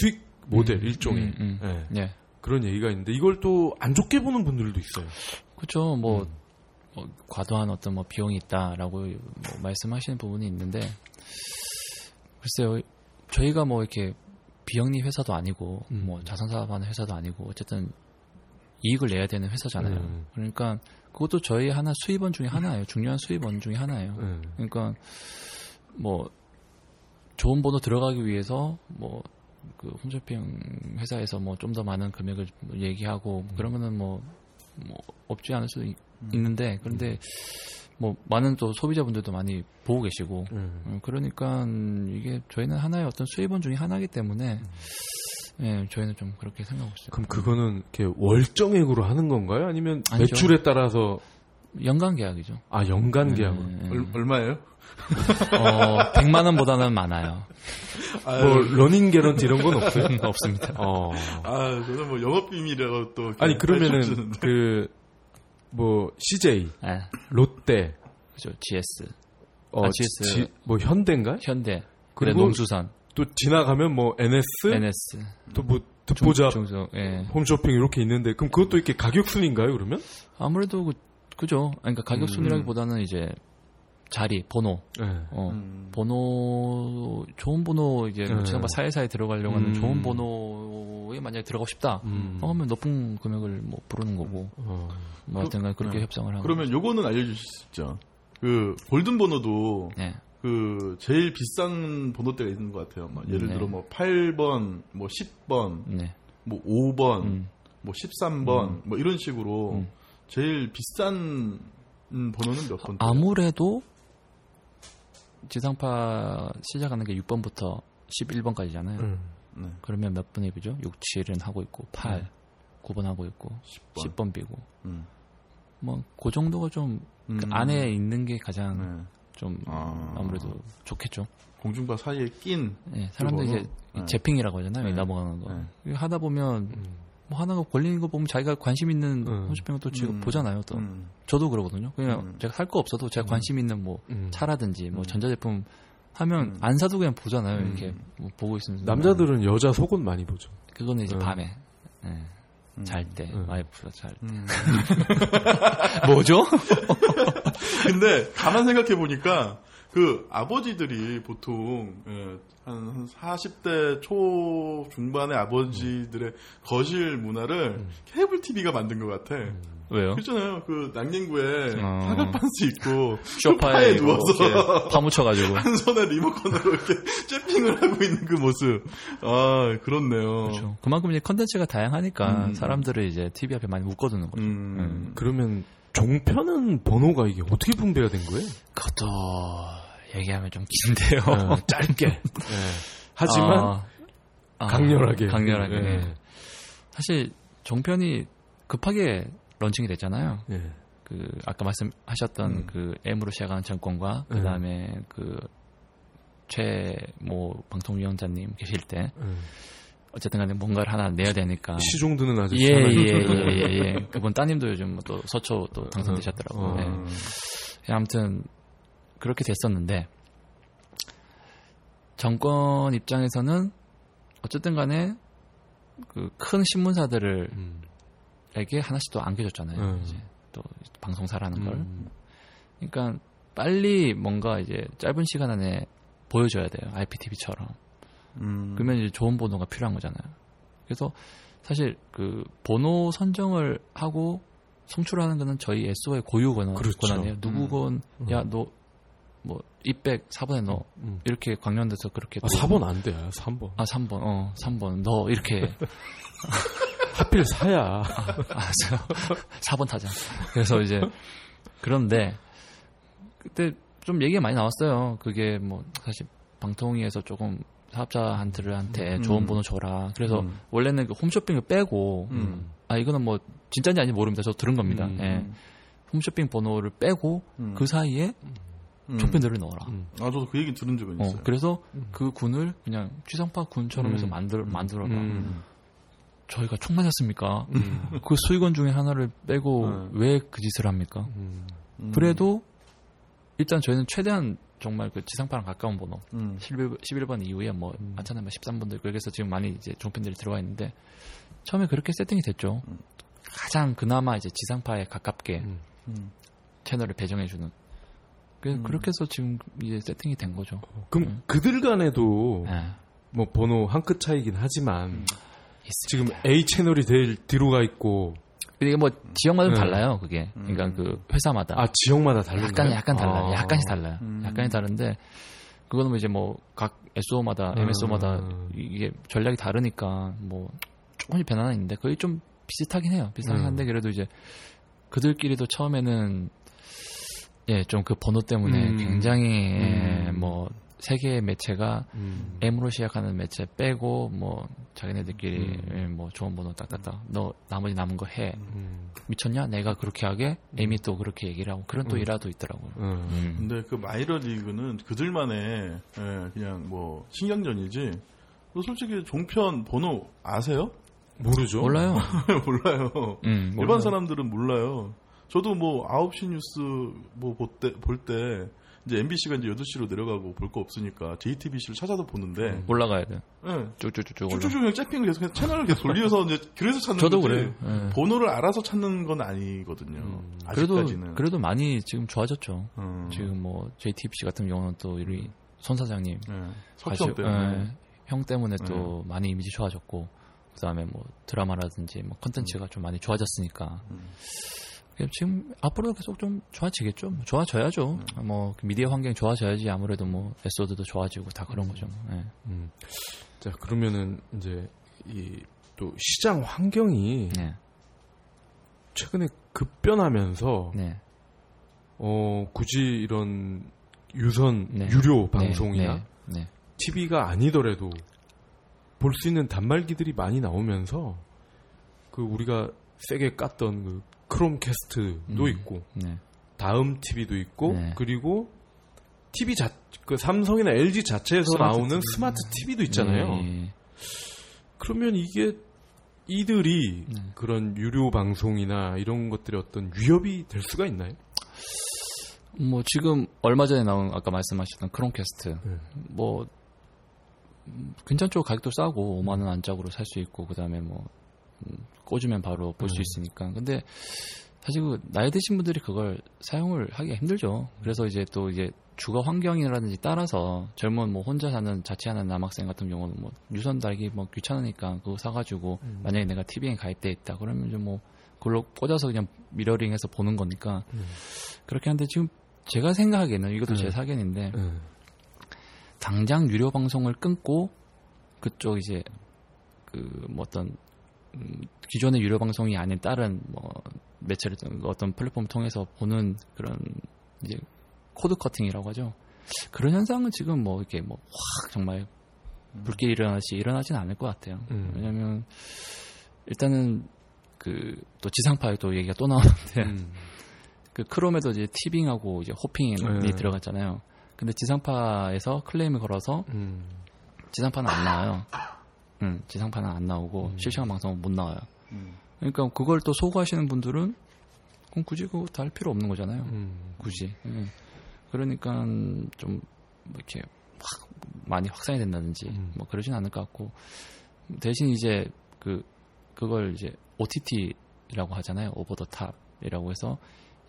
수익 모델 음. 일종의 음. 음. 예. 예. 그런 얘기가 있는데 이걸 또 안 좋게 보는 분들도 있어요. 그렇죠. 뭐, 음. 뭐 과도한 어떤 뭐 비용이 있다라고 뭐 말씀하시는 부분이 있는데 글쎄요. 저희가 뭐 이렇게 비영리 회사도 아니고 음. 뭐 자선사업하는 회사도 아니고 어쨌든 이익을 내야 되는 회사잖아요. 음. 그러니까 그것도 저희 하나 수입원 중에 하나예요. 중요한 수입원 중에 하나예요. 음. 그러니까 뭐 좋은 번호 들어가기 위해서 뭐 그 홈쇼핑 회사에서 뭐 좀 더 많은 금액을 얘기하고 음. 그런 거는 뭐, 뭐 없지 않을 수도 있, 음. 있는데 그런데 음. 뭐 많은 또 소비자분들도 많이 보고 계시고 음. 그러니까 이게 저희는 하나의 어떤 수입원 중에 하나이기 때문에 음. 예, 저희는 좀 그렇게 생각하고 있어요. 그럼 그거는 이렇게 월정액으로 하는 건가요? 아니면 아니죠. 매출에 따라서 연간 계약이죠. 아, 연간 계약으로. 네, 네, 네. 얼마예요? 어, 백만 원보다는 많아요. 아유. 뭐 러닝 개런티 이런 건 없어요? 없습니다. 어. 아, 그래서 뭐 영업 비밀이라고 또 아니 그러면은 그 뭐 씨제이, 네. 롯데, 그죠? 지에스. 어, 아, 지에스. 지, 뭐 현대인가? 현대. 그리고 네, 농수산. 또 지나가면 뭐 엔에스, 엔에스 또 뭐 듣보잡, 예. 홈쇼핑 이렇게 있는데 그럼 그것도 이렇게 가격 순인가요 그러면? 아무래도 그, 그죠. 그러니까 가격 순이라기보다는 음. 이제 자리, 번호, 예. 어, 음. 번호 좋은 번호 이제 지난번 예. 사회사에 들어가려고 하는 음. 좋은 번호에 만약에 들어가고 싶다 음. 하면 높은 금액을 뭐 부르는 거고 어. 뭐 하여튼간 그렇게 네. 협상을 하는. 그러면 요거는 알려주실 수 있죠. 그 골든 번호도. 네. 그 제일 비싼 번호대가 있는 것 같아요. 막 예를 네. 들어 뭐 팔 번, 뭐 십 번, 네. 뭐 오 번, 음. 뭐 십삼 번, 음. 뭐 이런 식으로 음. 제일 비싼 번호는 몇 번? 아무래도 지상파 시작하는 게 육 번부터 십일 번까지잖아요. 음. 네. 그러면 몇 번이 비죠? 육, 칠은 하고 있고, 팔, 음. 구 번 하고 있고, 십 번, 십 번 비고. 음. 뭐 그 정도가 좀 음. 그 안에 있는 게 가장. 네. 좀 아... 아무래도 좋겠죠. 공중파 사이에 낀 네, 사람들이 이제 네. 재핑이라고 하잖아요. 네. 넘어가는 거 네. 하다 보면 음. 뭐 하나가 걸리는 거 보면 자기가 관심 있는 홈쇼핑을 음. 또 지금 음. 보잖아요. 또 음. 저도 그러거든요. 그냥 음. 제가 살 거 없어도 제가 관심 있는 뭐 음. 차라든지 뭐 음. 전자제품 하면 음. 안 사도 그냥 보잖아요. 음. 이렇게 뭐 보고 있으면 남자들은 여자 속옷 많이 보죠. 그거는 이제 음. 밤에. 네. 잘 때, 음. 와이프가 잘 때. 음. 뭐죠? 근데 가만 생각해 보니까 그 아버지들이 보통 한 사십 대 초 중반의 아버지들의 음. 거실 문화를 음. 케이블 티비가 만든 것 같아. 음. 왜요? 그렇잖아요. 그 난닝구에 어... 사각 반스 입고 소파에 누워서 파묻혀가지고 한 손에 리모컨으로 이렇게 잽핑을 하고 있는 그 모습. 아 그렇네요. 그렇죠. 그만큼 이제 컨텐츠가 다양하니까 음. 사람들을 이제 티비 앞에 많이 묶어두는 거죠. 음. 음. 그러면 종편은 번호가 이게 어떻게 분배가 된 거예요? 그것도 얘기하면 좀 긴데요. 네. 짧게. 네. 하지만 아, 아, 강렬하게. 강렬하게. 네. 사실 종편이 급하게 런칭이 됐잖아요. 네. 그 아까 말씀하셨던 음. 그 M으로 시작하는 정권과 그 다음에 네. 그 최모 방통위원장님 계실 때 네. 어쨌든 간에 뭔가를 하나 내야 되니까 시종 드는 아저씨 예, 예, 예, 예. 그분 따님도 요즘 또 서초 또 당선되셨더라고요. 어. 예. 아무튼 그렇게 됐었는데 정권 입장에서는 어쨌든 간에 그 큰 신문사들을 음. 에게 하나씩 또 안겨줬잖아요. 음. 이제 또 방송사라는 걸. 음. 그러니까 빨리 뭔가 이제 짧은 시간 안에 보여줘야 돼요. 아이피티비처럼. 음. 그러면 이제 좋은 번호가 필요한 거잖아요. 그래서 사실 그 번호 선정을 하고 송출하는 거는 저희 에스오의 고유 권한, 그렇죠. 권한이에요. 누구건 음. 야 너 뭐 입백 사 번에 넣어 음. 이렇게 광련돼서 그렇게 아, 사 번 안 돼요. 삼 번. 아 삼 번 어 삼 번 넣어 이렇게. 하필 사야. 아, 아, 사 번 타자. 그래서 이제, 그런데, 그때 좀 얘기가 많이 나왔어요. 그게 뭐, 사실, 방통위에서 조금 사업자한테 음. 좋은 번호 줘라. 그래서, 음. 원래는 그 홈쇼핑을 빼고, 음. 아, 이거는 뭐, 진짜인지 아닌지 모릅니다. 저 들은 겁니다. 음. 예. 홈쇼핑 번호를 빼고, 음. 그 사이에, 음. 종편들을 넣어라. 음. 아, 저도 그 얘기 들은 적은 어, 있어요. 그래서, 음. 그 군을 그냥 취성파 군처럼 해서 음. 만들, 만들어라. 음. 저희가 총 맞았습니까? 음. 그 수익원 중에 하나를 빼고 음. 왜 그 짓을 합니까? 음. 음. 그래도 일단 저희는 최대한 정말 그 지상파랑 가까운 번호 음. 십일 번 이후에 뭐 음. 안찬하면 십삼 번도 있고 그래서 지금 많이 이제 종편들이 들어와 있는데 처음에 그렇게 세팅이 됐죠. 음. 가장 그나마 이제 지상파에 가깝게 음. 음. 채널을 배정해주는 음. 그렇게 해서 지금 이제 세팅이 된 거죠. 어, 그럼 음. 그들 간에도 네. 뭐 번호 한 끗 차이긴 하지만 음. 있습니다. 지금 A 채널이 제일 뒤로 가 있고 근데 뭐 지역마다 네. 달라요, 그게. 그러니까 음. 그 회사마다. 아, 지역마다 달라요. 약간 약간 달라요. 아. 약간씩 달라요. 음. 약간이 다른데 그거는 이제 뭐 각 에스오마다 엠에스오마다 음. 이게 전략이 다르니까 뭐 조금씩 변화는 있는데 거의 좀 비슷하긴 해요. 비슷하긴 한데 음. 그래도 이제 그들끼리도 처음에는 예, 좀 그 번호 때문에 음. 굉장히 음. 예, 뭐 세 개의 매체가 음. M으로 시작하는 매체 빼고 뭐 자기네들끼리 음. 뭐 좋은 번호 딱딱딱 너 나머지 남은 거 해 음. 미쳤냐? 내가 그렇게 하게 M이 또 그렇게 얘기를 하고 그런 또 음. 일화도 있더라고요. 음. 음. 근데 그 마이너리그는 그들만의 예, 그냥 뭐 신경전이지. 너 솔직히 종편 번호 아세요? 모르죠. 몰라요. 몰라요. 음, 일반 몰라요. 사람들은 몰라요. 저도 뭐 아홉 시 뉴스 뭐 볼 때 볼 때 이제 엠비씨가 이제 여덟 시로 내려가고 볼 거 없으니까 제이티비씨를 찾아서 보는데 음, 올라가야 돼. 네. 쭉쭉쭉쭉. 쭉쭉쭉 그냥 잽핑을 계속 채널을 계속 돌려서 이제 그래서 찾는 저도 거지. 그래요. 네. 번호를 알아서 찾는 건 아니거든요. 음, 아직까지는. 그래도 그래도 많이 지금 좋아졌죠. 음. 지금 뭐 제이티비씨 같은 경우는 또 우리 손 사장님 네. 석정 때문에 네. 형 때문에 또 네. 많이 이미지 좋아졌고 그다음에 뭐 드라마라든지 뭐 컨텐츠가 음. 좀 많이 좋아졌으니까. 음. 지금 앞으로 계속 좀 좋아지겠죠. 뭐 좋아져야죠. 네. 뭐 미디어 환경이 좋아져야지 아무래도 뭐 에피소드도 좋아지고 다 그런 거죠. 네. 음. 자 그러면은 이제 이 또 시장 환경이 네. 최근에 급변하면서 네. 어 굳이 이런 유선 네. 유료 방송이나 네. 네. 네. 티비가 아니더라도 볼 수 있는 단말기들이 많이 나오면서 그 우리가 세게 깠던 그 크롬캐스트도 음, 있고 네. 다음 티비도 있고 네. 그리고 티비 자, 그 삼성이나 엘지 자체에서 스마트 나오는 티비. 스마트 티비도 있잖아요. 네. 그러면 이게 이들이 네. 그런 유료 방송이나 이런 것들의 어떤 위협이 될 수가 있나요? 뭐 지금 얼마 전에 나온 아까 말씀하셨던 크롬캐스트 네. 뭐 괜찮죠. 가격도 싸고 오만 원 안짝으로 살 수 있고 그다음에 뭐 꽂으면 바로 볼 수 음. 있으니까. 근데 사실 그 나이 드신 분들이 그걸 사용을 하기가 힘들죠. 그래서 이제 또 이제 주거 환경이라든지 따라서 젊은 뭐 혼자 사는 자취하는 남학생 같은 경우는 뭐 유선 달기 뭐 귀찮으니까 그거 사가지고 음. 만약에 내가 티빙에 가입돼 있다 그러면 이제 뭐 그걸로 꽂아서 그냥 미러링해서 보는 거니까 음. 그렇게 하는데 지금 제가 생각하기에는 이것도 음. 제 사견인데 음. 당장 유료 방송을 끊고 그쪽 이제 그 뭐 어떤 음, 기존의 유료 방송이 아닌 다른 뭐 매체를 어떤 플랫폼을 통해서 보는 그런 이제 코드 커팅이라고 하죠. 그런 현상은 지금 뭐 이렇게 뭐 확 정말 불길이 일어나지 일어나진 않을 것 같아요. 음. 왜냐하면 일단은 그 또 지상파에 또 얘기가 또 나오는데 음. 그 크롬에도 이제 티빙하고 이제 호핑이 네. 들어갔잖아요. 근데 지상파에서 클레임을 걸어서 음. 지상파는 안 나와요. 음, 지상파는 안 나오고 음. 실시간 방송은 못 나와요. 음. 그러니까 그걸 또 소구하시는 분들은 그럼 굳이 그거 다 할 필요 없는 거잖아요. 음. 굳이. 음. 그러니까 좀 이렇게 확 많이 확산이 된다든지 음. 뭐 그러진 않을 것 같고 대신 이제 그 그걸 이제 오티티라고 하잖아요. 오버 더 탑이라고 해서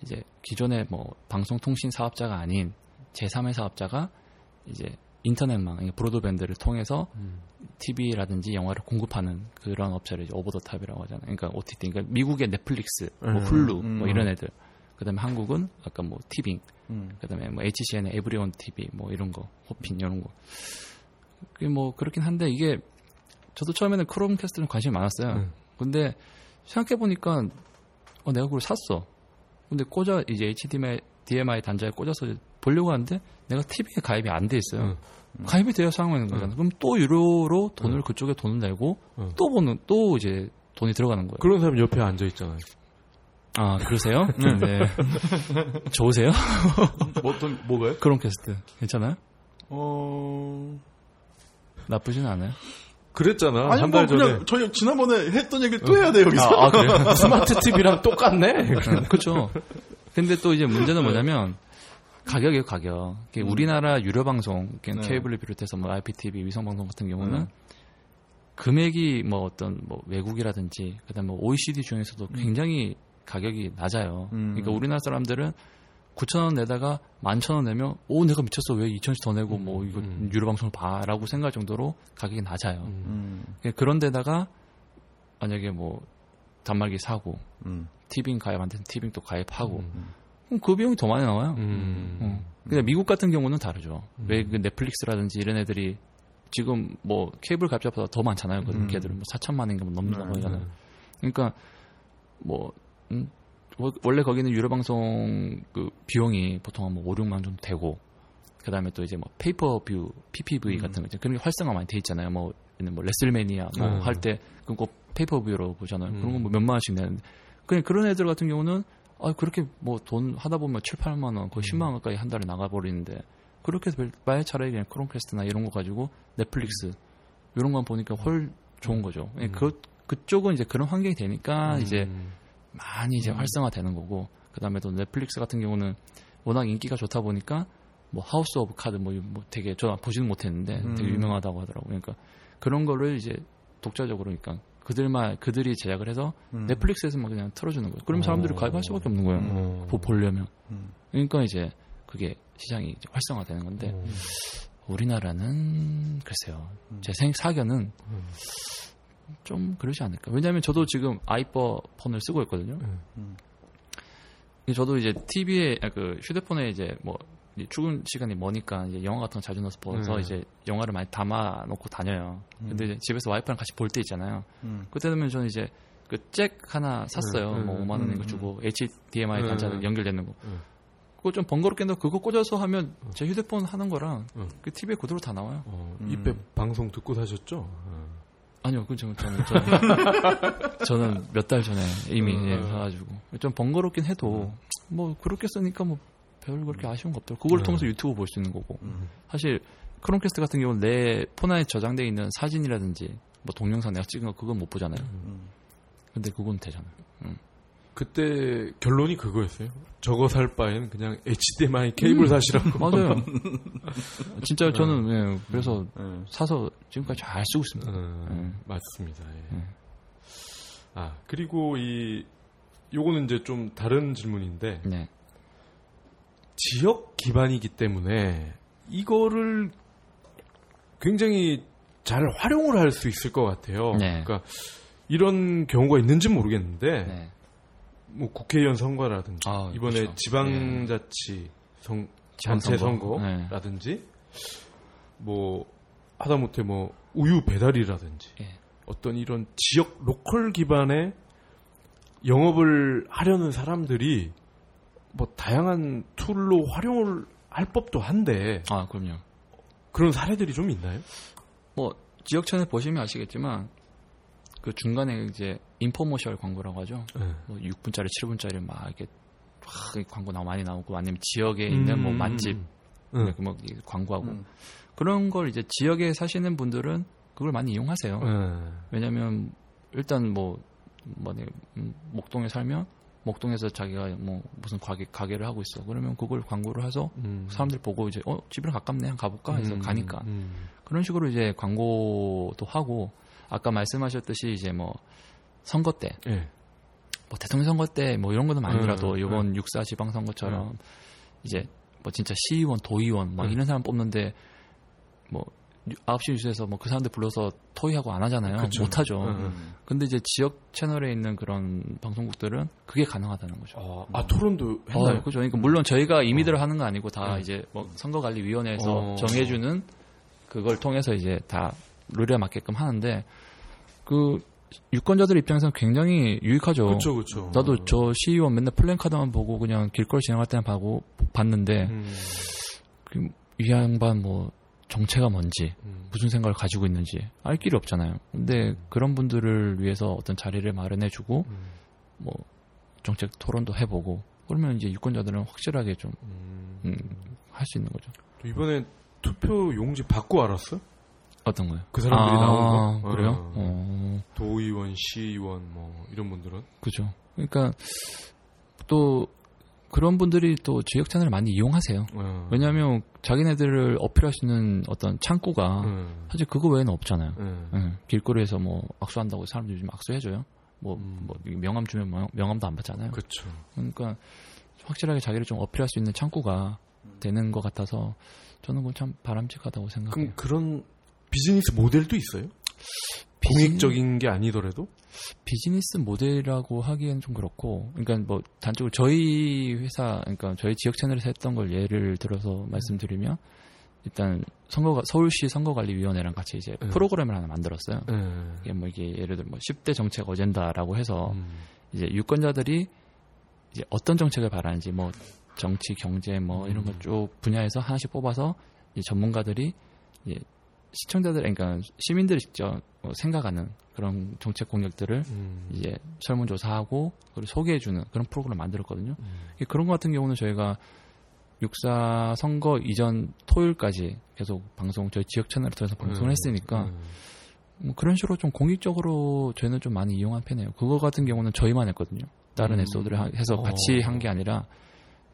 이제 기존의 뭐 방송통신 사업자가 아닌 제삼의 사업자가 이제 인터넷망, 브로드밴드를 통해서 음. 티비라든지 영화를 공급하는 그런 업체를 이제 오버 더 탑이라고 하잖아요. 그러니까 오티티, 그러니까 미국의 넷플릭스, 뭐 훌루, 음. 뭐 이런 애들. 그다음에 한국은 아까 뭐 티빙, 음. 그다음에 뭐 에이치씨엔의 에브리온 티비, 뭐 이런 거, 호핀 이런 거. 그게 뭐 그렇긴 한데 이게 저도 처음에는 크롬캐스트는 관심이 많았어요. 음. 근데 생각해 보니까 어, 내가 그걸 샀어. 근데 꽂아 이제 에이치디엠아이 디엠아이 단자에 꽂아서 보려고 하는데 내가 티비에 가입이 안 돼 있어요. 응, 응. 가입이 되어 사용하는 거잖아. 응. 그럼 또 유료로 돈을 응. 그쪽에 돈을 내고 응. 또 보는 또 이제 돈이 들어가는 거예요. 그런 사람 옆에 앉아 있잖아요. 아 그러세요? 네. 좋으세요? 뭐 돈 뭐가요? 크롬캐스트 괜찮아요? 어 나쁘진 않아요. 그랬잖아. 아니, 한 달 뭐 전에. 저희 지난번에 했던 얘기를 또 해야 돼 여기서. 아, 아 그래요? 스마트 티비랑 똑같네. 그렇죠. 근데 또 이제 문제는 뭐냐면 가격이에요, 가격. 음. 우리나라 유료 방송, 네. 케이블을 비롯해서 뭐 아이피티비, 위성 방송 같은 경우는 음. 금액이 뭐 어떤 뭐 외국이라든지 그다음 뭐 오이시디 중에서도 음. 굉장히 가격이 낮아요. 음. 그러니까 우리나라 사람들은 구천 원 내다가 만 천 원 내면 오 내가 미쳤어 왜 이천씩 더 내고 뭐 이거 음. 유료 방송을 봐라고 생각할 정도로 가격이 낮아요. 음. 그런데다가 만약에 뭐 단말기 사고 음. 티빙 가입 안 돼서 티빙 또 가입하고 음. 그럼 그 비용이 더 많이 나와요. 음. 어. 근데 미국 같은 경우는 다르죠. 음. 왜 그 넷플릭스라든지 이런 애들이 지금 뭐 케이블 가입자보다 더 많잖아요. 음. 걔들은 뭐 사천만 원인가 뭐 넘는 거잖아요. 음. 그러니까 뭐 음, 원래 거기는 유료 방송 그 비용이 보통 한 뭐 오, 육만 원 정도 되고 그다음에 또 이제 뭐 페이퍼뷰, 피피브이 음. 같은 거 있잖아요. 그런 게 활성화 많이 돼 있잖아요. 뭐 뭐 레슬매니아 뭐 음. 할 때 그럼 꼭 페이퍼뷰로 보잖아요. 음. 그런 거 뭐 몇만 원씩 내는데 그냥 그런 애들 같은 경우는 아 그렇게 뭐 돈 하다 보면 칠, 팔만 원 거의 십만 원 가까이 한 달에 나가 버리는데 그렇게 해서 말 차라리 그냥 크롬캐스트나 이런 거 가지고 넷플릭스 이런 거 보니까 훨 좋은 거죠. 음. 그 그쪽은 이제 그런 환경이 되니까 음. 이제 많이 이제 음. 활성화되는 거고 그다음에 또 넷플릭스 같은 경우는 워낙 인기가 좋다 보니까 뭐 하우스 오브 카드 뭐, 뭐 되게 저 보지는 못했는데 음. 되게 유명하다고 하더라고. 그러니까 그런 거를 이제 독자적으로 그러니까 그들만 그들이 제작을 해서 음. 넷플릭스에서만 그냥 틀어주는 거예요. 그럼 사람들이 오. 가입할 수밖에 없는 거예요. 음. 보, 보려면. 음. 그러니까 이제 그게 시장이 활성화되는 건데 오. 우리나라는 글쎄요. 음. 제 생 사견은 음. 좀 그러지 않을까. 왜냐하면 저도 지금 아이퍼 폰을 쓰고 있거든요. 음. 저도 이제 티비에 그 휴대폰에 이제 뭐 이제 출근 시간이 머니까 이제 영화 같은 거 자주 넣어서 보면서 음. 이제 영화를 많이 담아 놓고 다녀요. 음. 근데 이제 집에서 와이프랑 같이 볼 때 있잖아요. 음. 그때 되면 저는 이제 그 잭 하나 샀어요. 음. 뭐 오만 원 이거 주고 음. 에이치디엠아이 단자로 음. 연결되는 거. 음. 그거 좀 번거롭게 했는데 그거 꽂아서 하면 제 휴대폰 하는 거랑 음. 그 티비에 그대로 다 나와요. 어, 이때 음. 방송 듣고 사셨죠? 음. 아니요, 그 저는 저는, 저는 몇 달 전에 이미 음. 예, 사가지고 좀 번거롭긴 해도 뭐 그렇게 쓰니까 뭐. 별 그렇게 아쉬운 거 없더라고. 그걸 네. 통해서 유튜브 볼 수 있는 거고. 음. 사실 크롬캐스트 같은 경우는 내 폰에 저장돼 있는 사진이라든지 뭐 동영상 내가 찍은 거 그건 못 보잖아요. 음. 근데 그건 되잖아요. 음. 그때 결론이 그거였어요. 저거 살 바에는 그냥 에이치디엠아이 케이블 음. 사시라고. 맞아요. 진짜 저는 네. 예, 그래서 네. 사서 지금까지 잘 쓰고 있습니다. 음, 예. 맞습니다. 예. 예. 아 그리고 이 요거는 이제 좀 다른 질문인데. 네. 지역 기반이기 때문에 이거를 굉장히 잘 활용을 할 수 있을 것 같아요. 네. 그러니까 이런 경우가 있는지는 모르겠는데 네. 뭐 국회의원 선거라든지 아, 이번에 그렇죠. 지방자치 네. 단체 선거라든지 네. 뭐 하다못해 뭐 우유 배달이라든지 네. 어떤 이런 지역 로컬 기반의 영업을 하려는 사람들이 뭐 다양한 툴로 활용을 할 법도 한데 아 그럼요. 그런 사례들이 좀 있나요? 뭐 지역채널 보시면 아시겠지만 그 중간에 이제 인포머셜 광고라고 하죠. 네. 뭐 육 분짜리, 칠 분짜리 막 이렇게 막 광고 나 많이 나오고 아니면 지역에 음, 있는 뭐 맛집 음. 뭐 광고하고 음. 그런 걸 이제 지역에 사시는 분들은 그걸 많이 이용하세요. 네. 왜냐하면 일단 뭐, 뭐 목동에 살면 목동에서 자기가 뭐 무슨 가게, 가게를 하고 있어. 그러면 그걸 광고를 해서 음. 사람들 보고 이제 어 집이랑 가깝네, 한번 가볼까 해서 음. 가니까 음. 그런 식으로 이제 광고도 하고 아까 말씀하셨듯이 이제 뭐 선거 때, 예. 뭐 대통령 선거 때 뭐 이런 거는 아니더라도 음. 이번 음. 육사 지방 선거처럼 음. 이제 뭐 진짜 시의원, 도의원 막 음. 이런 사람 뽑는데 뭐 아홉 시 뉴스에서 뭐 그 사람들 불러서 토의하고 안 하잖아요. 그쵸. 못 하죠. 음. 근데 이제 지역 채널에 있는 그런 방송국들은 그게 가능하다는 거죠. 아, 아 토론도 했나요? 어, 그죠. 그러니까 물론 저희가 임의대로 어. 하는 거 아니고 다 네. 이제 뭐 선거관리위원회에서 어. 정해주는 그걸 통해서 이제 다 룰에 맞게끔 하는데 그 유권자들 입장에서는 굉장히 유익하죠. 그렇죠, 그렇죠. 나도 저 시의원 맨날 플랜카드만 보고 그냥 길거리 지나갈 때만 보고 봤는데 음. 그, 이 양반 뭐 정체가 뭔지 음. 무슨 생각을 가지고 있는지 알 길이 없잖아요. 근데 음. 그런 분들을 위해서 어떤 자리를 마련해주고 음. 뭐 정책 토론도 해보고 그러면 이제 유권자들은 확실하게 좀 음, 할 수 있는 거죠. 또 이번에 투표 용지 받고 알았어? 어떤 거요? 그 사람들이 아, 나온 거? 그래요? 어. 어. 도의원, 시의원 뭐 이런 분들은? 그죠. 그러니까 또 그런 분들이 또 지역 채널을 많이 이용하세요. 음. 왜냐하면 자기네들을 어필할 수 있는 어떤 창고가 음. 사실 그거 외에는 없잖아요. 음. 음. 길거리에서 뭐 악수한다고 사람들이 요즘 악수해줘요. 뭐, 음. 뭐 명함 주면 명, 명함도 안 받잖아요. 그쵸. 그러니까 확실하게 자기를 좀 어필할 수 있는 창고가 음. 되는 것 같아서 저는 그건 참 바람직하다고 생각해요. 그럼 그런 비즈니스 모델도 있어요? 공익적인 게 아니더라도 비즈니스 모델이라고 하기엔 좀 그렇고, 그러니까 뭐 단적으로 저희 회사, 그러니까 저희 지역 채널에서 했던 걸 예를 들어서 말씀드리면, 일단 선거 서울시 선거관리위원회랑 같이 이제 음. 프로그램을 하나 만들었어요. 음. 이게 뭐 이게 예를 들어 뭐 십 대 정책 어젠다라고 해서 음. 이제 유권자들이 이제 어떤 정책을 바라는지 뭐 정치, 경제 뭐 음. 이런 것 쭉 분야에서 하나씩 뽑아서 이제 전문가들이 이제 시청자들, 그러니까 시민들이 직접 생각하는 그런 정책 공약들을 음. 이제 설문조사하고 그걸 소개해주는 그런 프로그램을 만들었거든요. 음. 그런 것 같은 경우는 저희가 육사 선거 이전 토요일까지 계속 방송, 저희 지역 채널을 통해서 방송을 음. 했으니까 음. 뭐 그런 식으로 좀 공익적으로 저희는 좀 많이 이용한 편이에요. 그거 같은 경우는 저희만 했거든요. 다른 음. 에피소드를 해서 같이 한 게 아니라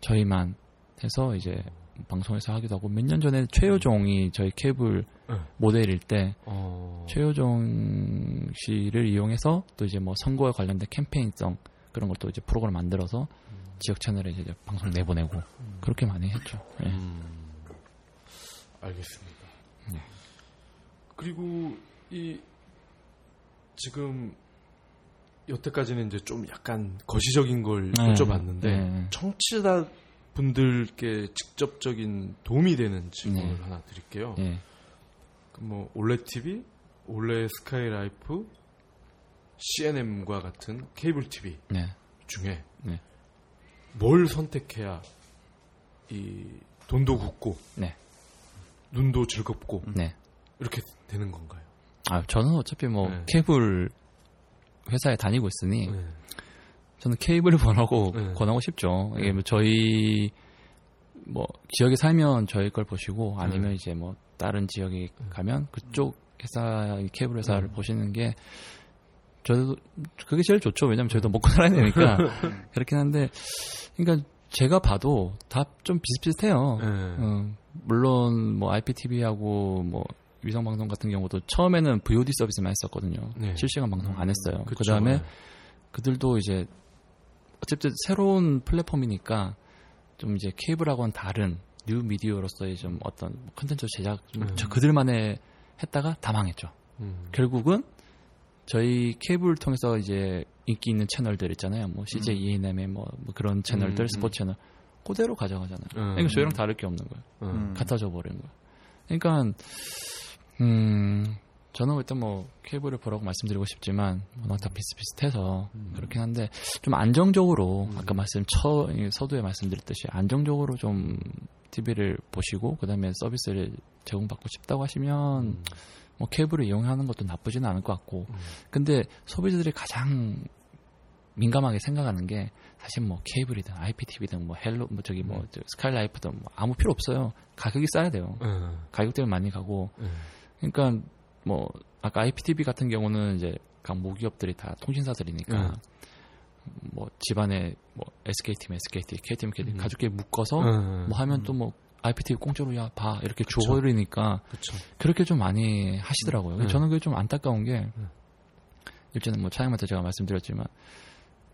저희만 해서 이제 방송에서 하기도 하고, 몇 년 전에 최효종이 저희 케이블 응. 모델일 때 어... 최효종 씨를 이용해서 또 이제 뭐 선거와 관련된 캠페인성 그런 것도 이제 프로그램 만들어서 음... 지역 채널에 이제 방송을 내보내고 음... 그렇게 많이 했죠. 네. 음... 알겠습니다. 네. 그리고 이 지금 여태까지는 이제 좀 약간 거시적인 걸 네. 여쭤봤는데 네. 청취자 분들께 직접적인 도움이 되는 질문을 네. 하나 드릴게요. 네. 뭐 올레 티비, 올레 스카이라이프, 씨엔엠과 같은 케이블 티비 네. 중에 네. 뭘 선택해야 이 돈도 굳고 네. 눈도 즐겁고 네. 이렇게 되는 건가요? 아, 저는 어차피 뭐 네. 케이블 회사에 다니고 있으니 네. 저는 케이블을 권하고 네. 권하고 싶죠. 이게 뭐 저희 뭐 지역에 살면 저희 걸 보시고 아니면 네. 이제 뭐 다른 지역에 가면 그쪽 회사 케이블 회사를 네. 보시는 게 저도 그게 제일 좋죠. 왜냐하면 저희도 먹고 살아야 되니까 그렇긴 한데, 그러니까 제가 봐도 다 좀 비슷비슷해요. 네. 음, 물론 뭐 아이피티비하고 뭐 위성 방송 같은 경우도 처음에는 브이오디 서비스만 했었거든요. 네. 실시간 방송 안 했어요. 그 다음에 네. 그들도 이제 어쨌든 새로운 플랫폼이니까 좀 이제 케이블하고는 다른 뉴 미디어로서의 좀 어떤 컨텐츠 제작 음. 그들만의 했다가 다 망했죠. 음. 결국은 저희 케이블을 통해서 이제 인기 있는 채널들 있잖아요. 뭐 씨제이 음. 이엔엠의 뭐 그런 채널들, 음. 스포츠 채널 그대로 가져가잖아요. 음. 그러니까 저희랑 다를 게 없는 거예요. 음. 같아져 버리는 거예요. 그러니까 음. 저는 일단 뭐 케이블을 보라고 말씀드리고 싶지만 워낙 다 비슷비슷해서 음. 그렇긴 한데 좀 안정적으로 음. 아까 말씀 처, 서두에 말씀드렸듯이 안정적으로 좀 티비를 보시고 그 다음에 서비스를 제공받고 싶다고 하시면 음. 뭐 케이블을 이용하는 것도 나쁘진 않을 것 같고 음. 근데 소비자들이 가장 민감하게 생각하는 게 사실 뭐 케이블이든 아이피티비든 뭐 헬로 뭐 저기 뭐 음. 스카이라이프든 뭐 아무 필요 없어요. 가격이 싸야 돼요. 음. 가격 때문에 많이 가고 음. 그러니까 뭐 아까 아이피티비 같은 경우는 이제 각 모기업들이 다 통신사들이니까 음. 뭐 집안에 뭐 에스케이팀, 에스케이티, 케이티팀, 케이티 음. 가족끼리 묶어서 음. 뭐 하면 음. 또 뭐 아이피티비 공짜로 야 봐 이렇게 줘버리니까 그렇게 좀 많이 하시더라고요. 음. 저는 그게 좀 안타까운 게 음. 일전에 뭐 차영한테 제가 말씀드렸지만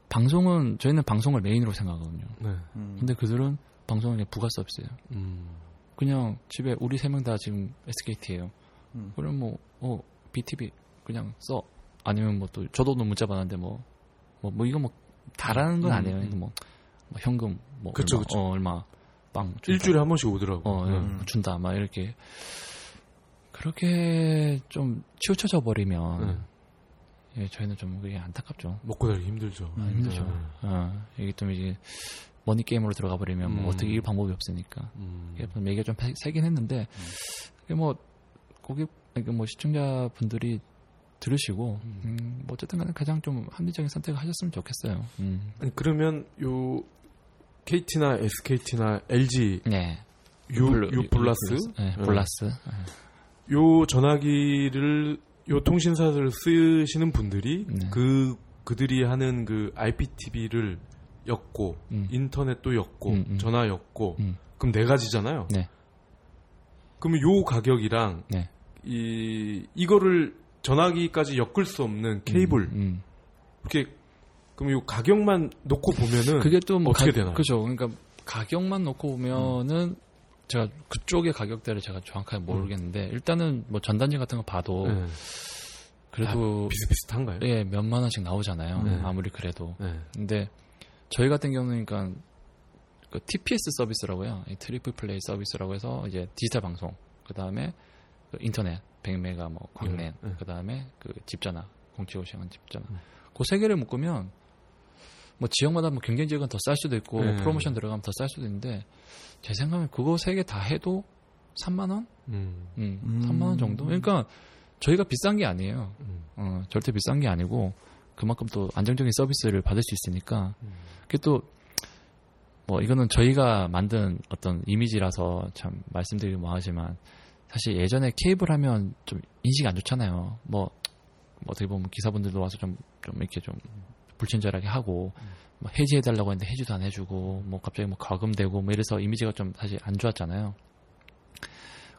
방송은 저희는 방송을 메인으로 생각하거든요. 네. 음. 근데 그들은 방송은 그냥 부가 서비스예요. 음. 그냥 집에 우리 세 명 다 지금 에스케이티예요. 음. 그럼 뭐 어, 비티비 그냥 써 아니면 뭐 또 저도 오늘 문자 받았는데 뭐 뭐 뭐 이거 뭐 다라는 건 음, 아니에요. 음. 뭐, 뭐 현금 뭐 그쵸, 얼마, 그쵸. 어, 얼마 빵 준다. 일주일에 한 번씩 오더라고. 어, 음. 준다 막 이렇게 그렇게 좀 치우쳐져 버리면 음. 예, 저희는 좀 그게 안타깝죠. 먹고 살기 힘들죠. 아, 힘들죠. 음. 어, 이게 좀 이제 머니 게임으로 들어가 버리면 음. 뭐 어떻게 이길 방법이 없으니까. 음. 얘기가 좀 세긴 했는데 음. 뭐 고객, 그러니까 뭐 시청자분들이 들으시고 음, 뭐 어쨌든 간에 가장 좀 합리적인 선택을 하셨으면 좋겠어요. 음. 아니, 그러면 요 케이티나 에스케이티나 엘지 네. 유, 유, 유 플러스 네, 플러스 네. 요 전화기를 요 통신사를 쓰시는 분들이 네. 그 그들이 하는 그 아이피티비를 엮고 음. 인터넷도 엮고 음, 음. 전화 엮고 음. 그럼 네 가지잖아요. 네. 그럼 요 가격이랑 네. 이 이거를 전화기까지 엮을 수 없는 케이블 음, 음. 이렇게 그럼 요 가격만 놓고 보면은 그게 또 뭐 어떻게 가, 되나요? 그죠. 그러니까 가격만 놓고 보면은 음. 제가 그쪽의 가격대를 제가 정확하게 모르겠는데 음. 일단은 뭐 전단지 같은 거 봐도 음. 그래도 비슷비슷한가요? 예, 몇만 원씩 나오잖아요. 네. 아무리 그래도. 네. 근데 저희 같은 경우는 그러니까 그 티피에스 서비스라고요. 트리플 플레이 서비스라고 해서 이제 디지털 방송, 그다음에 그 인터넷, 백메가 뭐 광랜, 네. 네. 그다음에 그 집전화, 공칠오시간 집전화. 네. 그 세 개를 묶으면 뭐 지역마다 뭐 경쟁 지역은 더 쌀 수도 있고 네. 프로모션 들어가면 더 쌀 수도 있는데 제 생각엔 그거 세 개 다 해도 삼만 원? 음. 음, 삼만 원 정도? 그러니까 저희가 비싼 게 아니에요. 음. 어, 절대 비싼 게 아니고 그만큼 또 안정적인 서비스를 받을 수 있으니까 음. 그게 또 뭐 이거는 저희가 만든 어떤 이미지라서 참 말씀드리기 뭐하지만 사실 예전에 케이블 하면 좀 인식이 안 좋잖아요. 뭐 어떻게 보면 기사분들도 와서 좀, 좀 이렇게 좀 불친절하게 하고 음. 뭐 해지해달라고 했는데 해지도 안 해주고 뭐 갑자기 뭐 과금되고 뭐 이래서 이미지가 좀 사실 안 좋았잖아요.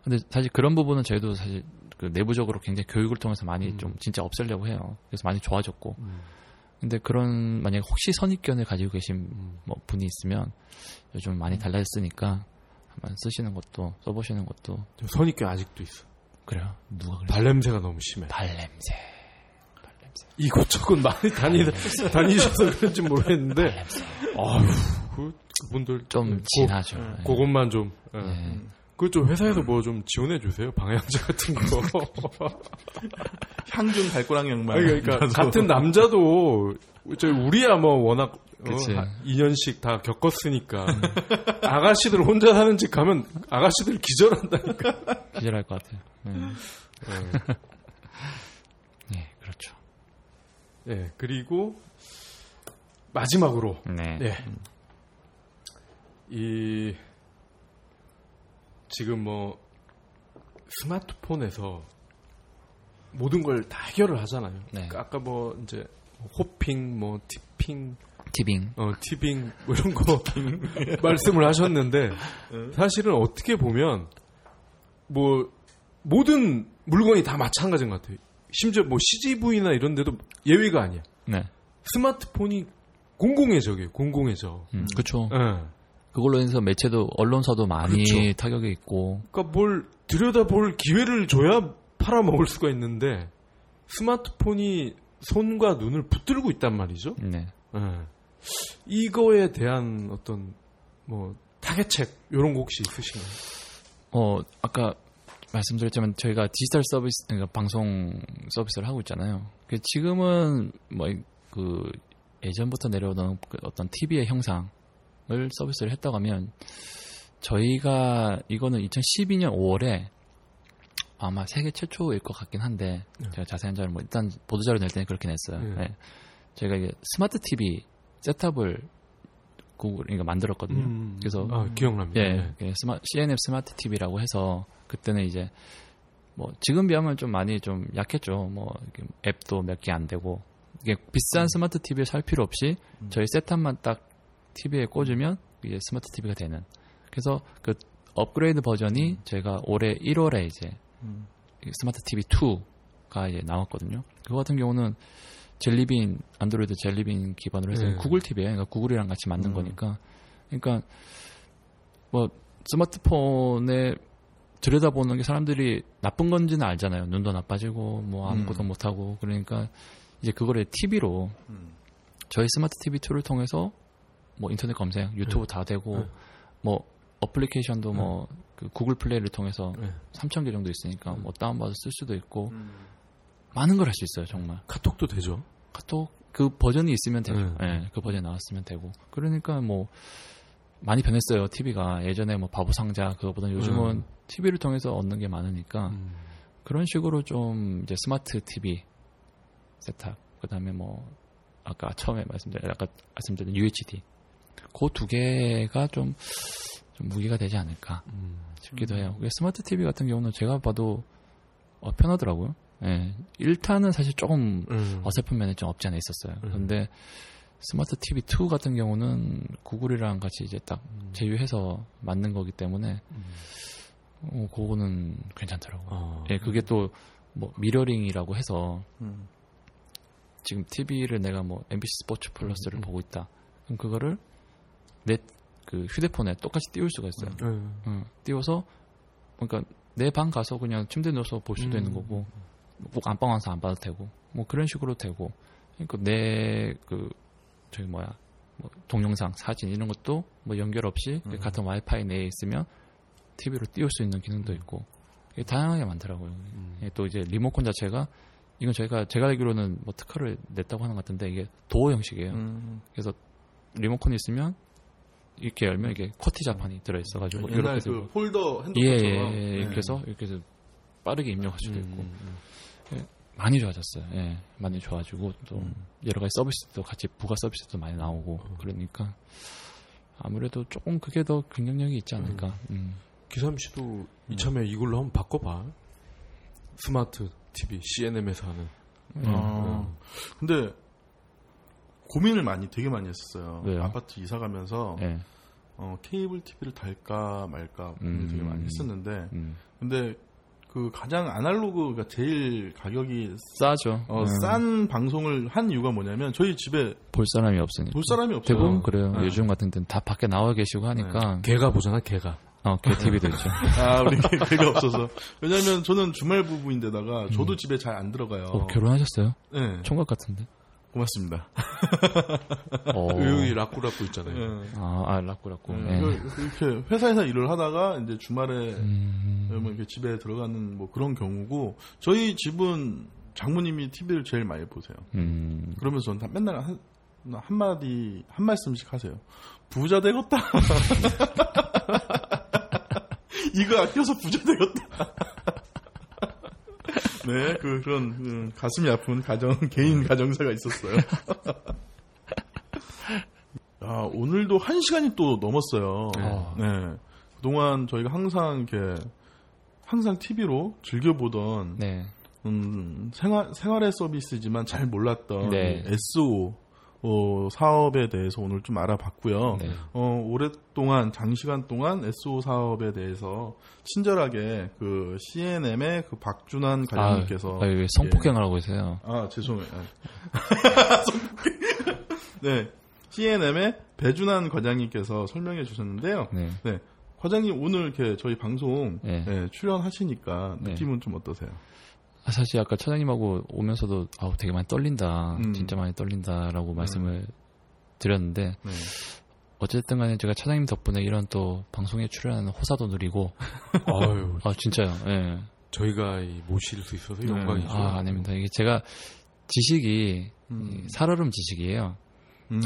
근데 사실 그런 부분은 저희도 사실 그 내부적으로 굉장히 교육을 통해서 많이 음. 좀 진짜 없애려고 해요. 그래서 많이 좋아졌고. 음. 근데 그런 만약에 혹시 선입견을 가지고 계신 음. 뭐 분이 있으면 요즘 많이 달라졌으니까 한번 쓰시는 것도 써보시는 것도. 선입견 아직도 있어. 그래요? 누가 그래? 발냄새가 너무 심해. 발냄새. 발냄새. 이곳저곳 많이 다니 다니셔서 그런지 모르겠는데. 발냄새. 아휴, 그, 그분들 좀 진하죠. 고, 예. 그것만 좀. 예. 예. 그 좀 회사에서 뭐 좀 지원해 주세요. 방향제 같은 거. 향중 달고랑 양말. 그러니까 나도. 같은 남자도 저희 우리야 뭐 워낙 어, 이 년씩 다 겪었으니까 아가씨들 혼자 사는 집 가면 아가씨들 기절한다니까. 기절할 것 같아요. 네. 네, 그렇죠. 예, 네, 그리고 마지막으로 네. 네. 이 지금 뭐 스마트폰에서 모든 걸 다 해결을 하잖아요. 네. 그러니까 아까 뭐 이제 호핑, 뭐 티핑, 티빙, 어 티빙 뭐 이런 거 말씀을 하셨는데 사실은 어떻게 보면 뭐 모든 물건이 다 마찬가지인 것 같아요. 심지어 뭐 씨지브이나 이런 데도 예외가 아니야. 네. 스마트폰이 공공의 적이에요. 공공의 적. 음, 그렇죠. 네. 그걸로 인해서 매체도 언론사도 많이 그렇죠. 타격이 있고. 그러니까 뭘 들여다볼 기회를 줘야 팔아먹을 수가 있는데 스마트폰이 손과 눈을 붙들고 있단 말이죠. 네. 네. 이거에 대한 어떤 뭐 타개책 이런 거 혹시 있으신가요? 어 아까 말씀드렸지만 저희가 디지털 서비스 그러니까 방송 서비스를 하고 있잖아요. 지금은 뭐 그 예전부터 내려오던 어떤 티비의 형상. 을 서비스를 했다고 하면 저희가 이거는 이천십이 년 오월에 아마 세계 최초일 것 같긴 한데 네. 제가 자세한 자료는 뭐 일단 보도자료 낼 때는 그렇게 냈어요. 네. 네. 저희가 이게 스마트 티비 셋탑을 그러니까 만들었거든요. 음, 그래서 아, 기억납니다. 예, 네. 스마, 씨엔엠 스마트 티비라고 해서 그때는 이제 뭐 지금 비하면 좀 많이 좀 약했죠. 뭐 앱도 몇 개 안 되고 이게 비싼 스마트 티비를 살 필요 없이 음. 저희 셋탑만 딱 티비에 꽂으면 이제 스마트 티비가 되는. 그래서 그 업그레이드 버전이 음. 제가 올해 일월에 이제 음. 스마트 티비 투가 이제 나왔거든요. 그거 같은 경우는 젤리빈 안드로이드 젤리빈 기반으로 해서 네. 구글 티비예요. 그러니까 구글이랑 같이 만든 음. 거니까. 그러니까 뭐 스마트폰에 들여다보는 게 사람들이 나쁜 건지는 알잖아요. 눈도 나빠지고 뭐 아무것도 음. 못 하고 그러니까 이제 그거를 티비로 음. 저희 스마트 티비 투를 통해서 뭐 인터넷 검색, 유튜브 네. 다 되고 네. 뭐 어플리케이션도 네. 뭐 그 구글 플레이를 통해서 네. 삼천 개 정도 있으니까 네. 뭐 다운받아서 쓸 수도 있고 음. 많은 걸 할 수 있어요 정말. 카톡도 되죠. 카톡 그 버전이 있으면 되죠. 네. 네. 그 버전 나왔으면 되고. 그러니까 뭐 많이 변했어요 티비가. 예전에 뭐 바보 상자 그거보다 요즘은 네. 티비를 통해서 얻는 게 많으니까 음. 그런 식으로 좀 이제 스마트 티비 셋탑 그다음에 뭐 아까 처음에 말씀드린 아까 말씀드린 유에이치디. 그 두 개가 좀, 좀 무기가 되지 않을까 싶기도 해요. 스마트 티비 같은 경우는 제가 봐도 어, 편하더라고요. 예. 일 탄은 사실 조금 음. 어설픈 면이 좀 없지 않아 있었어요. 그런데 음. 스마트 티비 투 같은 경우는 구글이랑 같이 이제 딱 제휴해서 만든 거기 때문에 음. 어, 그거는 괜찮더라고요. 어. 예, 그게 또 뭐 미러링이라고 해서 음. 지금 티비를 내가 뭐 엠비씨 스포츠 플러스를 음. 보고 있다. 그럼 그거를 내 그 휴대폰에 똑같이 띄울 수가 있어요. 음. 응. 띄워서 그러니까 내 방 가서 그냥 침대에 누워서 볼 수도 음. 있는 거고 꼭 안방 와서 안 봐도 되고 뭐 그런 식으로 되고, 그러니까 내 그 저기 뭐야 뭐 동영상 사진 이런 것도 뭐 연결 없이 음. 같은 와이파이 내에 있으면 티비로 띄울 수 있는 기능도 있고 다양하게 많더라고요. 음. 또 이제 리모컨 자체가 이건 저희가 제가 알기로는 뭐 특허를 냈다고 하는 것 같은데 이게 도어 형식이에요. 음. 그래서 리모컨이 있으면 이렇게 열면 이게 커티 자판이 들어있어가지고 옛날 그 폴더 핸드폰처럼 예, 예, 예. 네. 그래서 이렇게 빠르게 입력할 수도 있고 음. 예, 많이 좋아졌어요. 예, 많이 좋아지고 또 음. 여러 가지 서비스도 같이 부가 서비스도 많이 나오고 음. 그러니까 아무래도 조금 그게 더 긍정력이 있지 않을까. 음. 음. 기삼 씨도 이참에 음. 이걸로 한번 바꿔봐. 스마트 티비 씨엔엠에서 하는. 음. 아. 네. 근데 고민을 많이 되게 많이 했었어요. 왜요? 아파트 이사 가면서 네. 어, 케이블 티비를 달까 말까 고민을 음. 되게 많이 했었는데 음. 근데 그 가장 아날로그가 제일 가격이 싸죠. 어, 음. 싼 방송을 한 이유가 뭐냐면 저희 집에 볼 사람이 없으니까. 볼 사람이 없어요. 대부분 그래요. 네. 요즘 같은 데는 다 밖에 나와 계시고 하니까. 네. 개가 보잖아, 개가. 어, 개 티비도 있죠. 아, 우리 개가 없어서. 왜냐면 저는 주말 부부인데다가 저도 음. 집에 잘 안 들어가요. 어, 결혼하셨어요? 네. 총각 같은데. 고맙습니다. 여기 라꾸라꾸 있잖아요. 네. 아, 아 라꾸라꾸. 네. 네. 이렇게 회사에서 일을 하다가 이제 주말에 음... 뭐 이렇게 집에 들어가는 뭐 그런 경우고, 저희 집은 장모님이 티비를 제일 많이 보세요. 음... 그러면서 저는 다 맨날 한, 한 마디 한 말씀씩 하세요. 부자 되겠다. 이거 아껴서 부자 되겠다. 네, 그, 그런, 음, 가슴이 아픈 가정, 개인 가정사가 있었어요. 아, 오늘도 한 시간이 또 넘었어요. 아. 네. 그동안 저희가 항상 이렇게, 항상 티비로 즐겨보던, 네. 음, 생활, 생활의 서비스지만 잘 몰랐던, 네. 에스오, 어, 사업에 대해서 오늘 좀 알아봤고요. 네. 어, 오랫동안 장시간 동안 에스오 사업에 대해서 친절하게 그 씨엔엠의 그 박준환 관장님께서 아, 왜 성폭행을 예. 하고 계세요? 아 죄송해요. 성폭행. 네, 씨엔엠의 배준환 관장님께서 설명해 주셨는데요. 네. 네. 과장님 오늘 이렇게 저희 방송 네. 네, 출연하시니까 느낌은 네. 좀 어떠세요? 사실 아까 차장님하고 오면서도 아우 되게 많이 떨린다, 음. 진짜 많이 떨린다라고 음. 말씀을 드렸는데 네. 어쨌든 간에 제가 차장님 덕분에 이런 또 방송에 출연하는 호사도 누리고 아유, 아 진짜요. 예. 저희가 모실 수 있어서 네. 영광이죠. 아 아닙니다. 이게 제가 지식이 음. 살얼음 지식이에요. 음.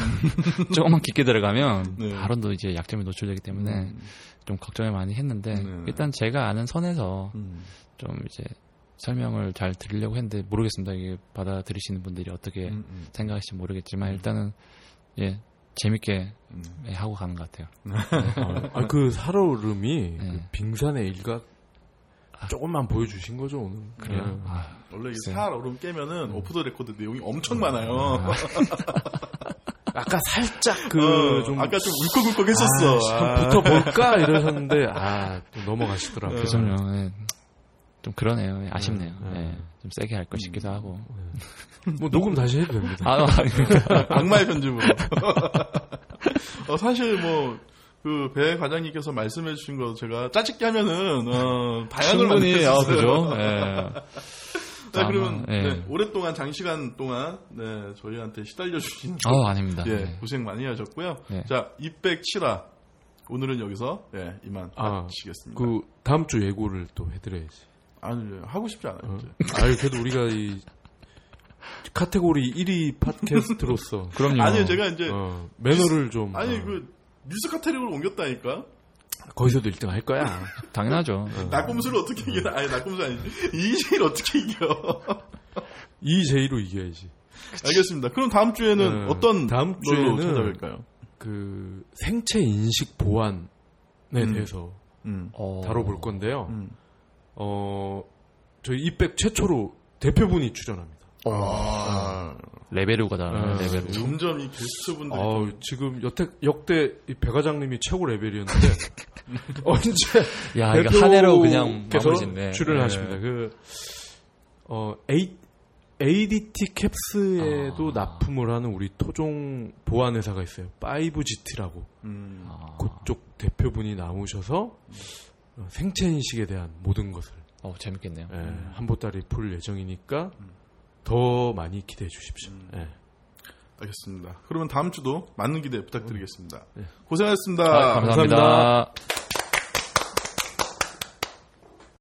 조금만 깊게 들어가면 네. 발언도 이제 약점이 노출되기 때문에 음. 좀 걱정을 많이 했는데 네. 일단 제가 아는 선에서 음. 좀 이제 설명을 잘 드리려고 했는데 모르겠습니다. 이게 받아들이시는 분들이 어떻게 음, 음. 생각하실지 모르겠지만 일단은 예 재밌게 음. 하고 가는 것 같아요. 네. 아, 그 살얼음이 네. 그 빙산의 일각 조금만 보여주신 거죠 오늘. 그래요. 네. 아, 원래 이 살얼음 깨면은 오프 더 레코드 내용이 엄청 음. 많아요. 아. 아까 살짝 그 좀 어, 아까 좀 울컥울컥했었어. 아, 아. 붙어볼까 이러셨는데 아 넘어가시더라고요. 네. 그렇죠. 네. 좀 그러네요. 아쉽네요. 네, 네. 네. 좀 세게 할 것 싶기도 하고. 네. 뭐 녹음 다시 해도 됩니다. 아, 악마의 편집으로. 어, 사실 뭐 그 배 과장님께서 말씀해 주신 거 제가 짜집기 하면은 어, 다양한 분이 아, 그죠. 네. 자, 그러면 네. 네, 오랫동안 장시간 동안 네, 저희한테 시달려 주신 아, 아닙니다. 예, 네. 고생 많이 하셨고요. 네. 자, 이백칠 화 오늘은 여기서 예, 이만 마치겠습니다. 아, 그 다음 주 예고를 또 해드려야지. 아니 하고 싶지 않아요. 어? 아니 그래도 우리가 이 카테고리 일 위 팟캐스트로서 그럼요. 아니 제가 이제 어, 매너를 뉴스, 좀 아니 어. 그 뉴스 카테고리를 옮겼다니까. 거기서도 일 등 할 거야. 당연하죠. 낙곰수를 어. 어떻게 이겨? 아니 낙곰수 아니지. 이제이를 어떻게 이겨? 이제이로 이겨야지. 그치. 알겠습니다. 그럼 다음 주에는 어, 어떤 다음 주에는 찾아뵐까요? 그 생체 인식 보안에 음. 대해서 음. 다뤄볼 건데요. 음. 어 저희 이백 최초로 대표분이 출연합니다. 와 아, 레벨우가 다 레벨. 점점 이 게스트분들. 아 지금 여태 역대 이 배 과장님이 최고 레벨이었는데 언제 야 이거 한 해로 그냥 마무리짓네. 출연하십니다. 네. 그 어 에이디티 캡스에도 아. 납품을 하는 우리 토종 보안 회사가 있어요. 파이브 지티라고 음. 아. 그쪽 대표분이 나오셔서. 생체 인식에 대한 모든 것을 어, 재밌겠네요. 예, 음. 한 보따리 풀 예정이니까 음. 더 많이 기대해 주십시오. 음. 예. 알겠습니다. 그러면 다음 주도 많은 기대 부탁드리겠습니다. 음. 예. 고생하셨습니다. 아, 감사합니다. 감사합니다.